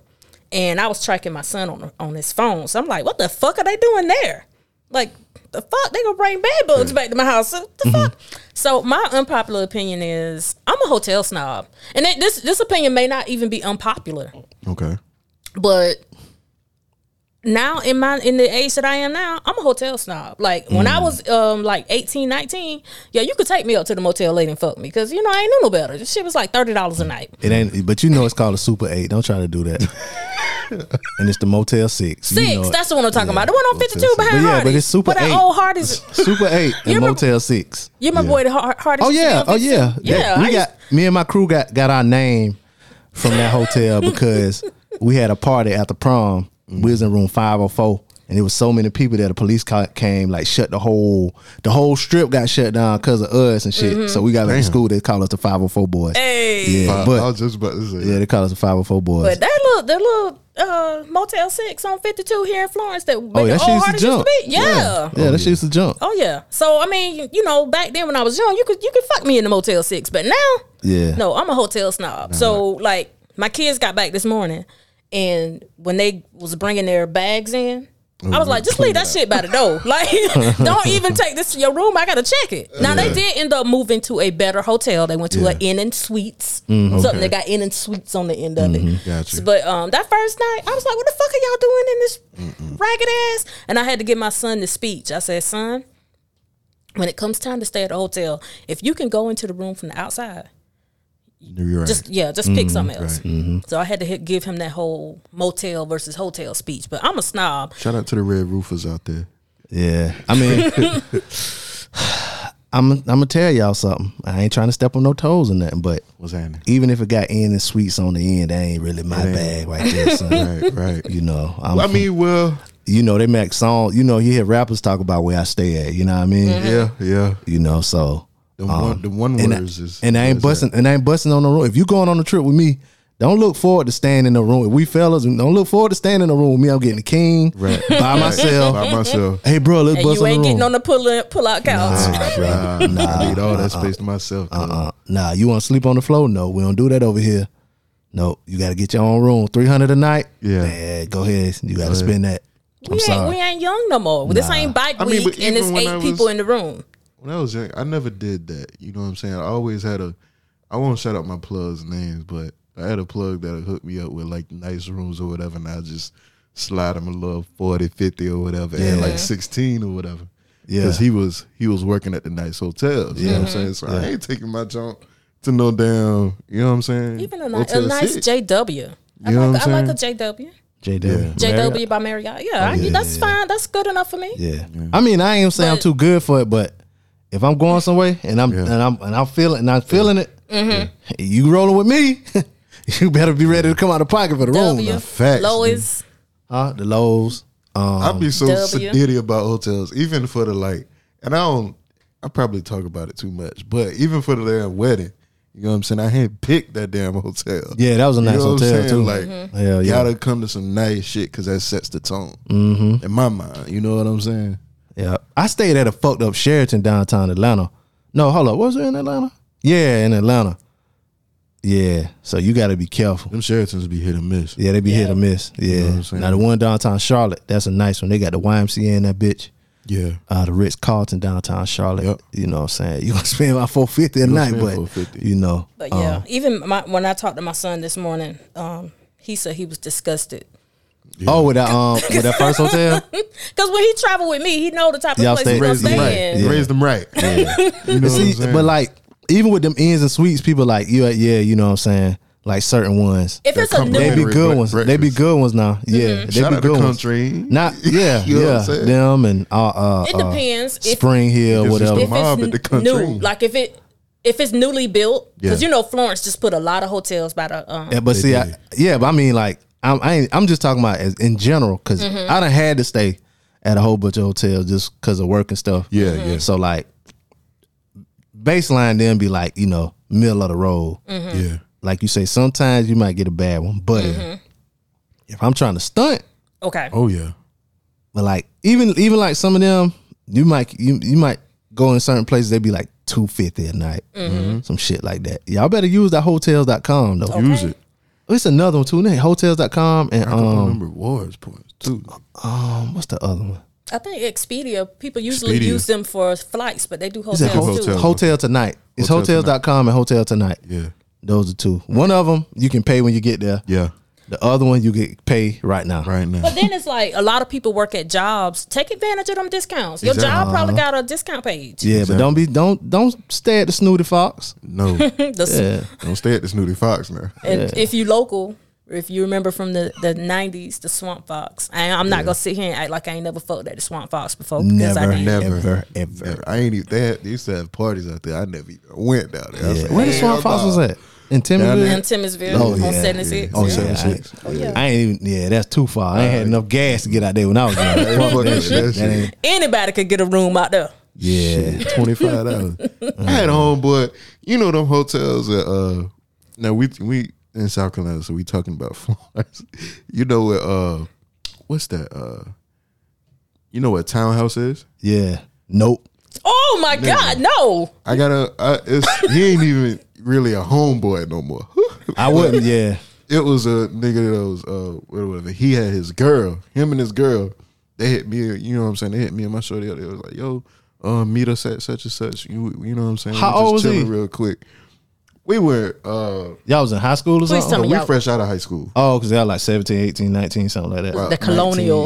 and I was tracking my son on his phone. So I'm like, what the fuck are they doing there? Like, the fuck? They gonna bring bed bugs back to my house. What the fuck? So my unpopular opinion is I'm a hotel snob. And this opinion may not even be unpopular. Okay. But now in the age that I am now, I'm a hotel snob. Like when I was like 18, 19, yeah, you could take me up to the motel late and fuck me, because you know I ain't know no better. This shit was like $30 a night. It ain't, but you know it's called a Super 8. Don't try to do that. And it's the Motel 6. You know, that's the one I'm talking about. The one on 52 behind Hardee's. Yeah, but it's Super 8. That old Hardee's. Super 8 and Motel 6. You remember where the Hardee's? Oh yeah, oh yeah. Yeah, me and my crew got our name from that hotel because we had a party at the prom. We was in room 504, and it was so many people that the police came, like shut the whole strip got shut down because of us and shit. Mm-hmm. So we got in school, they call us the 504 boys. Hey, yeah, I was just about to say. Yeah, they call us the 504 boys. But that little Motel 6 on 52 here in Florence that that shit used to jump. Yeah, that shit used to jump. Oh yeah. So I mean, you know, back then when I was young, you could fuck me in the Motel 6, but now, no, I'm a hotel snob. Nah. So like, my kids got back this morning, and when they was bringing their bags in, I was like, just leave that shit by the door. Like, don't even take this to your room. I gotta check it. Now they did end up moving to a better hotel. They went to an Inn and Suites. Something that got Inn and Suites on the end of it. Gotcha. But that first night, I was like, what the fuck are y'all doing in this ragged ass? And I had to give my son the speech. I said, son, when it comes time to stay at a hotel, if you can go into the room from the outside, just pick something else. So I had to give him that whole motel versus hotel speech. But I'm a snob. Shout out to the Red Roofers out there. Yeah, I mean, I'm gonna tell y'all something. I ain't trying to step on no toes or nothing, but what's happening? Even if it got Inn and Suites on the end, that ain't really my bag right there, son. Right. You know, you know, they make songs. You know, you hear rappers talk about where I stay at. You know what I mean? Yeah. You know, so. I ain't busting on the room. If you going on a trip with me, don't look forward to staying in the room. If we fellas, don't look forward to staying in the room with me. I'm getting the king by myself. Hey, bro, let's bust on the room. You ain't getting on the pull out couch. Nah, I need all that space to myself. Nah, you want to sleep on the floor? No, we don't do that over here. No, you got to get your own room. $300 a night. Yeah, man, go ahead. You got to spend that. We ain't young no more. Nah. This ain't bike week, and it's 8 people in the room. When I was young, I never did that. You know what I'm saying? I always had I won't shout out my plug's names, but I had a plug that hooked me up with like nice rooms or whatever, and I just slide him a little 40, 50 or whatever, and like 16 or whatever. Yeah. Because he was working at the nice hotels. You know what I'm saying? So I ain't taking my junk to no damn, you know what I'm saying? Even a nice JW. I like a JW. JW by Marriott. Yeah, that's fine. That's good enough for me. Yeah. I mean, I ain't saying I'm too good for it, but if I'm going somewhere and I'm feeling it, you rolling with me, you better be ready to come out of pocket for the room. Facts. Lowe's, the Lowe's. I'd be so sadiddy about hotels, even for the like. And I probably talk about it too much, but even for the damn wedding, you know what I'm saying? I had picked that damn hotel. Yeah, that was a nice hotel too. Like, you gotta come to some nice shit because that sets the tone in my mind. You know what I'm saying? Yeah, I stayed at a fucked up Sheraton downtown Atlanta. No, hold up, was it in Atlanta? Yeah, in Atlanta. Yeah, so you got to be careful. Them Sheratons be hit or miss. Yeah, they be hit or miss. Yeah, you know what I'm saying? Now the one downtown Charlotte, that's a nice one. They got the YMCA in that bitch. Yeah, the Ritz Carlton downtown Charlotte. Yep. You know what I'm saying? You gonna spend about $450 a night, but you know. But yeah, even when I talked to my son this morning, he said he was disgusted. Yeah. Oh, with that first hotel? Because when he traveled with me, he know the type of place he was staying. Raised them right. Yeah. You know but like, even with them Inns and Suites, people like, you know what I'm saying? Like certain ones. If it's a new they be good ones. Breakfast. They be good ones now. Yeah. Mm-hmm. They be good ones. You know what I'm them and it depends. Spring Hill, whatever. If it's newly built, because you know Florence just put a lot of hotels by the but I mean like I'm just talking about in general because I done had to stay at a whole bunch of hotels just because of work and stuff. Yeah. So like baseline then be like, you know, middle of the road. Yeah. Like you say, sometimes you might get a bad one, but if I'm trying to stunt, okay. Oh yeah. But like even like some of them, you might go in certain places they be like $250 a night, some shit like that. Y'all better use that Hotels.com though. Okay. Use it. It's another one too, name Hotels.com and I remember rewards points too. What's the other one? I think Expedia. People usually use them for flights, but they do hotels too. Hotel Tonight. It's Hotels.com and Hotel Tonight. Yeah, those are two. One of them you can pay when you get there. Yeah. The other one you get pay right now. But then it's like a lot of people work at jobs. Take advantage of them discounts. Your job probably got a discount page. Yeah, but don't stay at the Snooty Fox. No, don't stay at the Snooty Fox now. And if you local, if you remember from the 90s, the Swamp Fox. I'm not gonna sit here and act like I ain't never fucked at the Swamp Fox before. Because never, ever. I ain't even. They used to have parties out there. I never even went down there. Yeah. I was like, where the Swamp Fox was at? In Timmonsville on 76. On 76. I ain't even. Yeah, that's too far. I ain't had enough gas to get out there when I was there. Anybody could get a room out there. Yeah, $25. I had a homeboy. You know them hotels that now we in South Carolina, so we talking about Florence. You know what? What's that? You know what townhouse is? Yeah. Nope. Oh my God! No. I gotta. He ain't even really a homeboy no more. I wouldn't. Yeah. It was a nigga that was whatever. He had his girl. Him and his girl. They hit me. You know what I'm saying? They hit me and my shorty up. They was like, "Yo, meet us at such and such." You know what I'm saying? How old was he? Real quick. We were y'all was in high school or something? No, we fresh out of high school. Oh, because y'all like 17, 18, 19, something like that. Right. The colonial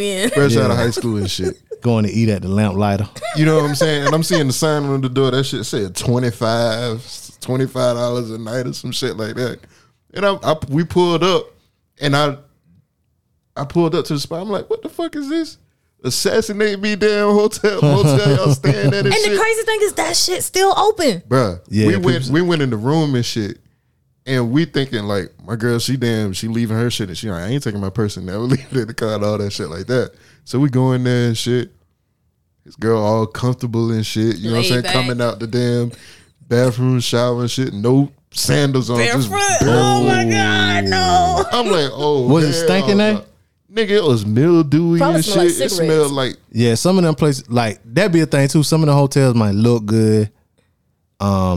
end. Fresh out of high school and shit. Going to eat at the Lamplighter. You know what I'm saying? And I'm seeing the sign on the door. That shit said $25 a night or some shit like that. And we pulled up, and I pulled up to the spot. I'm like, what the fuck is this? Assassinate me damn motel y'all staying at and shit. The crazy thing is that shit still open. Bruh, yeah, we went in the room and shit, and we thinking like, my girl, she leaving her shit, and she like, I ain't taking my purse now. We leaving it in the car and all that shit like that. So we go in there and shit. This girl all comfortable and shit. You know what I'm saying? Back. Coming out the damn bathroom, shower and shit. No sandals on. Just oh my God, no. I'm like, oh. Was it stinking that? Nigga, it was mildewy and shit. Like it smelled like... Yeah, some of them places... Like, that'd be a thing, too. Some of the hotels might look good, but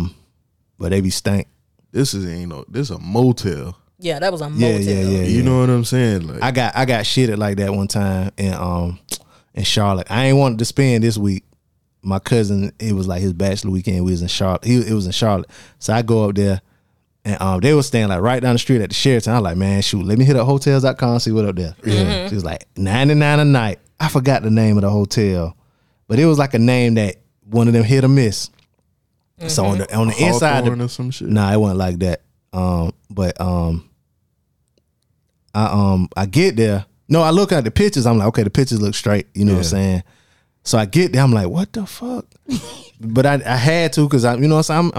they be stank. This a motel. Yeah, that was a motel. Yeah. You know what I'm saying? Like, I got shitted like that one time in Charlotte. I ain't wanted to spend this week. My cousin, it was like his bachelor weekend. We was in Charlotte. It was in Charlotte. So I go up there, and they were staying like right down the street at the Sheraton. I was like, man, shoot, let me hit up Hotels.com and see what up there. Mm-hmm. She was like, $99 a night. I forgot the name of the hotel, but it was like a name that one of them hit or miss. Mm-hmm. So on the inside, or some shit. Nah, it wasn't like that. I get there. No, I look at the pictures. I'm like, okay, the pictures look straight. You know what I'm saying? So I get there. I'm like, what the fuck? But I had to because I done went all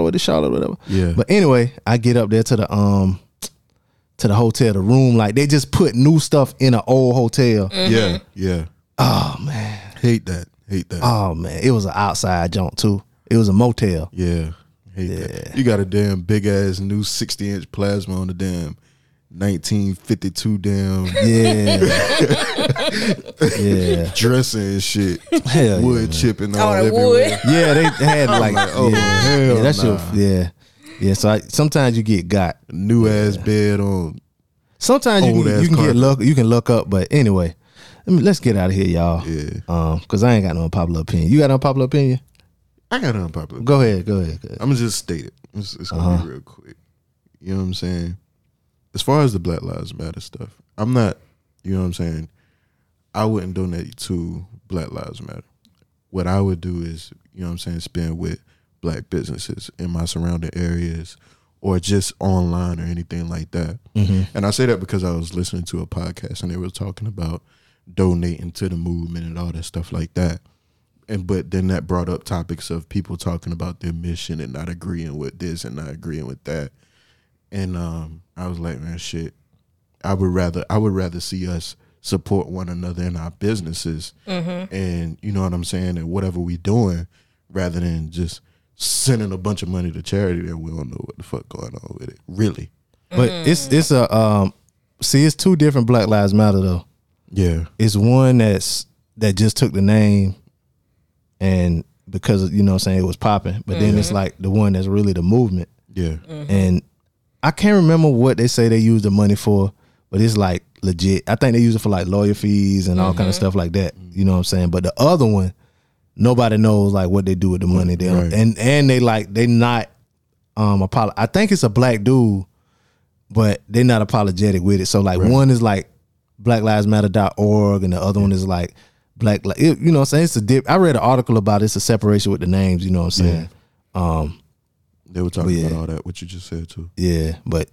the way to Charlotte or whatever. Yeah. But anyway, I get up there to the hotel, the room. Like they just put new stuff in an old hotel. Mm-hmm. Yeah, yeah. Oh man, hate that. Oh man, it was an outside junk too. It was a motel. Yeah, hate that. You got a damn big ass new 60-inch plasma on the damn 1952 damn. Yeah. Yeah. Dressing and shit. Hell wood chipping all everywhere. Yeah, they had like oh hell. Yeah, that's yeah. Yeah, so sometimes you get got. New ass bed on. Sometimes you can get luck. You can look up, but anyway. Let's get out of here, y'all. Yeah. Cause I ain't got no unpopular opinion. You got an unpopular opinion? I got an unpopular opinion. Go ahead. I'm just state it. It's gonna be real quick. You know what I'm saying? As far as the Black Lives Matter stuff, I'm not, you know what I'm saying, I wouldn't donate to Black Lives Matter. What I would do is, you know what I'm saying, spend with black businesses in my surrounding areas or just online or anything like that. Mm-hmm. And I say that because I was listening to a podcast and they were talking about donating to the movement and all that stuff like that. But then that brought up topics of people talking about their mission and not agreeing with this and not agreeing with that. And I was like, man, shit, I would rather see us support one another in our businesses. Mm-hmm. And you know what I'm saying? And whatever we doing, rather than just sending a bunch of money to charity that we don't know what the fuck going on with it, really. But it's two different Black Lives Matter though. Yeah. It's one that just took the name and because, you know what I'm saying, it was popping. But then it's like the one that's really the movement. Yeah. Mm-hmm. And I can't remember what they say they use the money for, but it's like legit. I think they use it for like lawyer fees and all kind of stuff like that. You know what I'm saying? But the other one, nobody knows like what they do with the money. They right. and they like they not I think it's a black dude, but they're not apologetic with it. So like one is like blacklivesmatter.org and the other one is like you know what I'm saying? It's a dip. I read an article about it. It's a separation with the names, you know what I'm saying? Yeah. They were talking about all that, what you just said too. Yeah, but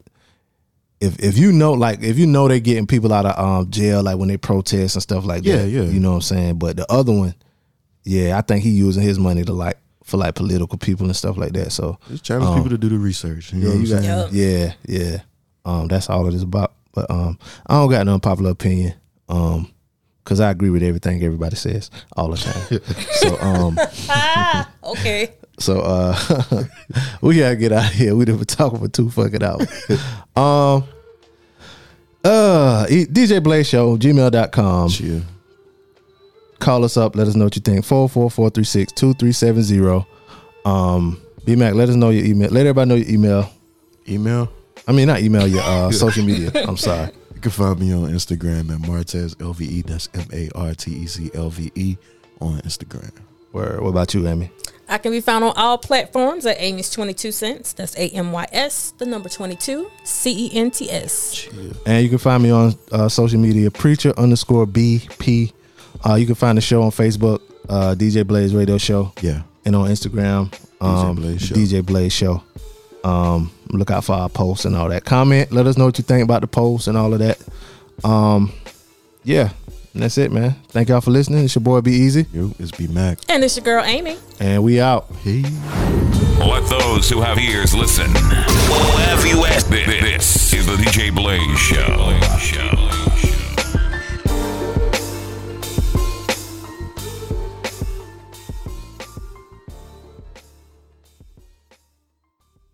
if you know they're getting people out of jail, like when they protest and stuff like that. Yeah, you know what I'm saying. But the other one, yeah, I think he using his money to like for like political people and stuff like that. So just challenge people to do the research. You know what I'm saying? Yeah. That's all it is about. But I don't got no unpopular opinion. Cause I agree with everything everybody says all the time. So okay. So we gotta get out of here. We done been talking for 2 fucking hours. DJ Blaze Show, gmail.com. Sure. Call us up. Let us know what you think. 444-362-2370. BMAC, let us know your email. Let everybody know your email. Email? I mean, not email, your social media. I'm sorry. You can find me on Instagram at MartezLVE. That's MartezLVE on Instagram. Where? What about you, Amy? I can be found on all platforms at Amy's 22 Cents. That's AMYS, the number 22, CENTS. Yeah. And you can find me on social media, Preacher_BP. You can find the show on Facebook, DJ Blaze Radio Show. Yeah. And on Instagram, DJ Blaze Show. Look out for our posts and all that. Comment. Let us know what you think about the posts and all of that. Yeah. And that's it, man. Thank y'all for listening. It's your boy Be Easy. Yo, it's B Mac. And it's your girl Amy. And we out. Hey. Let those who have ears listen. This is the DJ Blaze Show.